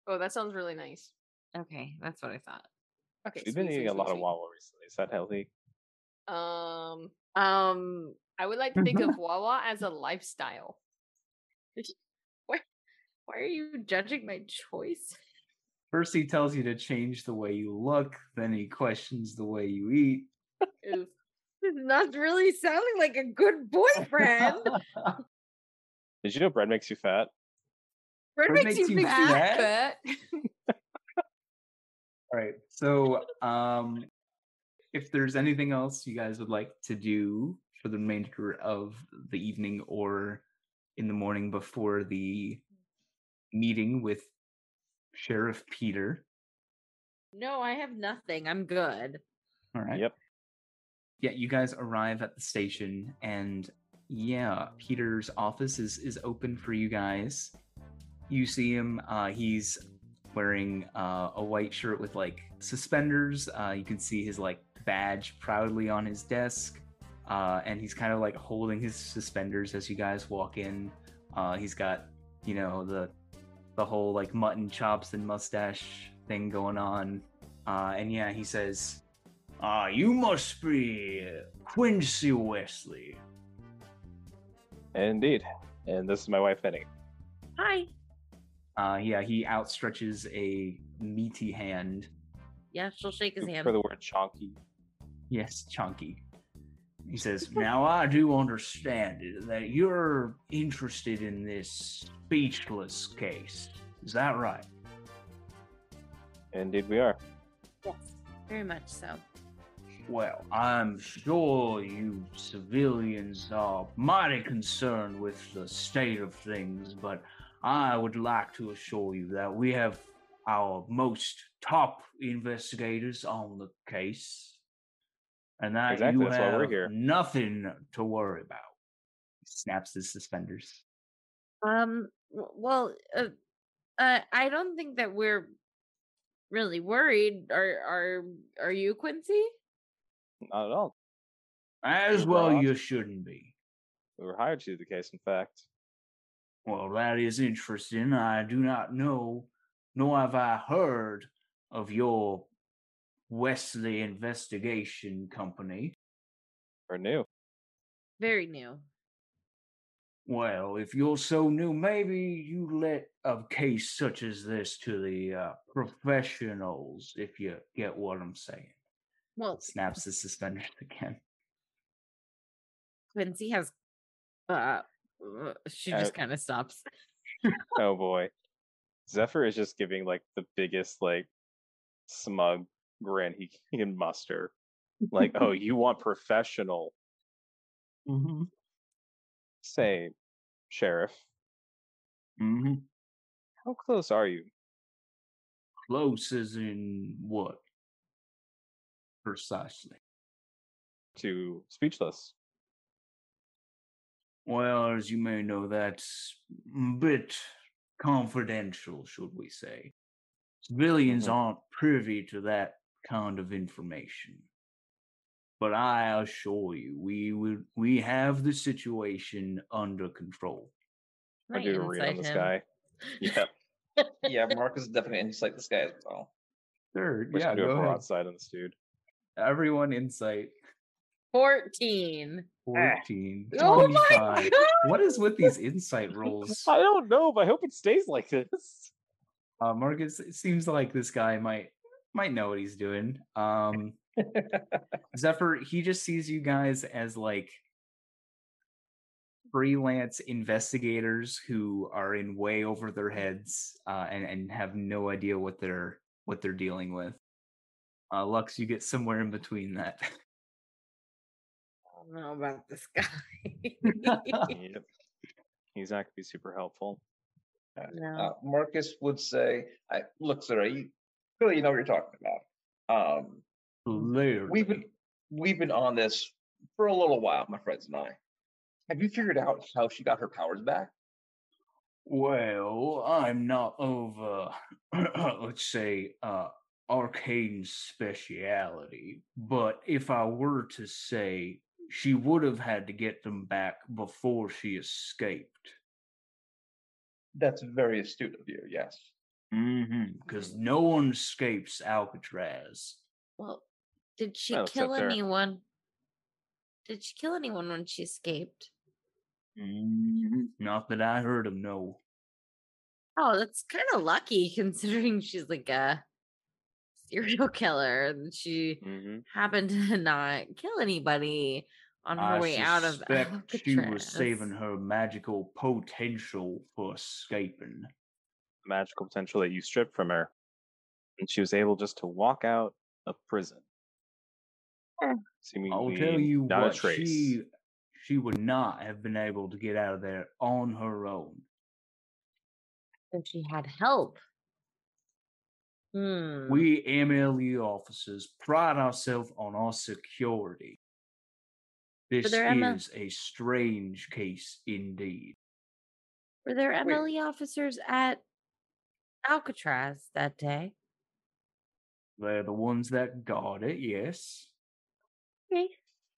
Oh, that sounds really nice. Okay, that's what I thought. Okay, we've been eating a lot of Wawa recently. Is that healthy? I would like to think of Wawa as a lifestyle. Why are you judging my choice? First he tells you to change the way you look, then he questions the way you eat. This is not really sounding like a good boyfriend. Did you know bread makes you fat? Bread makes you fat? All right, so if there's anything else you guys would like to do for the remainder of the evening or in the morning before the meeting with Sheriff Peter. No, I have nothing. I'm good. All right. Yep. Yeah, you guys arrive at the station, and yeah, Peter's office is open for you guys. You see him. He's wearing a white shirt with like suspenders. You can see his like badge proudly on his desk. And he's kind of like holding his suspenders as you guys walk in. He's got, you know, the whole like mutton chops and mustache thing going on. And yeah, he says, you must be Quincy Wesley. Indeed. And this is my wife, Penny. Hi. Yeah, he outstretches a meaty hand. Yeah, she'll shake his hand. For the word chonky. Yes, chonky. He says, now I do understand that you're interested in this Speechless case. Is that right? Indeed we are. Yes, very much so. Well, I'm sure you civilians are mighty concerned with the state of things, but I would like to assure you that we have our most top investigators on the case. And that exactly, you that's have why we're here. Nothing to worry about. He snaps his suspenders. Well, I don't think that we're really worried. Are you, Quincy? Not at all. As well, you shouldn't be. We were hired to do the case, in fact. Well, that is interesting. I do not know, nor have I heard of your Wesley Investigation Company. Or new. Very new. Well, if you're so new, maybe you let a case such as this to the professionals, if you get what I'm saying. Well, snaps his suspenders again. Quincy has she just kind of stops. Oh boy. Zephyr is just giving like the biggest like smug grin he can muster. Like, oh, you want professional. Mm-hmm. Say, Sheriff. Mm-hmm. How close are you? Close as in what? Precisely. To Speechless. Well, as you may know, that's a bit confidential, should we say. Civilians aren't privy to that kind of information. But I assure you, we have the situation under control. Right, I do a read on this guy. Yeah. Yeah, Marcus is definitely inside this guy as well. Third, we should do a broad side on this dude. Everyone insight. 14. 14. Oh my God. What is with these insight rolls? I don't know, but I hope it stays like this. Marcus, it seems like this guy might know what he's doing. Zephyr, he just sees you guys as like freelance investigators who are in way over their heads and have no idea what they're dealing with. Lux, you get somewhere in between that. I don't know about this guy. Yep. He's not going to be super helpful. No. Marcus would say, look, sir, you clearly know what you're talking about. We've been on this for a little while, my friends and I. Have you figured out how she got her powers back? Well, I'm not over, let's say, arcane speciality, but if I were to say, she would have had to get them back before she escaped. That's very astute of you, yes. Mm-hmm. Because no one escapes Alcatraz. Well, did she kill anyone? Did she kill anyone when she escaped? Mm-hmm. Not that I heard of, no. Oh, that's kind of lucky considering she's like a serial killer and she happened to not kill anybody on her way out of Alcatraz. She was saving her magical potential for escaping. Magical potential that you stripped from her. And she was able just to walk out of prison. I'll tell you what, she would not have been able to get out of there on her own. But she had help. We MLU officers pride ourselves on our security. This is a strange case indeed. Were there MLE officers at Alcatraz that day? They're the ones that got it, yes. Okay.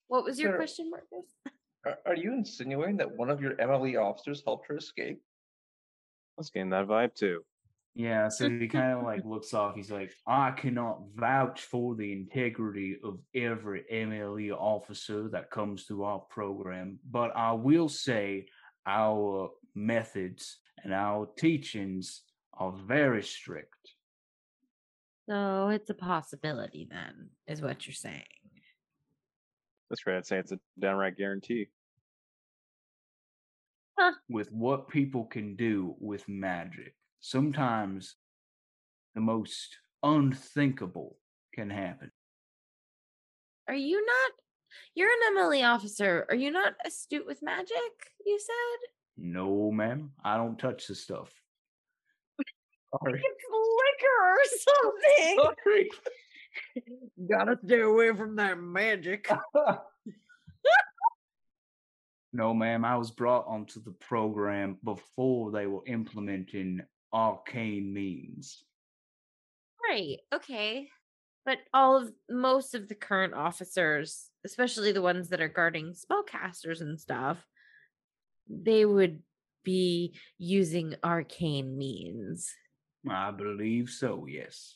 What was your question, Marcus? Are you insinuating that one of your MLE officers helped her escape? I was getting that vibe too. Yeah, so he kind of like looks off. He's like, I cannot vouch for the integrity of every MLE officer that comes through our program, but I will say our methods and our teachings are very strict. So it's a possibility then, is what you're saying. That's right. I'd say it's a downright guarantee. Huh. With what people can do with magic, sometimes the most unthinkable can happen. You're an MLE officer. Are you not astute with magic, you said? No, ma'am. I don't touch the stuff. Sorry. It's liquor or something. Sorry. Gotta stay away from that magic. No, ma'am, I was brought onto the program before they were implementing arcane means. Right, okay. But most of the current officers, especially the ones that are guarding spellcasters and stuff, they would be using arcane means. I believe so, yes.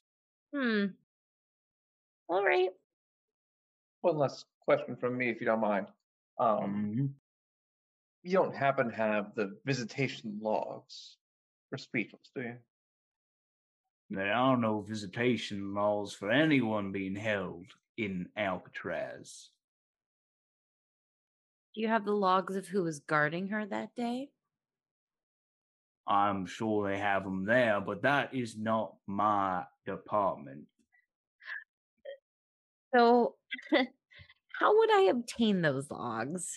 All right. One last question from me, if you don't mind. You don't happen to have the visitation logs for Speechless, do you? There are no visitation laws for anyone being held in Alcatraz. Do you have the logs of who was guarding her that day? I'm sure they have them there, but that is not my department. So, how would I obtain those logs?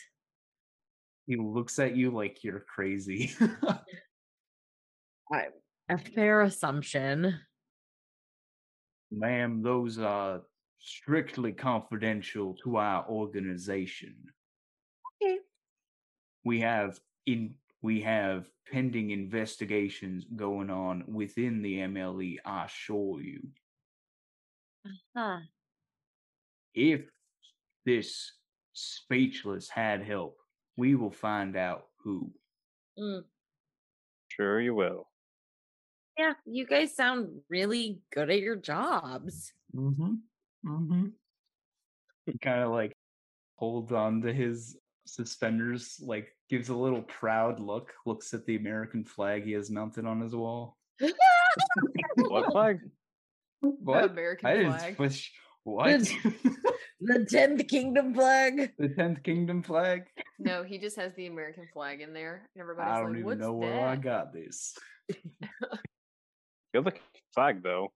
He looks at you like you're crazy. A fair assumption. Ma'am, those are strictly confidential to our organization. Okay. We have pending investigations going on within the MLE, I assure you. Uh-huh. If this Speechless had help, we will find out who. Mm. Sure you will. Yeah, you guys sound really good at your jobs. Mm-hmm. Mm-hmm. He kind of like holds on to his suspenders, like gives a little proud look, looks at the American flag he has mounted on his wall. What flag? What? American flag. What? The 10th Kingdom flag. The 10th Kingdom flag. No, he just has the American flag in there. And everybody's like, what's that? I don't even know where I got this. Good looking flag, though.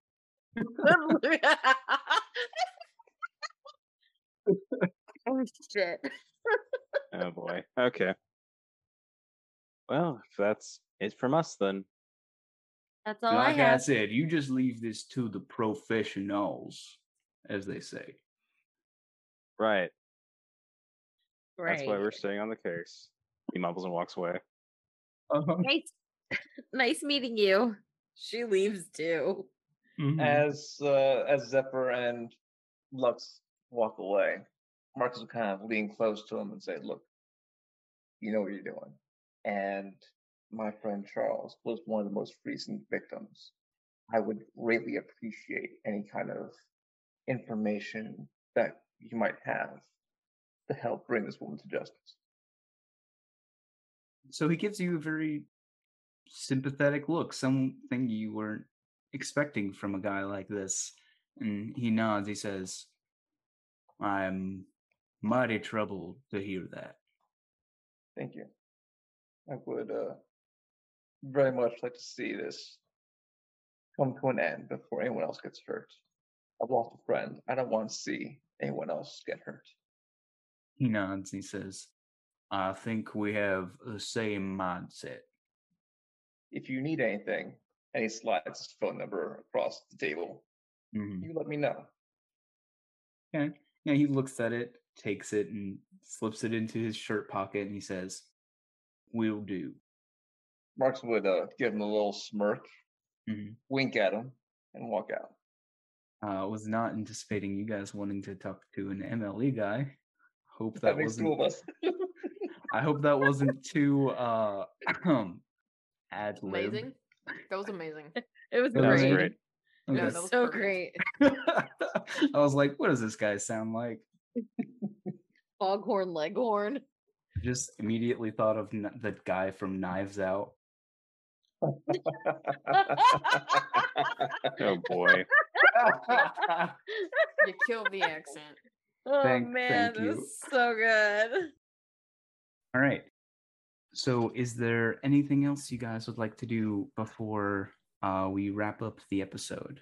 Oh, shit. Oh, boy. Okay. Well, if that's it from us, then. That's all I have. Like I said, you just leave this to the professionals, as they say. Right. That's why we're staying on the case. He mumbles and walks away. Uh-huh. Nice meeting you. She leaves too. Mm-hmm. As Zephyr and Lux walk away, Marcus will kind of lean close to him and say, "Look, you know what you're doing." And my friend Charles was one of the most recent victims. I would greatly appreciate any kind of information that you might have to help bring this woman to justice. So he gives you a very sympathetic look, something you weren't expecting from a guy like this. And he nods, he says, "I'm mighty troubled to hear that." Thank you. I would very much like to see this come to an end before anyone else gets hurt. I've lost a friend. I don't want to see anyone else get hurt. He nods and he says, "I think we have the same mindset." If you need anything, and he slides his phone number across the table, mm-hmm. You let me know. Okay. Yeah, he looks at it, takes it, and slips it into his shirt pocket, and he says, "Will do." Marks would give him a little smirk, mm-hmm. Wink at him, and walk out. I was not anticipating you guys wanting to talk to an MLE guy. Hope that wasn't. Two of us. I hope that wasn't too ad lib. Amazing. That was amazing. It was great. Okay. Yeah, that was so perfect. Great. I was like, what does this guy sound like? Foghorn Leghorn. Just immediately thought of the guy from Knives Out. Oh boy. You killed the accent. Oh man, this is so good. All right. So is there anything else you guys would like to do before we wrap up the episode?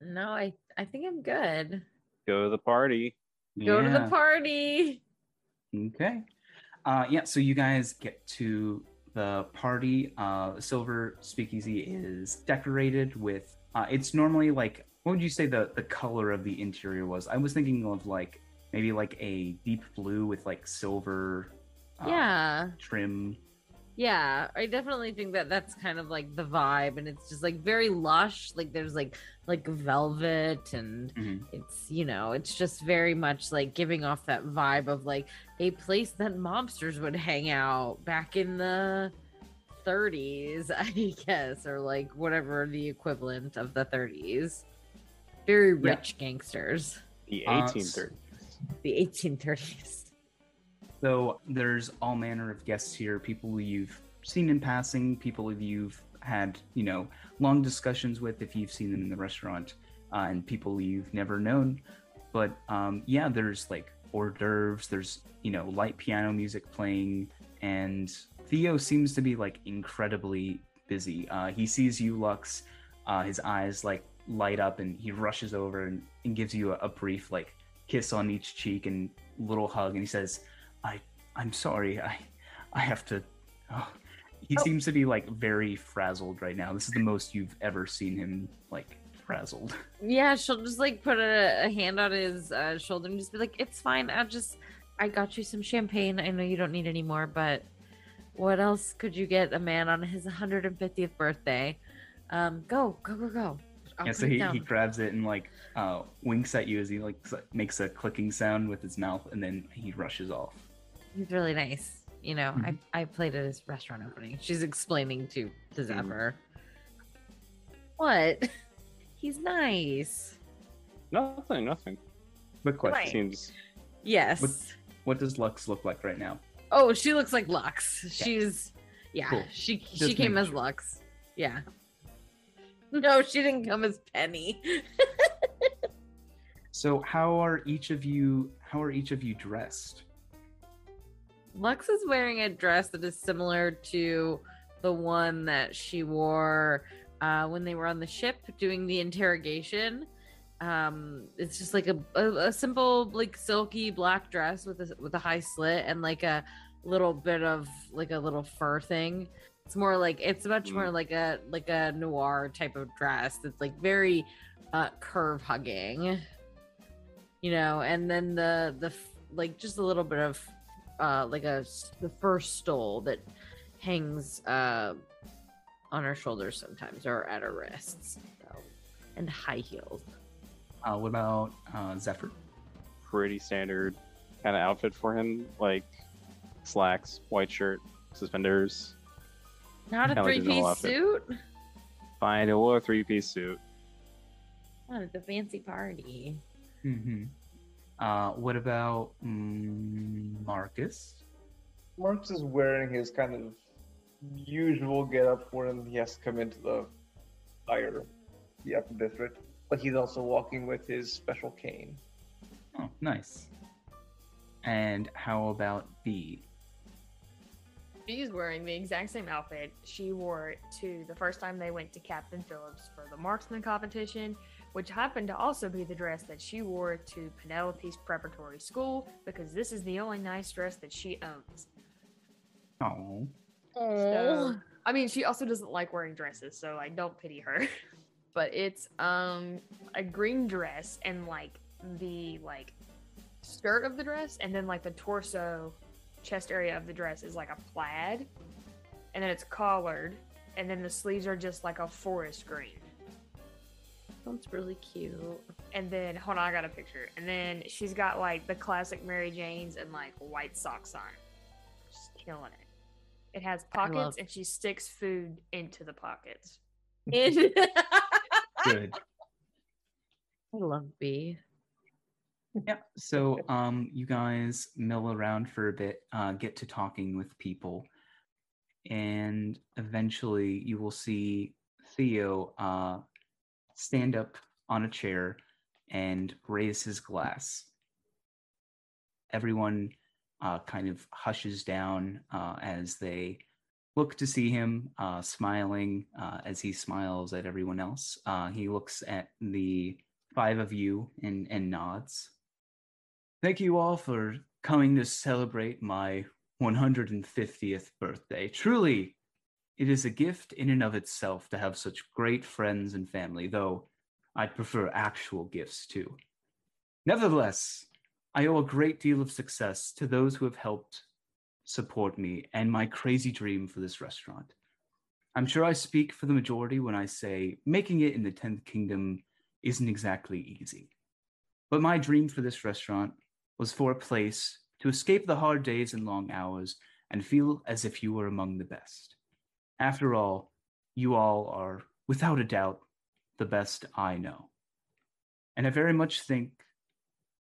No, I think I'm good. Go to the party. Go to the party. Okay. So you guys get to the party. Silver Speakeasy is decorated with, it's normally like, what would you say the color of the interior was? I was thinking of like, maybe like a deep blue with like silver trim. Yeah, I definitely think that's kind of like the vibe, and it's just like very lush, like there's like velvet, and mm-hmm. It's, you know, it's just very much like giving off that vibe of like a place that mobsters would hang out back in the 30s, I guess, or like whatever the equivalent of the 30s. Very rich gangsters. The 1830s. So there's all manner of guests here, people you've seen in passing, people you've had, you know, long discussions with if you've seen them in the restaurant, and people you've never known. But there's like hors d'oeuvres. There's, you know, light piano music playing, and Theo seems to be like incredibly busy. He sees you, Lux, his eyes like light up, and he rushes over and gives you a brief like kiss on each cheek and little hug, and he says, I'm sorry, I have to... Oh. He seems to be like very frazzled right now. This is the most you've ever seen him like frazzled. Yeah, she'll just like put a hand on his shoulder and just be like, it's fine, I got you some champagne. I know you don't need any more, but what else could you get a man on his 150th birthday? Go. Yeah, so he grabs it and like winks at you as he like makes a clicking sound with his mouth, and then he rushes off. He's really nice. You know, mm-hmm. I played at his restaurant opening. She's explaining to Zephyr. What? He's nice. Nothing. Good question. Yes. What does Lux look like right now? Oh, she looks like Lux. Okay. She's, yeah, cool. She came as Lux. Yeah. No, she didn't come as Penny. So how are each of you dressed? Lux is wearing a dress that is similar to the one that she wore when they were on the ship doing the interrogation. It's just like a simple like silky black dress with a high slit and like a little bit of like a little fur thing. It's much more like a noir type of dress. That's like very curve hugging, you know. And then the like just a little bit of the fur stole that hangs on her shoulders sometimes or at her wrists, so. And high heels. What about Zephyr? Pretty standard kind of outfit for him, like slacks, white shirt, suspenders. Not a three-piece suit? Fine, it will a three-piece suit. Not at the fancy party. Mm-hmm. What about Marcus? Marcus is wearing his kind of usual getup when he has to come into the upper district, but he's also walking with his special cane. Oh, nice. And how about B? She's wearing the exact same outfit she wore to the first time they went to Captain Phillips for the marksman competition, which happened to also be the dress that she wore to Penelope's preparatory school, because this is the only nice dress that she owns. Oh. So, I mean, she also doesn't like wearing dresses, so I don't pity her. But it's a green dress and like the like skirt of the dress, and then like the torso chest area of the dress is like a plaid, and then it's collared, and then the sleeves are just like a forest green. That's really cute. And then hold on, I got a picture. And then she's got like the classic Mary Janes and like white socks on. She's killing it. It has pockets, and she sticks food into the pockets. Good. I love B. Yeah, so you guys mill around for a bit, get to talking with people, and eventually you will see Theo stand up on a chair and raise his glass. Everyone kind of hushes down as they look to see him smiling as he smiles at everyone else. He looks at the five of you and nods. Thank you all for coming to celebrate my 150th birthday. Truly, it is a gift in and of itself to have such great friends and family, though I'd prefer actual gifts too. Nevertheless, I owe a great deal of success to those who have helped support me and my crazy dream for this restaurant. I'm sure I speak for the majority when I say making it in the 10th Kingdom isn't exactly easy. But my dream for this restaurant was for a place to escape the hard days and long hours and feel as if you were among the best. After all, you all are, without a doubt, the best I know. And I very much think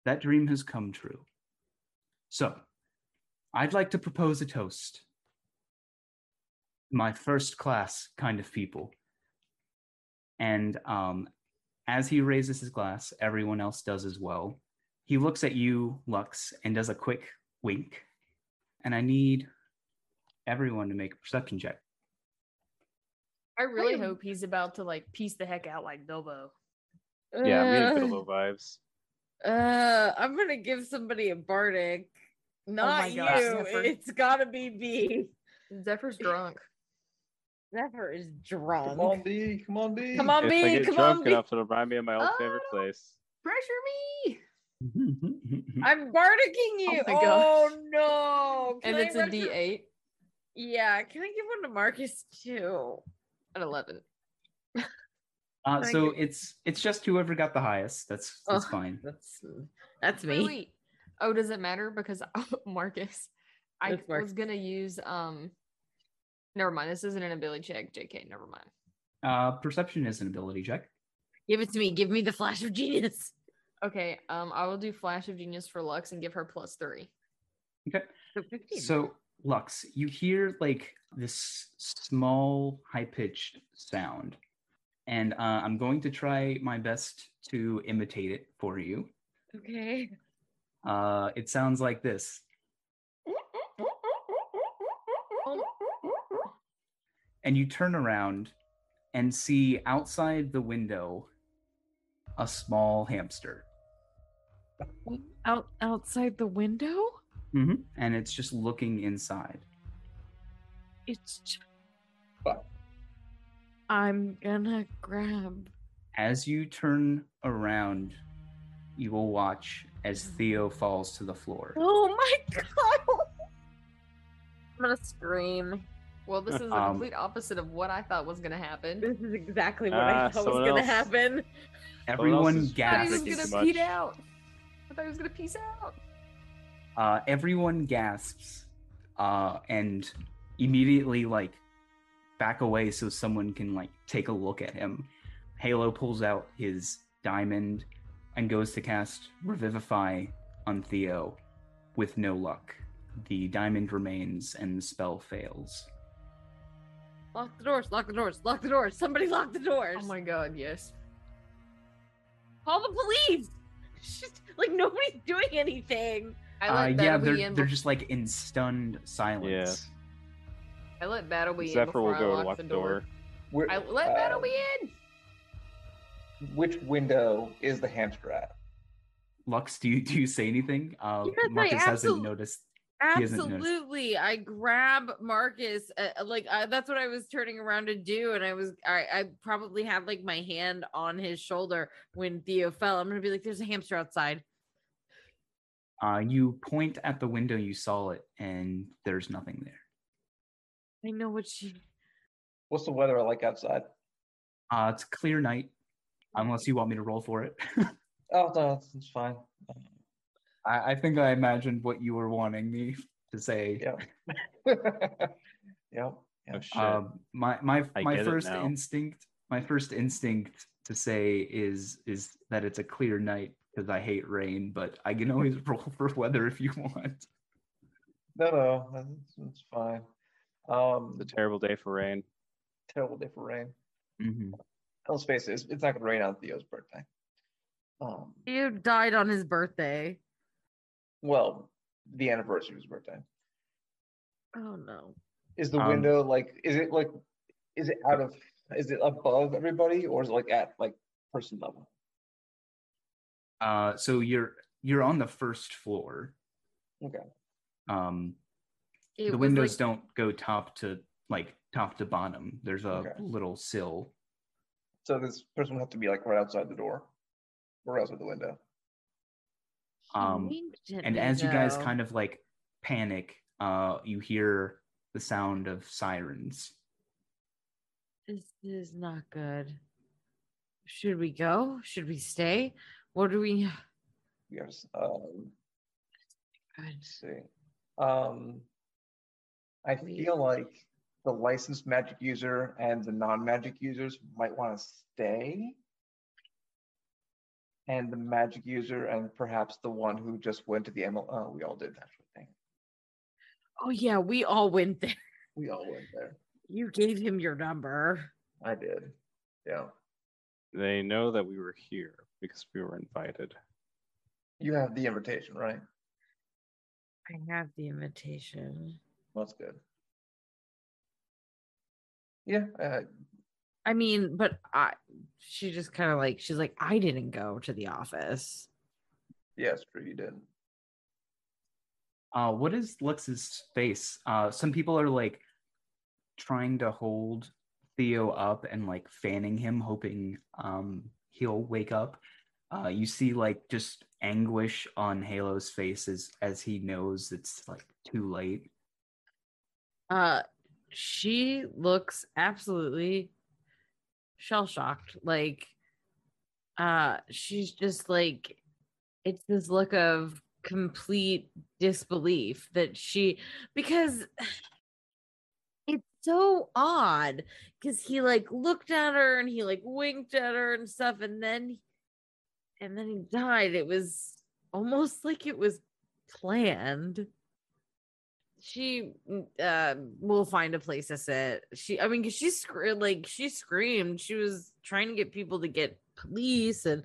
that dream has come true. So, I'd like to propose a toast. My first class kind of people. And as he raises his glass, everyone else does as well. He looks at you, Lux, and does a quick wink. And I need everyone to make a perception check. I really hope he's about to like piece the heck out like Bilbo. Yeah, I'm getting Bilbo vibes. I'm gonna give somebody a bardic. Not you. Zephyr. It's gotta be B. Zephyr's drunk. Zephyr is drunk. Come on, B. Come on, B. Come on, B. If I get come drunk on, B. Enough, it'll remind me of my old favorite place. Pressure me. I'm bardicking you. Oh no. Can and it's a D8. Yeah, can I give one to Marcus too? At 11. So it's just whoever got the highest. That's fine. That's me. Wait. Oh, does it matter? Because Marcus, I was gonna use never mind, this isn't an ability check, JK. Never mind. Perception is an ability check. Give it to me. Give me the flash of genius. Okay, I will do Flash of Genius for Lux and give her +3. Okay. So Lux, you hear like this small, high-pitched sound, and I'm going to try my best to imitate it for you. Okay. It sounds like this. And you turn around and see outside the window a small hamster. Outside the window? Mm-hmm. And it's just looking inside. I'm gonna grab. As you turn around, you will watch as Theo falls to the floor. Oh my god! I'm gonna scream. Well, this is the complete opposite of what I thought was gonna happen. This is exactly what I thought was gonna happen. Everyone gasps. I thought he was gonna peed out. I thought he was gonna peace out. Everyone gasps and immediately like back away so someone can like take a look at him. Halo pulls out his diamond and goes to cast Revivify on Theo with no luck. The diamond remains and the spell fails. Lock the doors, lock the doors, lock the doors. Somebody lock the doors. Oh my god, yes. Call the police! It's just, like, nobody's doing anything. I let Battle be in. They're just, like, in stunned silence. Yeah. I let Battle be in before I lock the door. I let Battle be in! Which window is the hamster at? Lux, do you say anything? Yes, Marcus hasn't noticed. Absolutely. I grab Marcus. That's what I was turning around to do. And I probably had like my hand on his shoulder when Theo fell. I'm going to be like, there's a hamster outside. You point at the window, you saw it, and there's nothing there. I know what she. What's the weather like outside? It's a clear night, unless you want me to roll for it. Oh, no, it's fine. I think I imagined what you were wanting me to say. Yep. Oh, shit. My first instinct to say is that it's a clear night because I hate rain, but I can always roll for weather if you want. No, that's fine. It's a terrible day for rain. Mm-hmm. Let's face it, it's not gonna rain on Theo's birthday. Theo died on his birthday. Well, the anniversary of his birthday. Oh no! Is the window is it above everybody or is it like at like person level? So you're on the first floor. Okay. The windows don't go top to bottom. There's a little sill. So this person would have to be like right outside the door, or outside the window. And as you guys kind of like panic, you hear the sound of sirens. This is not good. Should we go? Should we stay? What do we? Yes. Let's see. I feel like the licensed magic user and the non-magic users might want to stay. And the magic user, and perhaps the one who just went to the ML. Oh, we all did that sort of thing. Oh yeah, we all went there. You gave him your number. I did. Yeah. They know that we were here because we were invited. You have the invitation, right? I have the invitation. That's good. Yeah. I mean, but she just kind of like, she's like, I didn't go to the office. Yes, yeah, true, you didn't. What is Lux's space? Some people are like trying to hold Theo up and like fanning him, hoping he'll wake up. You see like just anguish on Halo's face as he knows it's like too late. She looks absolutely shell-shocked. Like, she's just like, it's this look of complete disbelief that she, because it's so odd, because he like looked at her and he like winked at her and stuff, and then he died. It was almost like it was planned. She will find a place to sit. She screamed. She was trying to get people to get police, and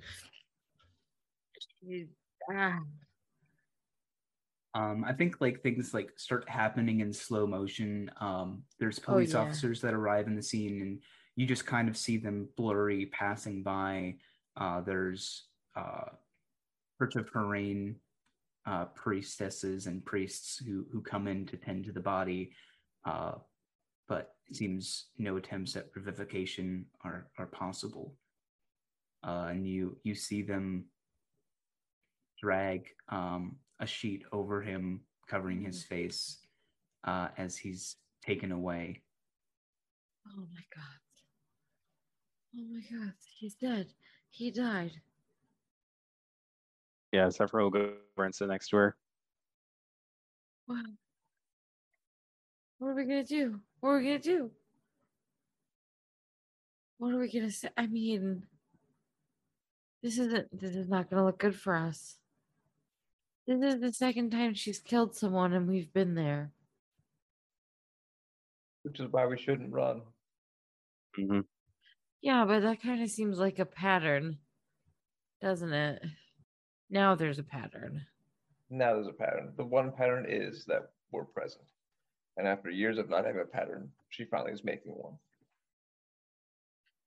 she, I think like things like start happening in slow motion. There's police officers that arrive in the scene, and you just kind of see them blurry passing by. There's Percheferane priestesses and priests who come in to tend to the body, but it seems no attempts at revivification are possible. And you see them drag a sheet over him, covering his face as he's taken away. Oh my God. Oh my God, he's dead. He died. Yeah, Sephiroth will go over and sit next to her. Wow. What are we going to do? What are we going to do? What are we going to say? I mean, this is not going to look good for us. This is the second time she's killed someone and we've been there. Which is why we shouldn't run. Mm-hmm. Yeah, but that kind of seems like a pattern, doesn't it? Now there's a pattern. The one pattern is that we're present. And after years of not having a pattern, she finally is making one.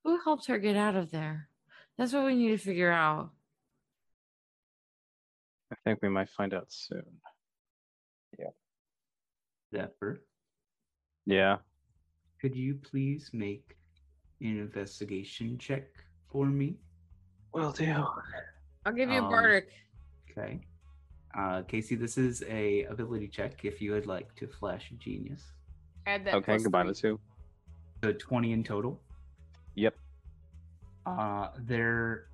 Who helped her get out of there? That's what we need to figure out. I think we might find out soon. Yeah. Zephyr? Yeah. Could you please make an investigation check for me? Will do. I'll give you a bardic. Okay. Casey, this is a ability check if you would like to flash genius. Add that. Okay, combine the two. So 20 in total. Yep. There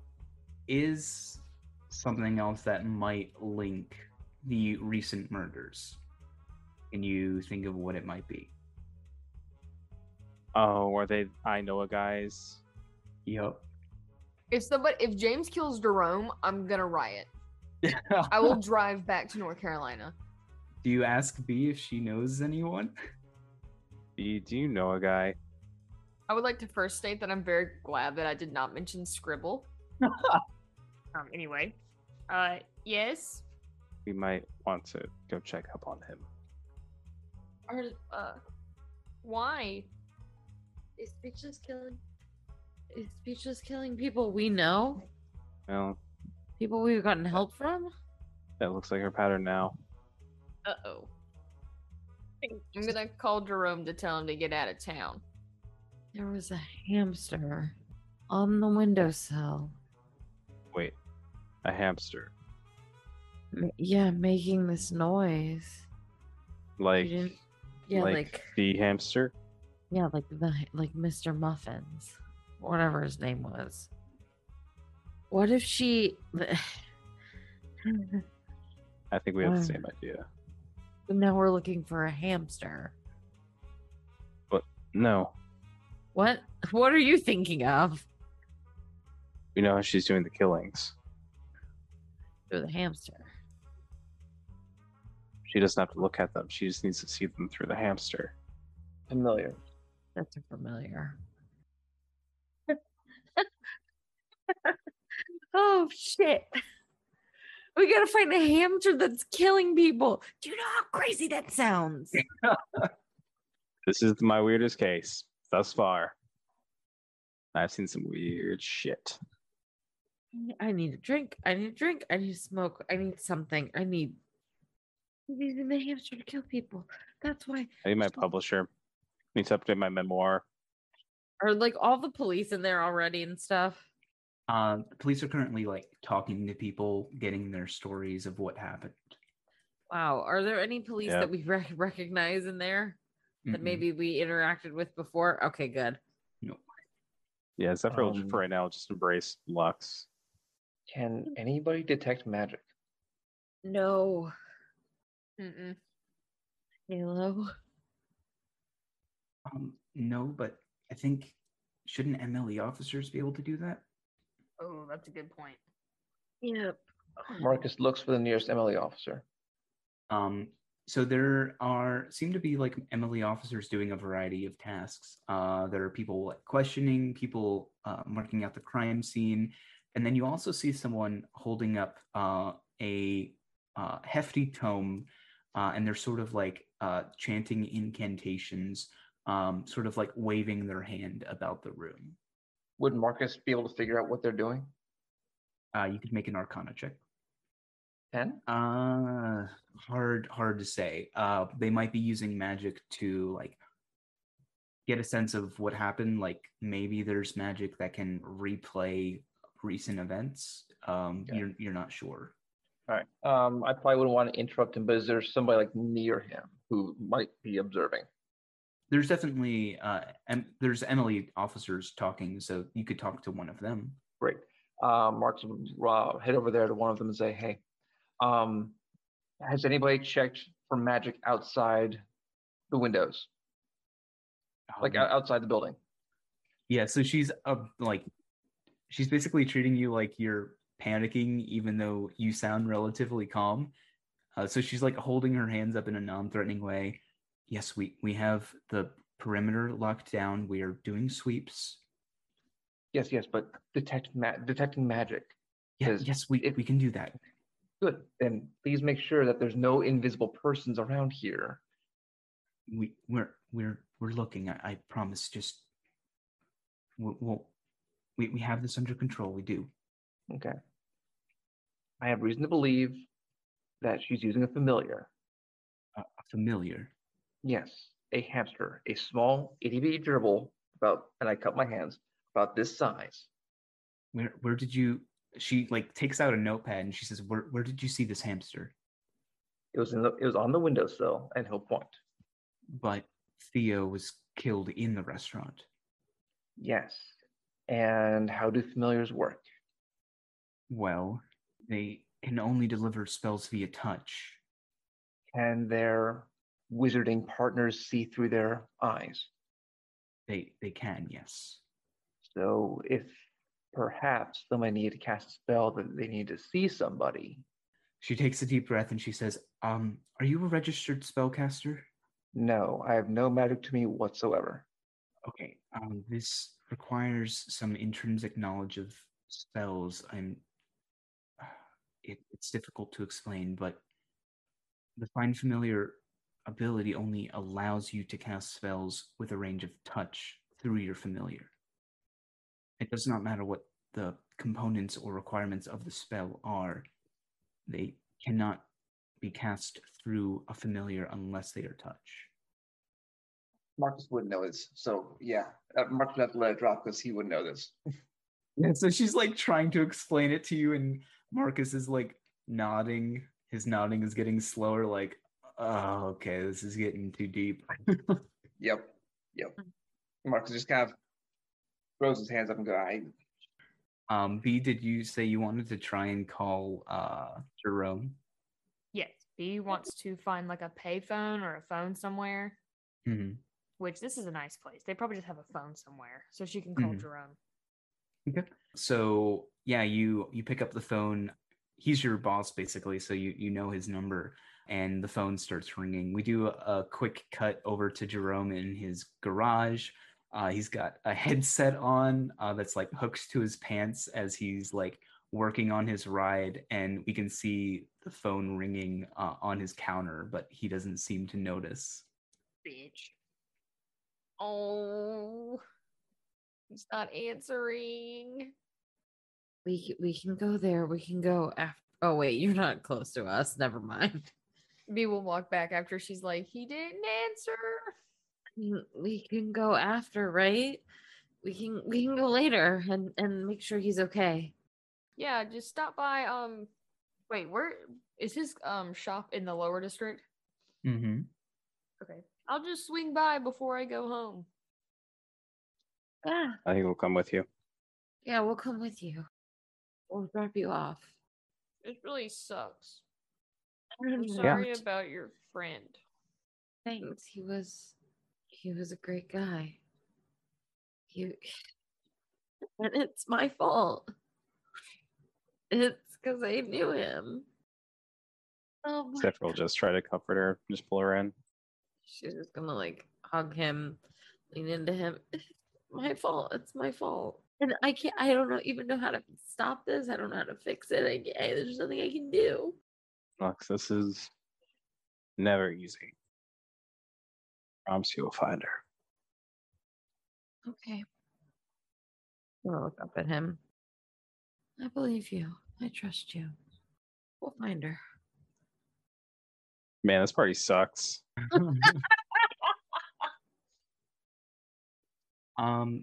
is something else that might link the recent murders. Can you think of what it might be? Oh, are they I know a guys? Yep. If James kills Jerome, I'm gonna riot. I will drive back to North Carolina. Do you ask B if she knows anyone? B, do you know a guy? I would like to first state that I'm very glad that I did not mention Scribble. Anyway. Yes? We might want to go check up on him. Why? Is Speechless killing? Is Speechless killing people we know? No. People we've gotten help from? That looks like her pattern now. Uh-oh. I'm gonna call Jerome to tell him to get out of town. There was a hamster on the windowsill. Wait, a hamster? Yeah, making this noise. Like the hamster? Yeah, like Mr. Muffins. Whatever his name was. What if she... I think we have the same idea. Now we're looking for a hamster. But no. What? What are you thinking of? We know how she's doing the killings. Through the hamster. She doesn't have to look at them. She just needs to see them through the hamster. Familiar. That's a familiar. Oh shit! We we gotta find a hamster that's killing people. Do you know how crazy that sounds? This is my weirdest case thus far. I've seen some weird shit. I need a drink. I need a drink. I need to smoke. I need something. I need using the hamster to kill people. That's why. I need my publisher. I need to update my memoir. Are like all the police in there already and stuff? The police are currently like talking to people, getting their stories of what happened. Wow. Are there any police that we recognize in there that maybe we interacted with before? Okay, good. Yeah, except for right now, just embrace Lux. Can anybody detect magic? No. Hello? No, but I think, shouldn't MLE officers be able to do that? Oh, that's a good point. Yep. Marcus looks for the nearest MLE officer. So there seem to be like MLE officers doing a variety of tasks. There are people like questioning, people marking out the crime scene. And then you also see someone holding up a hefty tome and they're sort of like chanting incantations, sort of like waving their hand about the room. Would Marcus be able to figure out what they're doing? You could make an Arcana check. 10? Hard to say. They might be using magic to like get a sense of what happened. Like maybe there's magic that can replay recent events. You're not sure. All right. I probably wouldn't want to interrupt him, but is there somebody like near him who might be observing? There's definitely there's MLE officers talking, so you could talk to one of them. Great. Mark would head over there to one of them and say, "Hey. Has anybody checked for magic outside the windows? Like outside the building?" Yeah, so she's she's basically treating you like you're panicking, even though you sound relatively calm. So she's like holding her hands up in a non-threatening way. Yes, we have the perimeter locked down. We are doing sweeps. Yes, but detecting magic. Yes, we can do that. Good. Then please make sure that there's no invisible persons around here. We're looking. I promise. Just we have this under control. We do. Okay. I have reason to believe that she's using a familiar. A familiar. Yes, a hamster, a small itty bitty gerbil about, and I cut my hands about this size. Where did you? She like takes out a notepad and she says, "Where did you see this hamster?" It was on the windowsill, and he'll point. But Theo was killed in the restaurant. Yes. And how do familiars work? Well, they can only deliver spells via touch. Can their wizarding partners see through their eyes? They can, yes. So if perhaps they might need to cast a spell that they need to see somebody. She takes a deep breath and she says, "Are you a registered spellcaster?" No, I have no magic to me whatsoever. Okay, this requires some intrinsic knowledge of spells. It's difficult to explain, but the Find Familiar ability only allows you to cast spells with a range of touch through your familiar. It does not matter what the components or requirements of the spell are. They cannot be cast through a familiar unless they are touch. Marcus wouldn't know this. So, yeah. Marcus would have to let it drop because he wouldn't know this. Yeah, so she's like trying to explain it to you, and Marcus is like nodding. His nodding is getting slower, like, oh, okay, this is getting too deep. Yep. Marcus just kind of throws his hands up and goes, B, did you say you wanted to try and call Jerome? Yes, B wants to find like a payphone or a phone somewhere, which this is a nice place. They probably just have a phone somewhere, so she can call Jerome. Okay. So yeah, you pick up the phone. He's your boss basically, so you know his number, and the phone starts ringing. We do a quick cut over to Jerome in his garage. He's got a headset on that's like hooked to his pants as he's like working on his ride, and we can see the phone ringing on his counter, but he doesn't seem to notice. Bitch. Oh, he's not answering. We can go there. We can go after. Oh wait, you're not close to us. Never mind. We will walk back after she's like, he didn't answer. We can go after, right? We can go later and make sure he's okay. Yeah, just stop by. Wait, where is his shop in the lower district? Mm-hmm. Okay, I'll just swing by before I go home. Yeah, I think we'll come with you. Yeah, we'll come with you. We'll drop you off. It really sucks. I'm sorry about your friend. Thanks. He was a great guy. And it's my fault. It's because I knew him. Oh, Seth will just try to comfort her, just pull her in. She's just gonna like hug him, lean into him. It's my fault. And I don't even know how to stop this. I don't know how to fix it. There's nothing I can do. Lux, this is never easy. I promise you will find her. Okay. I'm gonna look up at him. I believe you. I trust you. We'll find her. Man, this party sucks.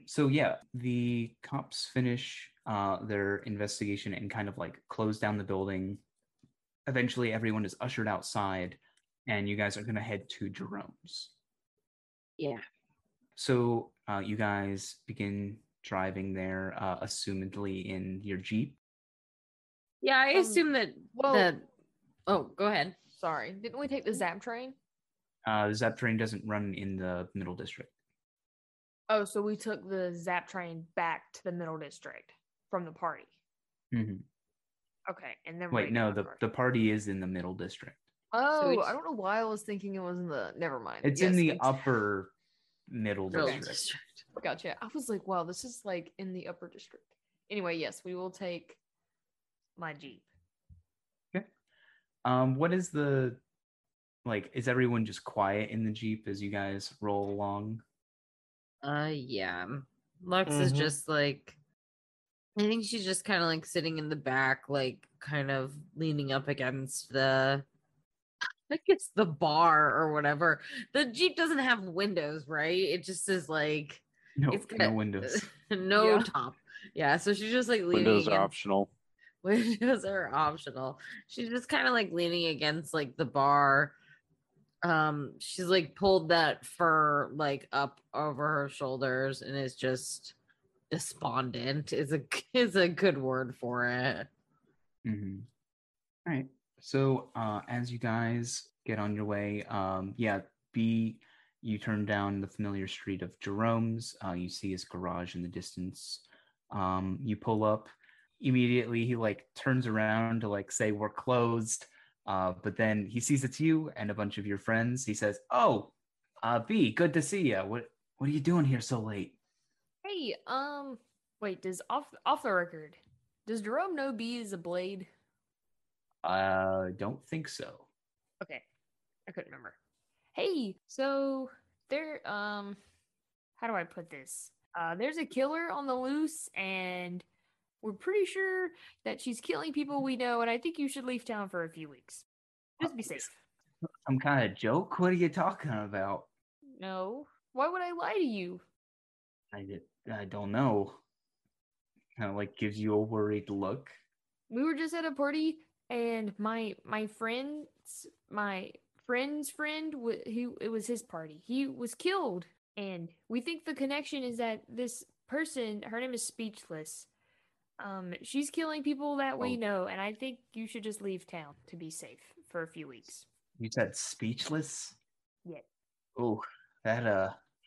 So yeah, the cops finish their investigation and kind of like close down the building. Eventually, everyone is ushered outside, and you guys are going to head to Jerome's. Yeah. So you guys begin driving there, assumedly in your Jeep. Yeah, I assume that... Well, oh, go ahead. Sorry. Didn't we take the Zap train? The Zap train doesn't run in the Middle District. Oh, so we took the Zap train back to the Middle District from the party. Mm-hmm. Okay, and then wait, no, the party is in the Middle District. Oh, so I don't know why I was thinking it was in the... Never mind. It's in the upper Middle District. Gotcha. I was like, wow, this is like in the upper district. Anyway, yes, we will take my Jeep. Okay. What is the... Like, is everyone just quiet in the Jeep as you guys roll along? Yeah. Lux is just like... I think she's just kind of like sitting in the back, like kind of leaning up against the bar or whatever. The Jeep doesn't have windows, right? It just is like... No windows. No top. Yeah, so she's just like leaning... Windows are optional. She's just kind of like leaning against like the bar. She's like pulled that fur like up over her shoulders and is just... despondent is a good word for it. Mm-hmm. All right. So as you guys get on your way, you turn down the familiar street of Jerome's. You see his garage in the distance. You pull up. Immediately, he like turns around to like say we're closed, but then he sees it's you and a bunch of your friends. He says, "Oh, B, good to see you. What are you doing here so late?" Hey, wait, does off the record, does Jerome know B is a blade? I don't think so. Okay, I couldn't remember. Hey, so there, how do I put this? There's a killer on the loose, and we're pretty sure that she's killing people we know, and I think you should leave town for a few weeks. Just be safe. Some kind of joke? What are you talking about? No. Why would I lie to you? I don't know. Kind of like gives you a worried look. We were just at a party, and my friend's friend, it was his party. He was killed, and we think the connection is that this person, her name is Speechless. She's killing people that we know, and I think you should just leave town to be safe for a few weeks. You said Speechless? Yeah. Oh, that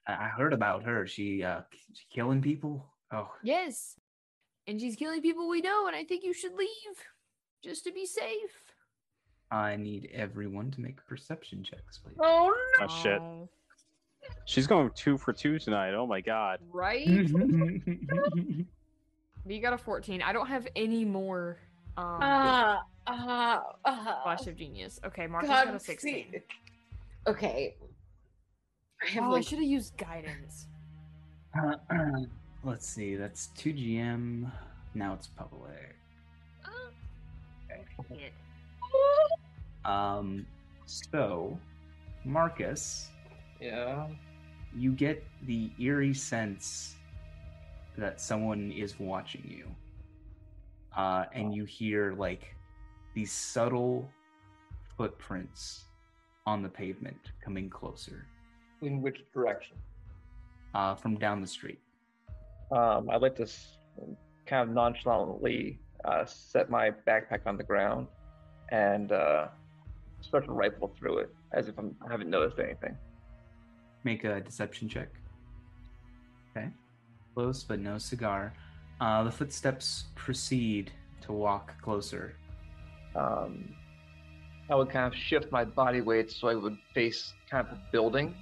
I heard about her. She killing people? Oh. Yes. And she's killing people we know, and I think you should leave just to be safe. I need everyone to make perception checks, please. Oh, no. Oh, shit. She's going 2 for 2 tonight. Oh, my God. Right? You got a 14. I don't have any more flash of genius. Okay, Marcus got a 16. Okay. I should have used guidance. Let's see. That's 2GM. Now it's public. Okay. So, Marcus. Yeah. You get the eerie sense that someone is watching you. And you hear, like, these subtle footprints on the pavement coming closer. In which direction? From down the street. I'd like to kind of nonchalantly set my backpack on the ground and start to rifle through it as if I haven't noticed anything. Make a deception check. Okay. Close, but no cigar. The footsteps proceed to walk closer. I would kind of shift my body weight so I would face kind of a building,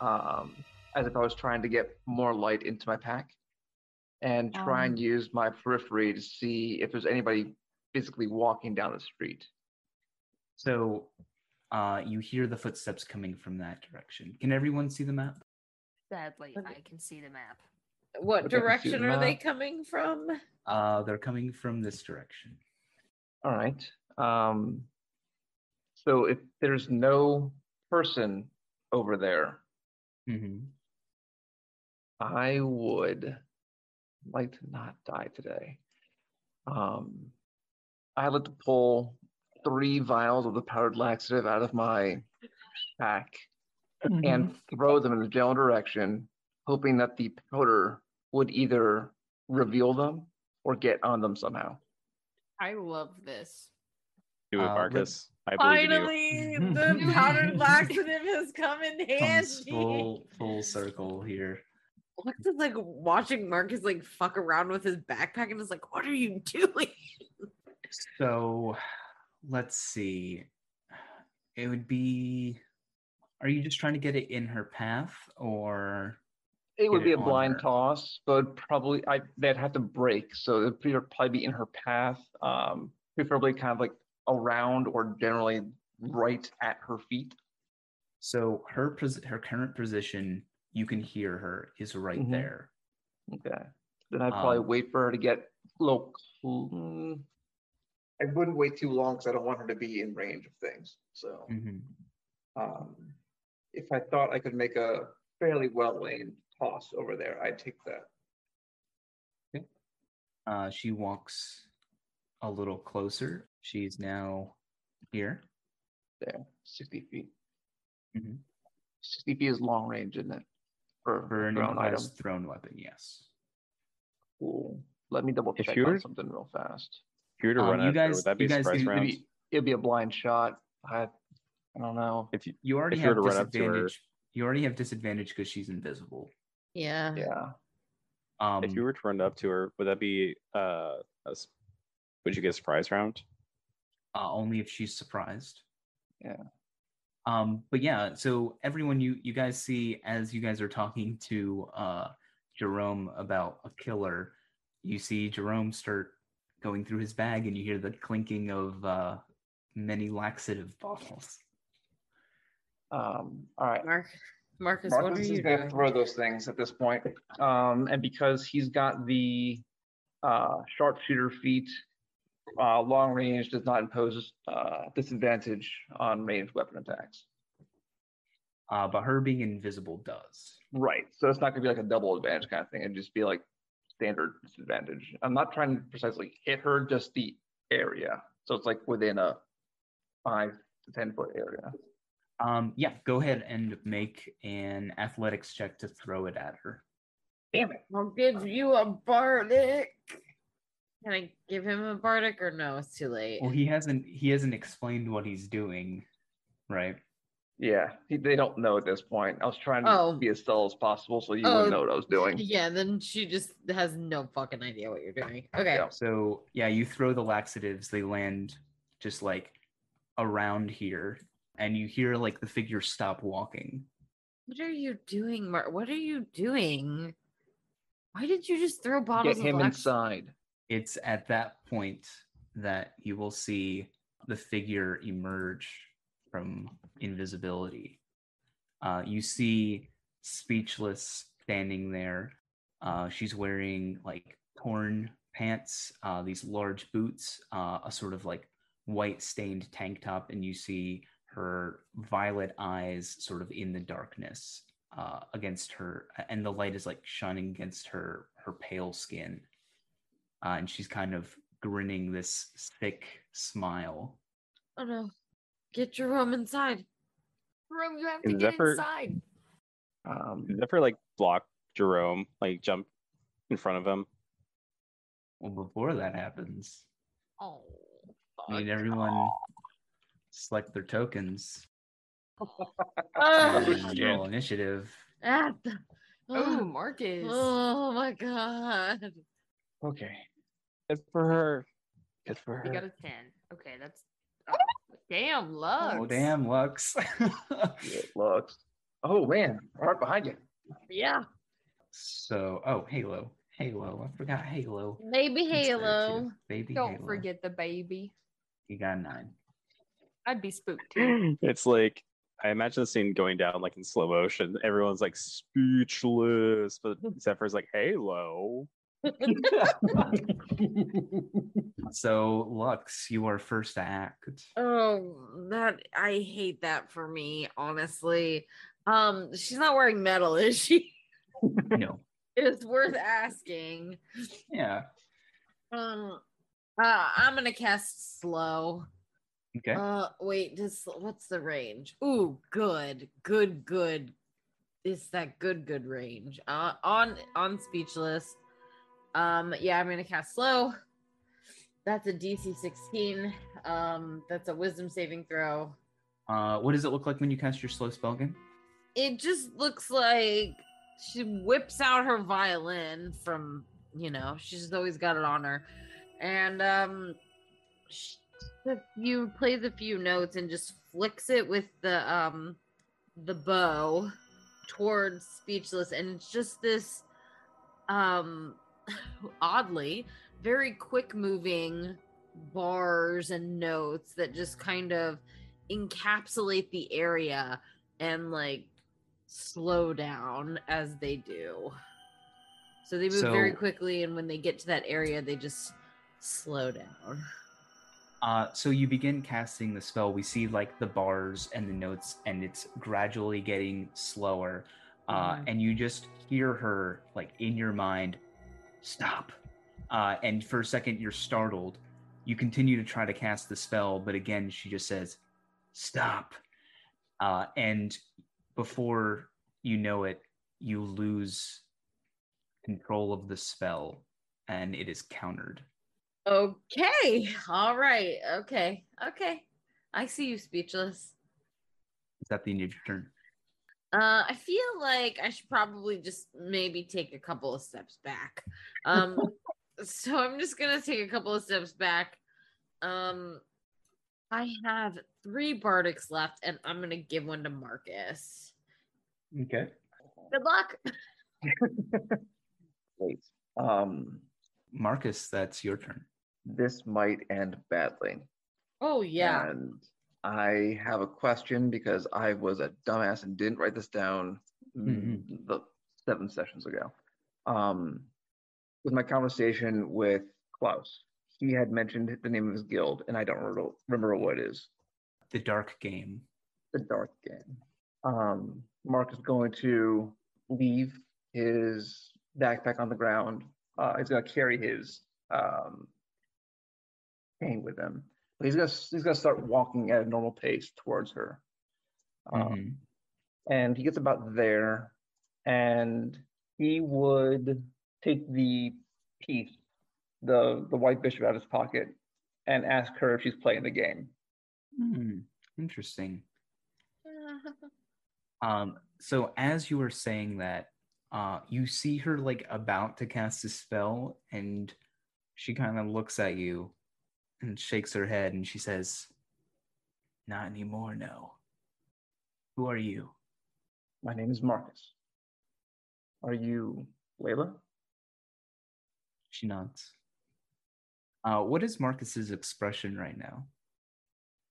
as if I was trying to get more light into my pack, and try and use my periphery to see if there's anybody physically walking down the street. So you hear the footsteps coming from that direction. Can everyone see the map? Sadly, I can see the map. What direction are they coming from? They're coming from this direction. All right. So if there's no person over there, mm-hmm. I would like to not die today. I'd like to pull 3 vials of the powdered laxative out of my pack and throw them in the general direction, hoping that the powder would either reveal them or get on them somehow. I love this. Do it, Marcus. Finally, the powdered laxative has come in handy. Full circle here. Lex is like watching Marcus like fuck around with his backpack and is like, what are you doing? So, let's see. It would be... Are you just trying to get it in her path, or... It would be a blind toss, but probably they'd have to break, so it'd probably be in her path, preferably kind of like around or generally right at her feet. So her current position, you can hear her, is right there. Okay. Then I'd probably wait for her to get low. I wouldn't wait too long because I don't want her to be in range of things. So if I thought I could make a fairly well-aimed toss over there, I take that. Okay. She walks a little closer. She's now here. There, 60 feet. 60 feet is long range, isn't it? For an improvised thrown weapon, yes. Cool. Let me double check on something real fast. If you were to run out there, would that be surprise rounds? It'd be a blind shot. I don't know. If you already have disadvantage. You already have disadvantage because she's invisible. Yeah. Yeah. If you were to run up to her, would that be would you get a surprise round? Only if she's surprised. Yeah. But yeah, so everyone, you guys see as you guys are talking to Jerome about a killer, you see Jerome start going through his bag, and you hear the clinking of many laxative bottles. All right, Marcus, what are you going to throw those things at this point? And because he's got the sharpshooter feat, long range does not impose disadvantage on ranged weapon attacks. But her being invisible does. Right, so it's not going to be like a double advantage kind of thing. It'd just be like standard disadvantage. I'm not trying to precisely hit her, just the area. So it's like within a 5 to 10 foot area. Yeah, go ahead and make an athletics check to throw it at her. Damn it. I'll give you a bardic. Can I give him a bardic or no? It's too late. Well, he hasn't explained what he's doing, right? Yeah, they don't know at this point. I was trying to be as dull as possible so you wouldn't know what I was doing. Yeah, then she just has no fucking idea what you're doing. Okay. Yeah. So, yeah, you throw the laxatives. They land just, like, around here. And you hear, like, the figure stop walking. What are you doing, What are you doing? Why did you just throw bottles of black inside? It's at that point that you will see the figure emerge from invisibility. You see Speechless standing there. She's wearing like torn pants, these large boots, a sort of like white stained tank top, and you see her violet eyes sort of in the darkness against her, and the light is like shining against her pale skin, and she's kind of grinning this thick smile. Oh no, get your room inside. Room, you have to get inside. Zephyr like block Jerome, like jump in front of him. Well, before that happens, I need everyone select their tokens. Roll initiative. Marcus. Oh my god. Okay. Good for her. Good for her. You got a 10. Okay, that's damn Lux. Oh damn Lux. Lux. Oh man, right behind you. Yeah. So, Halo. Halo. I forgot Halo. Baby Halo. Baby Halo. Don't forget the baby. You got 9. I'd be spooked. It's like, I imagine the scene going down like in slow motion. Everyone's like speechless, but Zephyr's like, Halo. So, Lux, you are first to act. Oh, I hate that for me, honestly. She's not wearing metal, is she? No. It's worth asking. Yeah. I'm gonna cast slow. Okay. Wait. What's the range? Ooh, good. It's that good range. On Speechless. I'm gonna cast slow. That's a DC 16. That's a wisdom saving throw. What does it look like when you cast your slow spell again? It just looks like she whips out her violin from, she's always got it on her, and you play the few notes and just flicks it with the bow towards Speechless, and it's just this oddly very quick moving bars and notes that just kind of encapsulate the area and like slow down as they do. So they move very quickly, and when they get to that area they just slow down. So you begin casting the spell. We see like the bars and the notes, and it's gradually getting slower. And you just hear her like in your mind, stop. And for a second, you're startled. You continue to try to cast the spell, but again, she just says, stop. And before you know it, you lose control of the spell, and it is countered. Okay. All right. Okay. I see you, Speechless. Is that the end of your turn? I feel like I should probably just maybe take a couple of steps back. So I'm just going to take a couple of steps back. I have 3 Bardics left, and I'm going to give one to Marcus. Okay. Good luck. Wait. Marcus, that's your turn. This might end badly. Oh, yeah. And I have a question because I was a dumbass and didn't write this down the 7 sessions ago. With my conversation with Klaus, he had mentioned the name of his guild, and I don't remember what it is. The Dark Game. The Dark Game. Mark is going to leave his backpack on the ground. He's going to carry his cane with him. But he's going to start walking at a normal pace towards her. And he gets about there, and he would take the piece, the white bishop, out of his pocket and ask her if she's playing the game. Interesting. So as you were saying that, you see her like about to cast a spell, and she kind of looks at you and shakes her head, and she says, not anymore, no. Who are you? My name is Marcus. Are you Layla? She nods. What is Marcus's expression right now?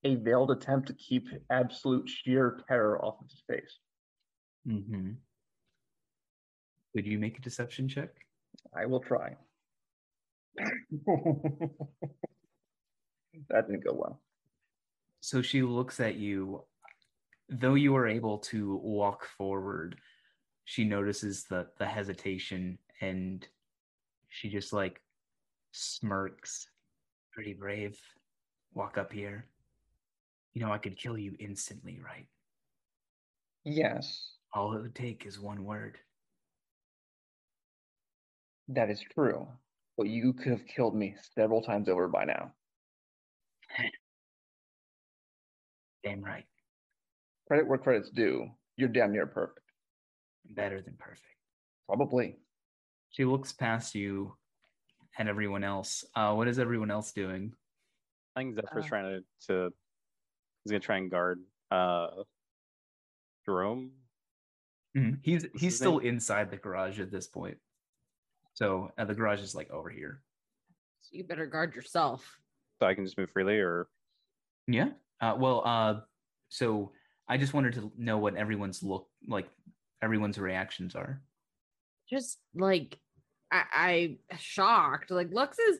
A veiled attempt to keep absolute sheer terror off of his face. Mm-hmm. Would you make a deception check? I will try. That didn't go well. So she looks at you. Though you are able to walk forward, she notices the hesitation, and she just like smirks. Pretty brave. Walk up here. You know I could kill you instantly, right? Yes. All it would take is one word. That is true. But you could have killed me several times over by now. Damn right. Credit where credit's due. You're damn near perfect. Better than perfect. Probably. She looks past you and everyone else. What is everyone else doing? I think Zephyr's trying to he's going to try and guard Jerome. Mm-hmm. He's still inside the garage at this point. So the garage is like over here. So you better guard yourself. So I can just move freely or? Yeah. So I just wanted to know what everyone's everyone's reactions are. Just like, I shocked. Like Lux is,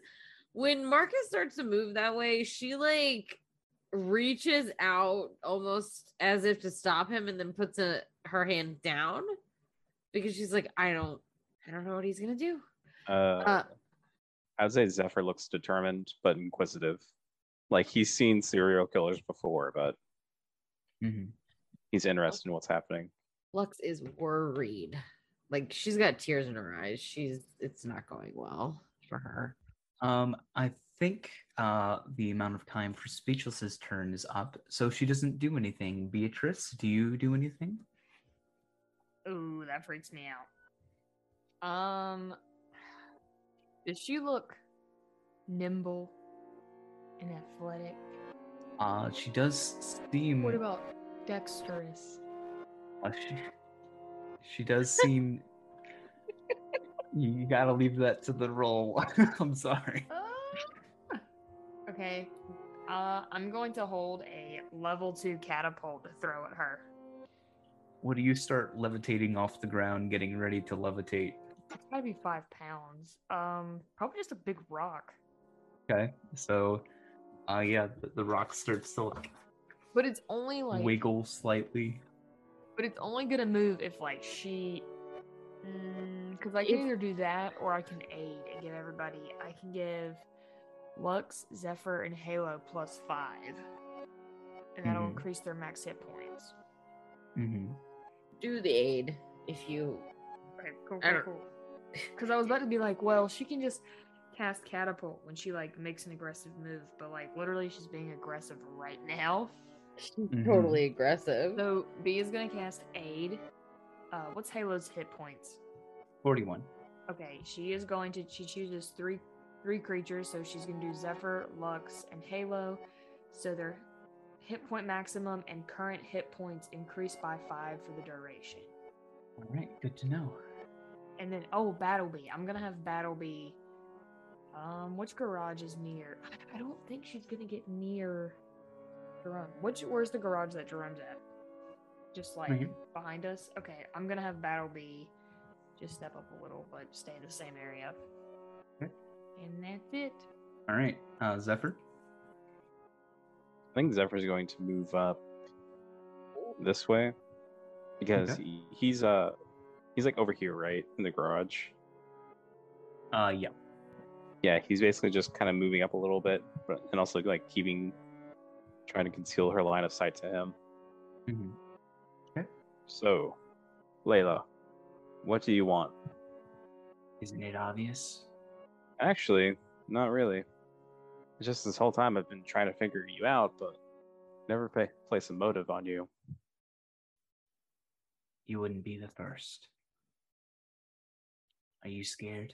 when Marcus starts to move that way, she like reaches out almost as if to stop him and then puts her hand down because she's like, I don't know what he's going to do. I would say Zephyr looks determined, but inquisitive. Like he's seen serial killers before, but mm-hmm. He's interested in what's happening. Lux is worried. Like she's got tears in her eyes. It's not going well for her. I think the amount of time for Speechless's turn is up, so she doesn't do anything. Beatrice, do you do anything? Ooh, that freaks me out. Does she look nimble and athletic? She does seem... What about dexterous? She does seem... You gotta leave that to the roll. I'm sorry. Okay. I'm going to hold a level 2 catapult to throw at her. What do you start levitating off the ground, getting ready to levitate? It's gotta be 5 pounds. Probably just a big rock. Okay, so, the rock starts to like. But it's only like wiggle slightly. But it's only gonna move if like she, because I can either do that or I can aid and give everybody. I can give Lux, Zephyr, and Halo +5, and that'll increase their max hit points. Mm-hmm. Do the aid if you. Okay, cool. Because I was about to be like, well, she can just cast catapult when she like makes an aggressive move, but like literally she's being aggressive right now. She's totally aggressive. So B is gonna cast aid. What's Halo's hit points? 41. Okay, she chooses three creatures, so she's gonna do Zephyr, Lux, and Halo. So they're hit point maximum and current hit points increased by 5 for the duration. All right, good to know. And then, Battlebee. I'm going to have Battlebee. Which garage is near? I don't think she's going to get near Jerome. Where's the garage that Jerome's at? Just like behind us? Okay, I'm going to have Battlebee just step up a little, but stay in the same area. Okay. And that's it. All right, Zephyr? I think Zephyr's going to move up this way because he's like over here, right? In the garage. Yeah. Yeah, he's basically just kind of moving up a little bit and also like trying to conceal her line of sight to him. Mm-hmm. Okay. So, Layla, what do you want? Isn't it obvious? Actually, not really. Just this whole time I've been trying to figure you out, but never place a motive on you. You wouldn't be the first. Are you scared?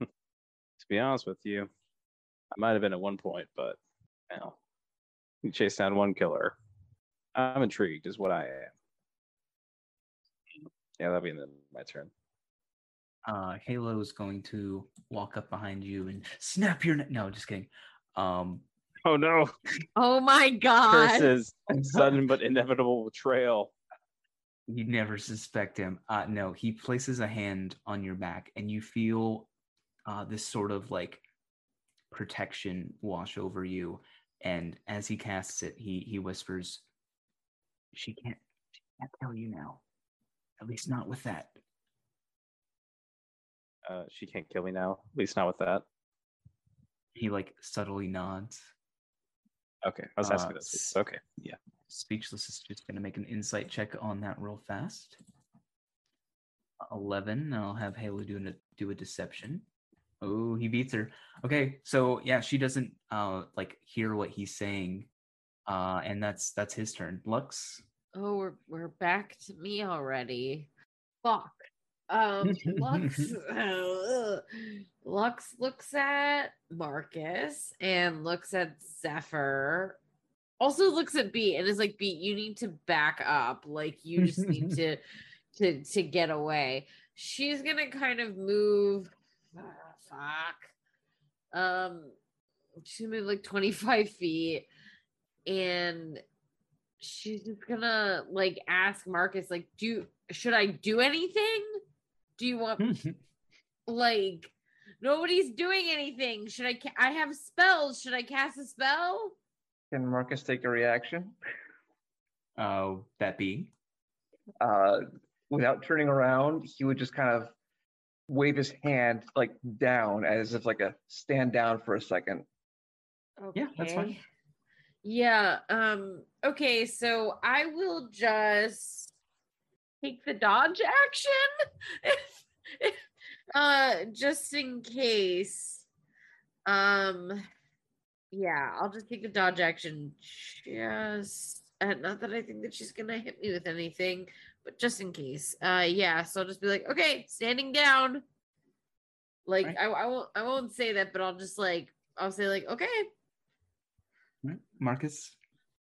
To be honest with you, I might have been at one point, but now you chase down one killer. I'm intrigued is what I am. Yeah, that'll be my turn. Halo is going to walk up behind you and snap your neck. No, just kidding. Oh no! Oh my God! Curses, sudden but inevitable betrayal. You never suspect him. No, he places a hand on your back, and you feel this sort of like protection wash over you. And as he casts it, he whispers, "She can't tell you now. At least not with that." She can't kill me now. At least not with that. He like subtly nods. Okay, I was asking this. Okay, yeah. Speechless is just going to make an insight check on that real fast. 11. I'll have Halo do a deception. Oh, he beats her. Okay, so yeah, she doesn't like hear what he's saying, and that's his turn. Lux. Oh, we're back to me already. Fuck. Lux looks at Marcus and looks at Zephyr. Also looks at Beat and is like, "Beat, you need to back up. Like you just need to get away." She's gonna kind of move. She's gonna move like 25 feet, and she's just gonna like ask Marcus, like, should I do anything? Do you want like nobody's doing anything? Should I have spells? Should I cast a spell? Can Marcus take a reaction? That being? Without turning around, he would just kind of wave his hand like down as if like a stand down for a second. Okay. Yeah, that's fine. Yeah. Okay, so I will just take the dodge action just in case. Yeah, I'll just take the dodge action. Just not that I think that she's gonna hit me with anything, but just in case. Yeah, so I'll just be like, okay, standing down. Like right. I won't say that, but I'll just like I'll say like, okay. Right. Marcus,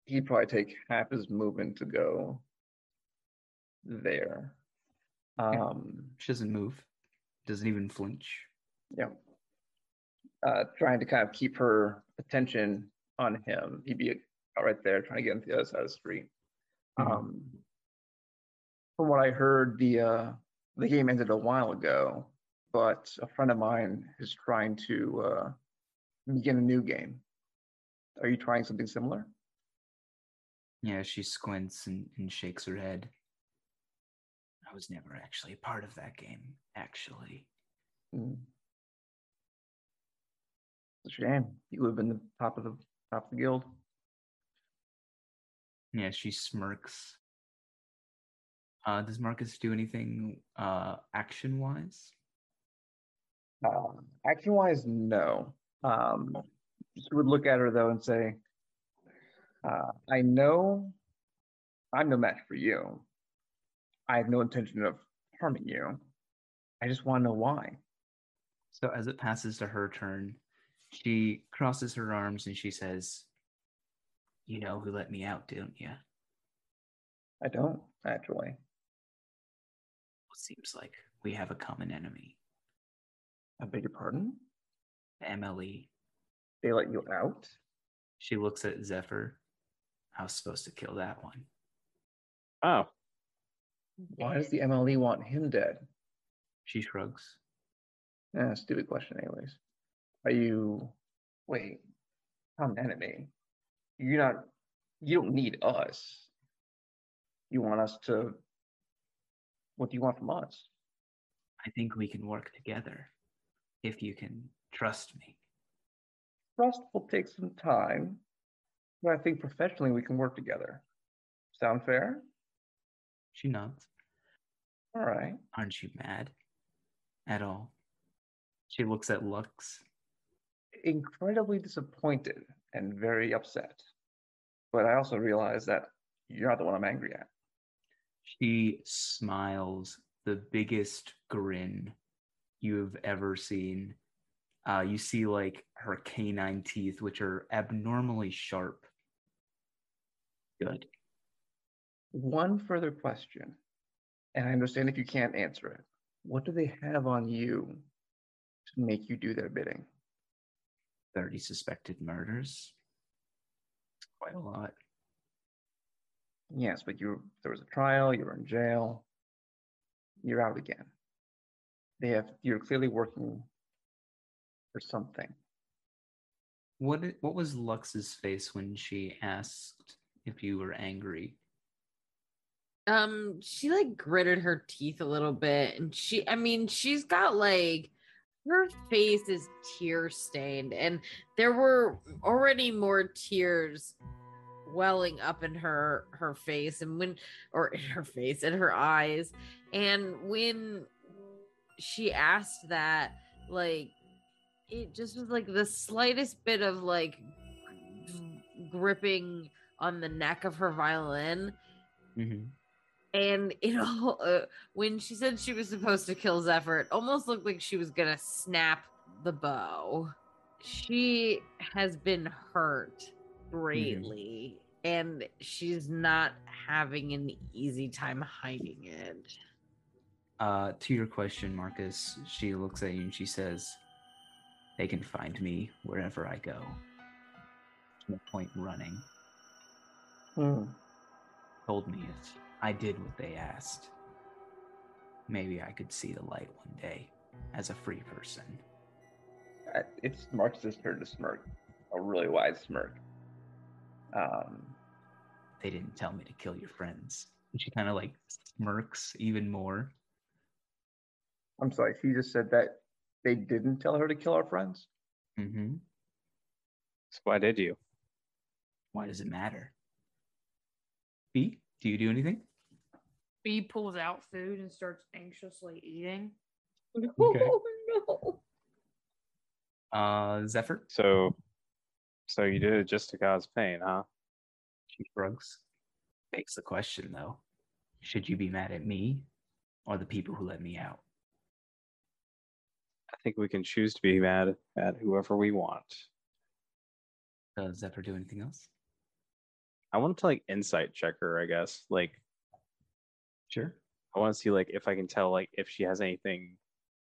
he'd probably take half his movement to go there. She doesn't move, doesn't even flinch. Yeah. Trying to kind of keep her attention on him. He'd be right there trying to get on the other side of the street. Mm-hmm. From what I heard, the game ended a while ago, but a friend of mine is trying to begin a new game. Are you trying something similar? Yeah, she squints and shakes her head. I was never actually a part of that game, actually. Mm. It's a shame. You would have been the top of the guild. Yeah, she smirks. Does Marcus do anything action-wise? Action-wise, no. She would look at her though and say, "I know I'm no match for you. I have no intention of harming you. I just want to know why." So as it passes to her turn, she crosses her arms and she says, "You know who let me out, don't you?" "I don't, actually." "Well, it seems like we have a common enemy." "I beg your pardon?" "The MLE. They let you out?" She looks at Zephyr. "I was supposed to kill that one." "Oh. Why does the MLE want him dead?" She shrugs. Stupid question anyways. I'm an enemy. You don't need us. What do you want from us? "I think we can work together, if you can trust me." "Trust will take some time, but I think professionally we can work together. Sound fair?" She nods. "All right. Aren't you mad? At all?" She looks at Lux. "Incredibly disappointed and very upset, but I also realize that you're not the one I'm angry at." She smiles the biggest grin you've ever seen. You see like her canine teeth, which are abnormally sharp. "Good. One further question, and I understand if you can't answer it, What do they have on you to make you do their bidding? 30 suspected murders. Quite a lot. Yes, but there was a trial, you were in jail, you're out again. You're clearly working for something. What was Lux's face when she asked if you were angry? She like gritted her teeth a little bit, and she's got like, her face is tear stained, and there were already more tears welling up in her face and her eyes. And when she asked that, like, it just was like the slightest bit of like gripping on the neck of her violin. Mm-hmm. And it all, when she said she was supposed to kill Zephyr, it almost looked like she was gonna snap the bow. She has been hurt greatly, and she's not having an easy time hiding it. To your question, Marcus, she looks at you and she says, "They can find me wherever I go. No point running." Told me it. I did what they asked. Maybe I could see the light one day as a free person. It's Marcus' turn to smirk, a really wide smirk. They didn't tell me to kill your friends. And she kind of like smirks even more. I'm sorry, she just said that they didn't tell her to kill our friends? Mm-hmm. So why did you? Why does it matter? B, do you do anything? B pulls out food and starts anxiously eating. Okay. Oh, no. Zephyr? So you did it just to cause pain, huh? She shrugs. Begs the question, though. Should you be mad at me or the people who let me out? I think we can choose to be mad at whoever we want. Does Zephyr do anything else? I want to like insight check her, I guess. Like, sure. I want to see like if I can tell like if she has anything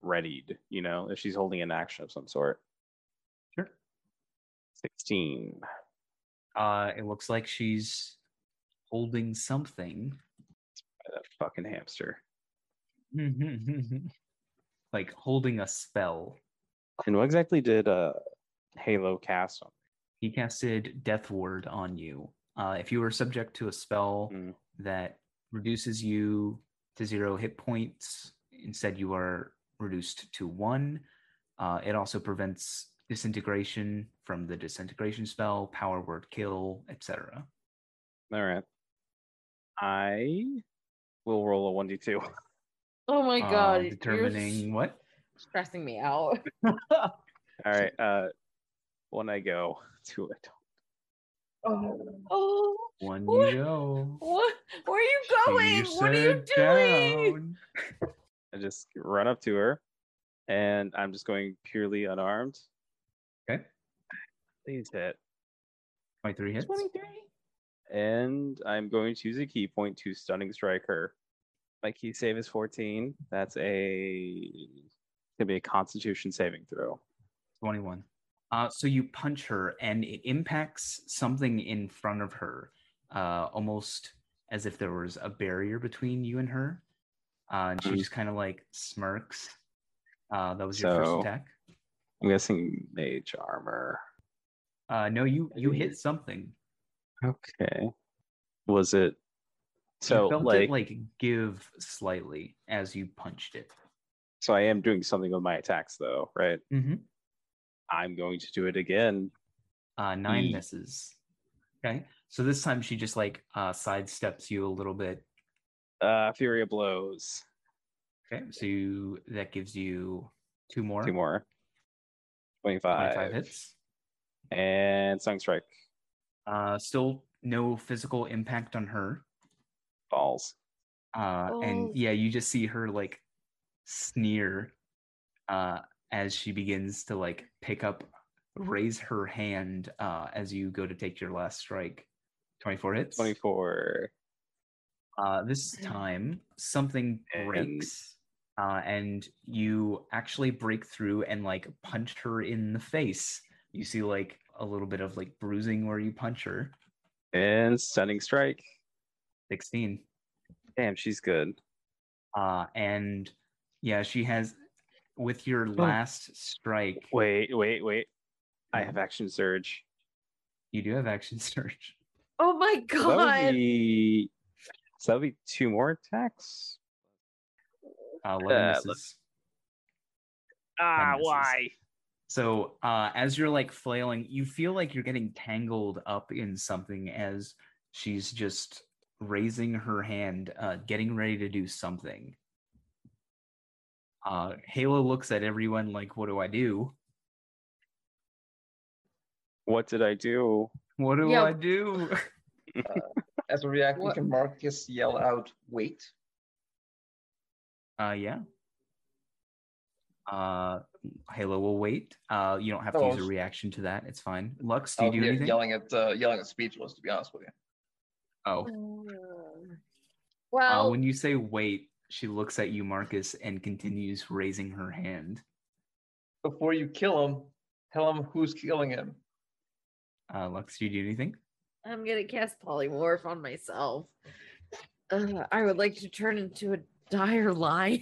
readied, you know, if she's holding an action of some sort. Sure. 16. It looks like she's holding something. By that fucking hamster. Like holding a spell. And what exactly did Halo cast on? He casted Death Word on you. If you were subject to a spell that reduces you to 0 hit points, instead you are reduced to 1. It also prevents disintegration from the disintegration spell, power word kill, etc. All right. I will roll a 1d2. Oh my god. Determining what? Stressing me out. All right. When I go to it. Oh. One you go. What? Where are you going? What are you doing? I just run up to her, and I'm just going purely unarmed. Okay. Please hit. 23 hits. 23. And I'm going to use a key point to stunning strike her. My key save is 14. That's gonna be a Constitution saving throw. 21. So you punch her, and it impacts something in front of her, almost as if there was a barrier between you and her. And she just kind of like smirks. That was your first attack. I'm guessing mage armor. No, you hit something. Okay. Was it? So you felt like it like give slightly as you punched it. So I am doing something with my attacks, though, right? Mm-hmm. I'm going to do it again. 9 misses. Okay. So this time she just like sidesteps you a little bit. Fury of blows. Okay. So that gives you 2 more. 2 more. 25 hits. And sung strike. Still no physical impact on her. Falls. And yeah, you just see her like sneer. As she begins to like raise her hand as you go to take your last strike. 24 hits. 24. This time something breaks And you actually break through and like punch her in the face. You see like a little bit of like bruising where you punch her. And stunning strike. 16. Damn, she's good. And yeah, she has, with your last strike. Wait. I have action surge. You do have action surge. Oh my god. So that'll be two more attacks. Why? So as you're like flailing, you feel like you're getting tangled up in something as she's just raising her hand, getting ready to do something. Layla looks at everyone like, what do I do? What did I do? What do I do? As a reaction, can Marcus yell out, wait? Yeah. Layla will wait. You don't have to use a reaction to that. It's fine. Lux, do you do anything? Yelling at Speechless, to be honest with you. When you say wait, she looks at you, Marcus, and continues raising her hand. Before you kill him, tell him who's killing him. Lux, do you do anything? I'm going to cast Polymorph on myself. I would like to turn into a dire lion.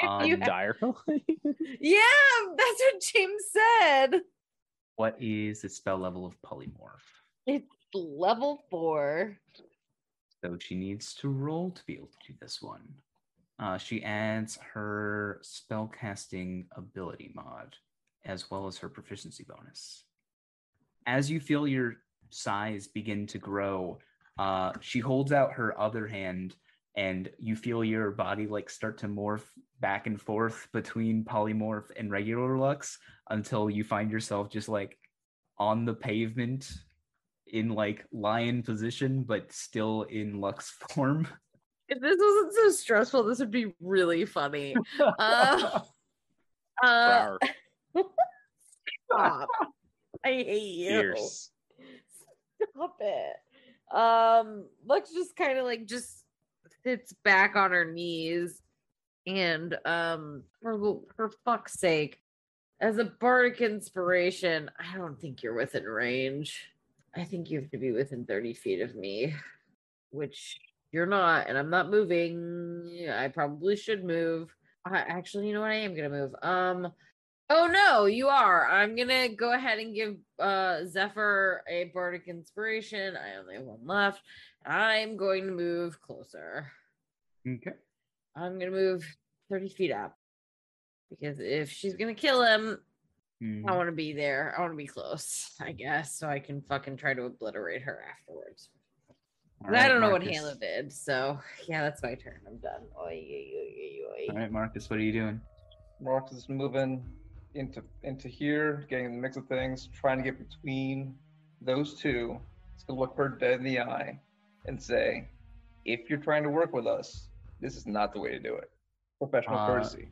Dire lion? Yeah, that's what James said. What is the spell level of Polymorph? It's level 4. So she needs to roll to be able to do this one. She adds her spellcasting ability mod, as well as her proficiency bonus. As you feel your size begin to grow, she holds out her other hand, and you feel your body like start to morph back and forth between Polymorph and regular Lux, until you find yourself just like on the pavement, in like lion position, but still in Lux form. If this wasn't so stressful, this would be really funny. Stop. I hate you. Fierce. Stop it. Lux just kind of like just sits back on her knees, and for fuck's sake, as a bardic inspiration, I don't think you're within range. I think you have to be within 30 feet of me, which you're not, and I'm not moving. I probably should move. Actually, you know what? I am going to move. Oh, no, you are. I'm going to go ahead and give Zephyr a bardic inspiration. I only have one left. I'm going to move closer. Okay. I'm going to move 30 feet up, because if she's going to kill him, I want to be there. I want to be close, I guess, so I can fucking try to obliterate her afterwards. Right, I don't know Marcus. What Layla did, so yeah, that's my turn. I'm done. Oy. All right, Marcus, what are you doing? Marcus is moving into here, getting in the mix of things, trying to get between those two. He's going to look her dead in the eye and say, if you're trying to work with us, this is not the way to do it. Professional courtesy.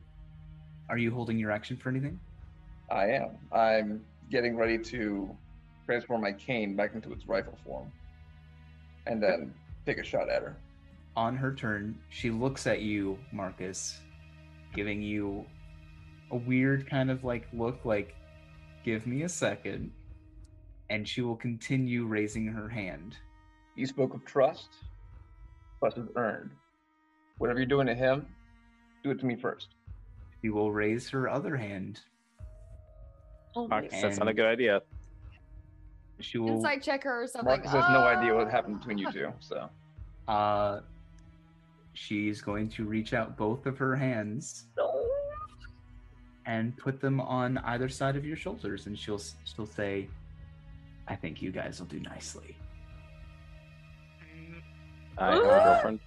Are you holding your action for anything? I am. I'm getting ready to transform my cane back into its rifle form and then take a shot at her. On her turn, she looks at you, Marcus, giving you a weird kind of like look like, give me a second, and she will continue raising her hand. You spoke of trust. Trust is earned. Whatever you're doing to him, do it to me first. She will raise her other hand. Oh, that's not a good idea. She will inside check her or something. Marcus has no idea what happened between you two, so. She's going to reach out both of her hands and put them on either side of your shoulders, and she'll say, I think you guys will do nicely. I have a girlfriend.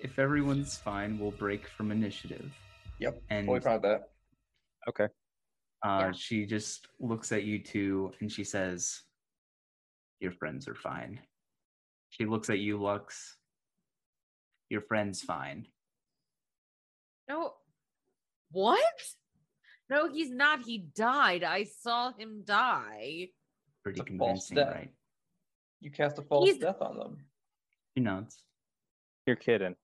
If everyone's fine, we'll break from initiative. Yep, and we found that. Okay. She just looks at you two and she says, your friends are fine. She looks at you, Lux. Your friend's fine. No. What? No, he's not. He died. I saw him die. Pretty convincing, right? You cast a false death on them. She nods. You're kidding.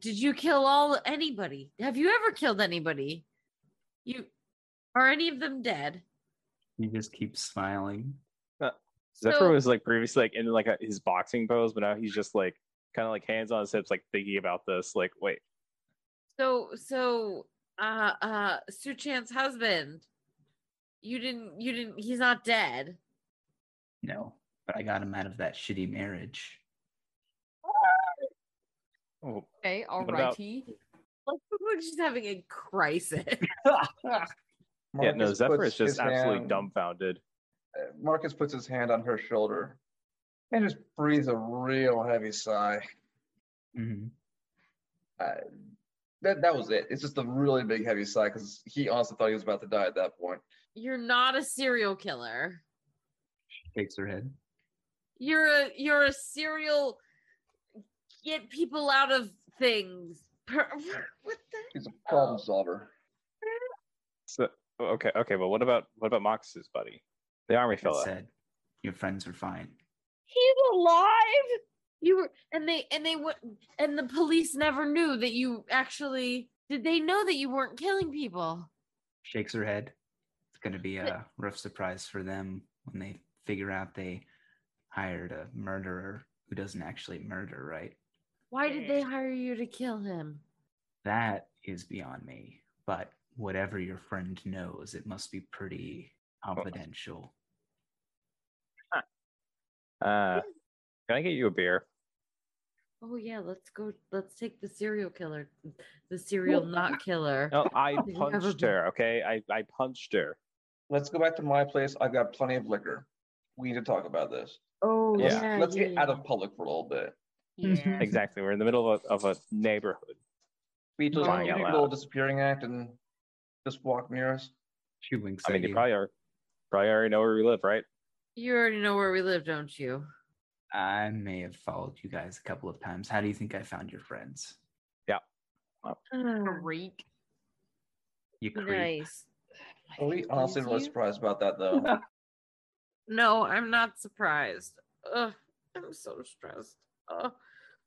Did you kill anybody? Have you ever killed anybody? You are any of them dead? He just keeps smiling. Zephyr was like previously like in like his boxing pose, but now he's just like kind of like hands on his hips, like thinking about this. Like, wait. So Su Chan's husband, you didn't. He's not dead. No, but I got him out of that shitty marriage. Oh, okay, alrighty. We're just having a crisis. Zephyr is just absolutely dumbfounded. Marcus puts his hand on her shoulder and just breathes a real heavy sigh. Mm-hmm. That was it. It's just a really big heavy sigh because he honestly thought he was about to die at that point. You're not a serial killer. She shakes her head. You're a serial get people out of things. What the? He's a problem solver. So okay, but what about Mox's buddy? The army fella said your friends are fine. He's alive. And the police never knew that you actually did. They know that you weren't killing people. Shakes her head. It's going to be a rough surprise for them when they figure out they hired a murderer who doesn't actually murder, right? Why did they hire you to kill him? That is beyond me. But whatever your friend knows, it must be pretty confidential. Can I get you a beer? Oh yeah, let's go. Let's take the serial killer, the serial not killer. No, I punched her. Okay, I punched her. Let's go back to my place. I've got plenty of liquor. We need to talk about this. Oh yeah. Let's get out of public for a little bit. Yeah. Exactly. We're in the middle of a neighborhood. We just do a little disappearing act and just walk near us. She winks. I mean, you probably already know where we live, right? You already know where we live, don't you? I may have followed you guys a couple of times. How do you think I found your friends? Yeah. Creep. You creep. Nice. Are we honestly really surprised about that, though? No, I'm not surprised. Ugh, I'm so stressed. Ugh.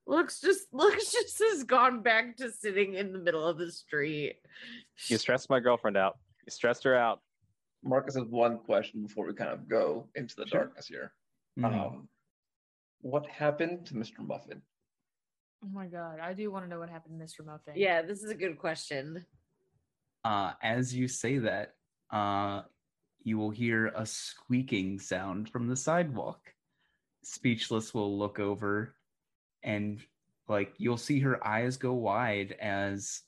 Looks just has gone back to sitting in the middle of the street. You stressed my girlfriend out. You stressed her out. Marcus has one question before we kind of go into the darkness here. Mm-hmm. What happened to Mr. Muffin? Oh my god, I do want to know what happened to Mr. Muffin. Yeah, this is a good question. As you say that, you will hear a squeaking sound from the sidewalk. Speechless will look over and like you'll see her eyes go wide as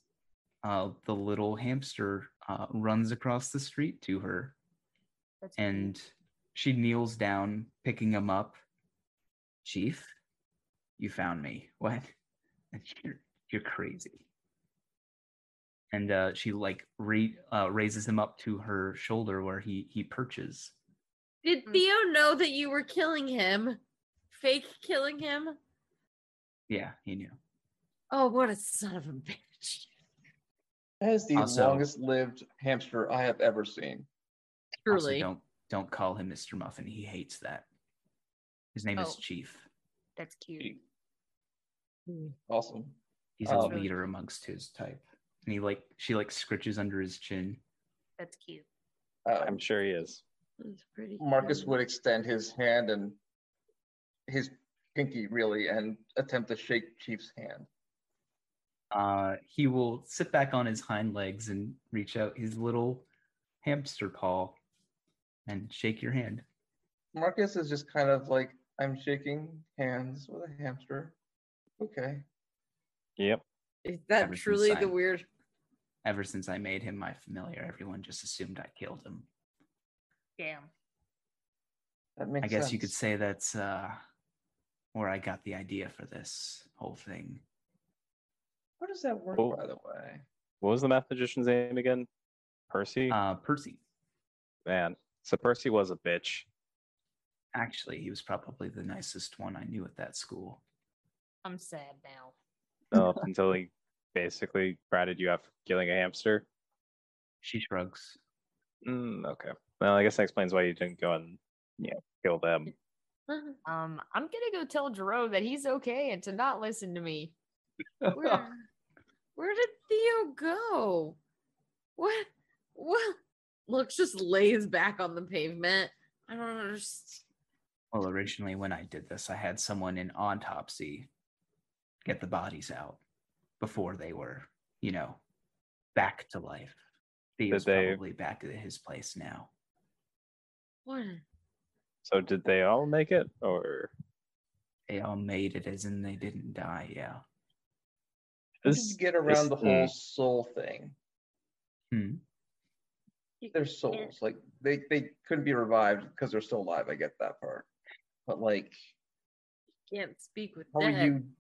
the little hamster runs across the street to her. And she kneels down, picking him up. Chief, you found me. What? You're crazy. And she raises him up to her shoulder where he perches. Did Theo know that you were killing him? Fake killing him? Yeah, he knew. Oh, what a son of a bitch. That is the longest-lived hamster I have ever seen. Truly. Also, don't call him Mr. Muffin. He hates that. His name is Chief. That's cute. Awesome. He's a leader amongst his type, and she scritches under his chin. That's cute. I'm sure he is. That's pretty. Marcus would extend his hand and his pinky really and attempt to shake Chief's hand. He will sit back on his hind legs and reach out his little hamster paw and shake your hand. Marcus is just kind of like, I'm shaking hands with a hamster. Okay. Yep. Is that the weird? Ever since I made him my familiar, everyone just assumed I killed him. Damn. That makes sense. I guess you could say that's where I got the idea for this whole thing. How does that work, by the way? What was the math magician's name again? Percy? Percy. Man, so Percy was a bitch. Actually, he was probably the nicest one I knew at that school. I'm sad now. Up until he basically ratted you out for killing a hamster. She shrugs. Okay. Well, I guess that explains why you didn't go and kill them. I'm going to go tell Jerome that he's okay and to not listen to me. Where did Theo go? What? Lux just lays back on the pavement. I don't understand. Well, originally when I did this, I had someone in autopsy get the bodies out before they were, back to life. Theo's probably back to his place now. What? So did they all make it, or? They all made it, as in they didn't die, yeah. This get around the whole soul thing. Hmm. Their souls, like they couldn't be revived because they're still alive. I get that part, but like, you can't speak with them.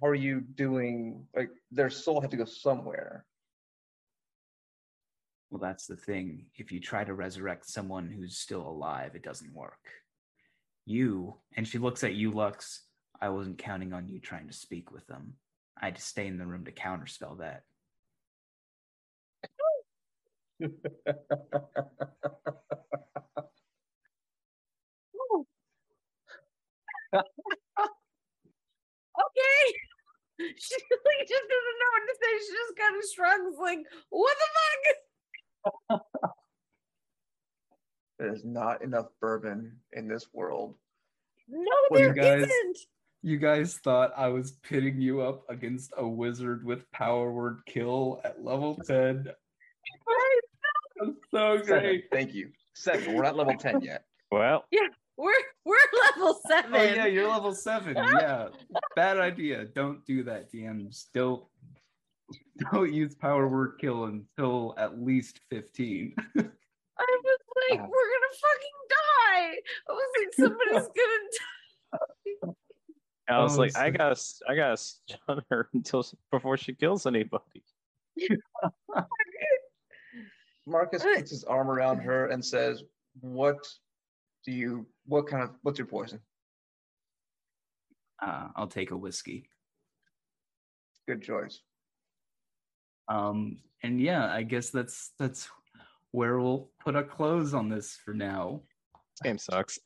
How are you doing? Like, their soul had to go somewhere. Well, that's the thing. If you try to resurrect someone who's still alive, it doesn't work. You, and she looks at you, Lux. I wasn't counting on you trying to speak with them. I had to stay in the room to counterspell that. Okay. She like just doesn't know what to say. She just kind of shrugs, like, what the fuck? There's not enough bourbon in this world. No, there isn't. You guys thought I was pitting you up against a wizard with power word kill at level 10. That's so great. 7, thank you. 7. We're not level 10 yet. Well. Yeah, we're level 7. Oh yeah, you're level 7. Yeah. Bad idea. Don't do that, DMs. Don't use power word kill until at least 15. I was like, we're gonna fucking die. I was like, somebody's gonna die. I was like, I gotta stun her before she kills anybody. Marcus puts his arm around her and says, what's your poison? I'll take a whiskey. Good choice. And yeah, I guess that's where we'll put a close on this for now. Game sucks.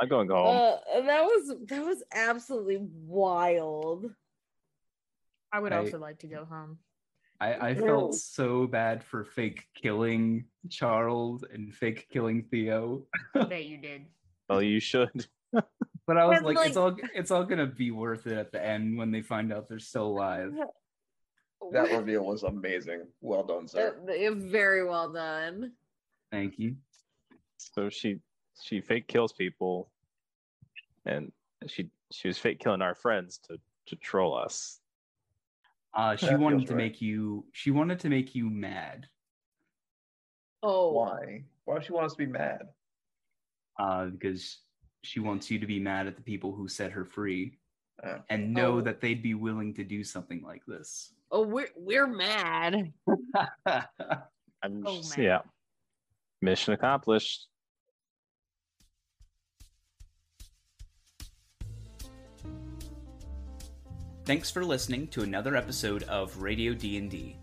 I'm going home. That was absolutely wild. I would also like to go home. I felt so bad for fake killing Charles and fake killing Theo. I bet you did. Well, you should. But I was like, it's all gonna be worth it at the end when they find out they're still alive. That reveal was amazing. Well done, sir. Very well done. Thank you. So she fake kills people, and she was fake killing our friends to troll us. She wanted to make you mad. Oh, why? Why does she want us to be mad? Because she wants you to be mad at the people who set her free, and know that they'd be willing to do something like this. Oh, we're mad. Yeah. Mission accomplished. Thanks for listening to another episode of Radio D&D.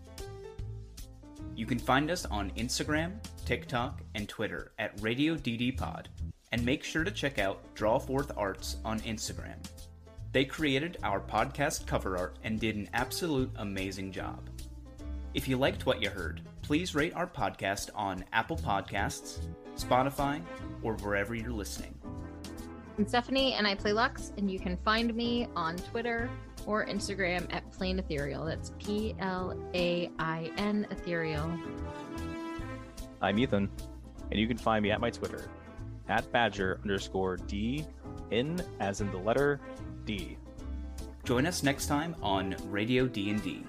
You can find us on Instagram, TikTok, and Twitter at Radio DD Pod, and make sure to check out Drawforth Arts on Instagram. They created our podcast cover art and did an absolute amazing job. If you liked what you heard, please rate our podcast on Apple Podcasts, Spotify, or wherever you're listening. I'm Stephanie, and I play Lux, and you can find me on Twitter or Instagram at Plain Ethereal. That's PLAIN Ethereal. I'm Ethan, and you can find me at my Twitter, at @Badger_DN as in the letter D. Join us next time on Radio D&D.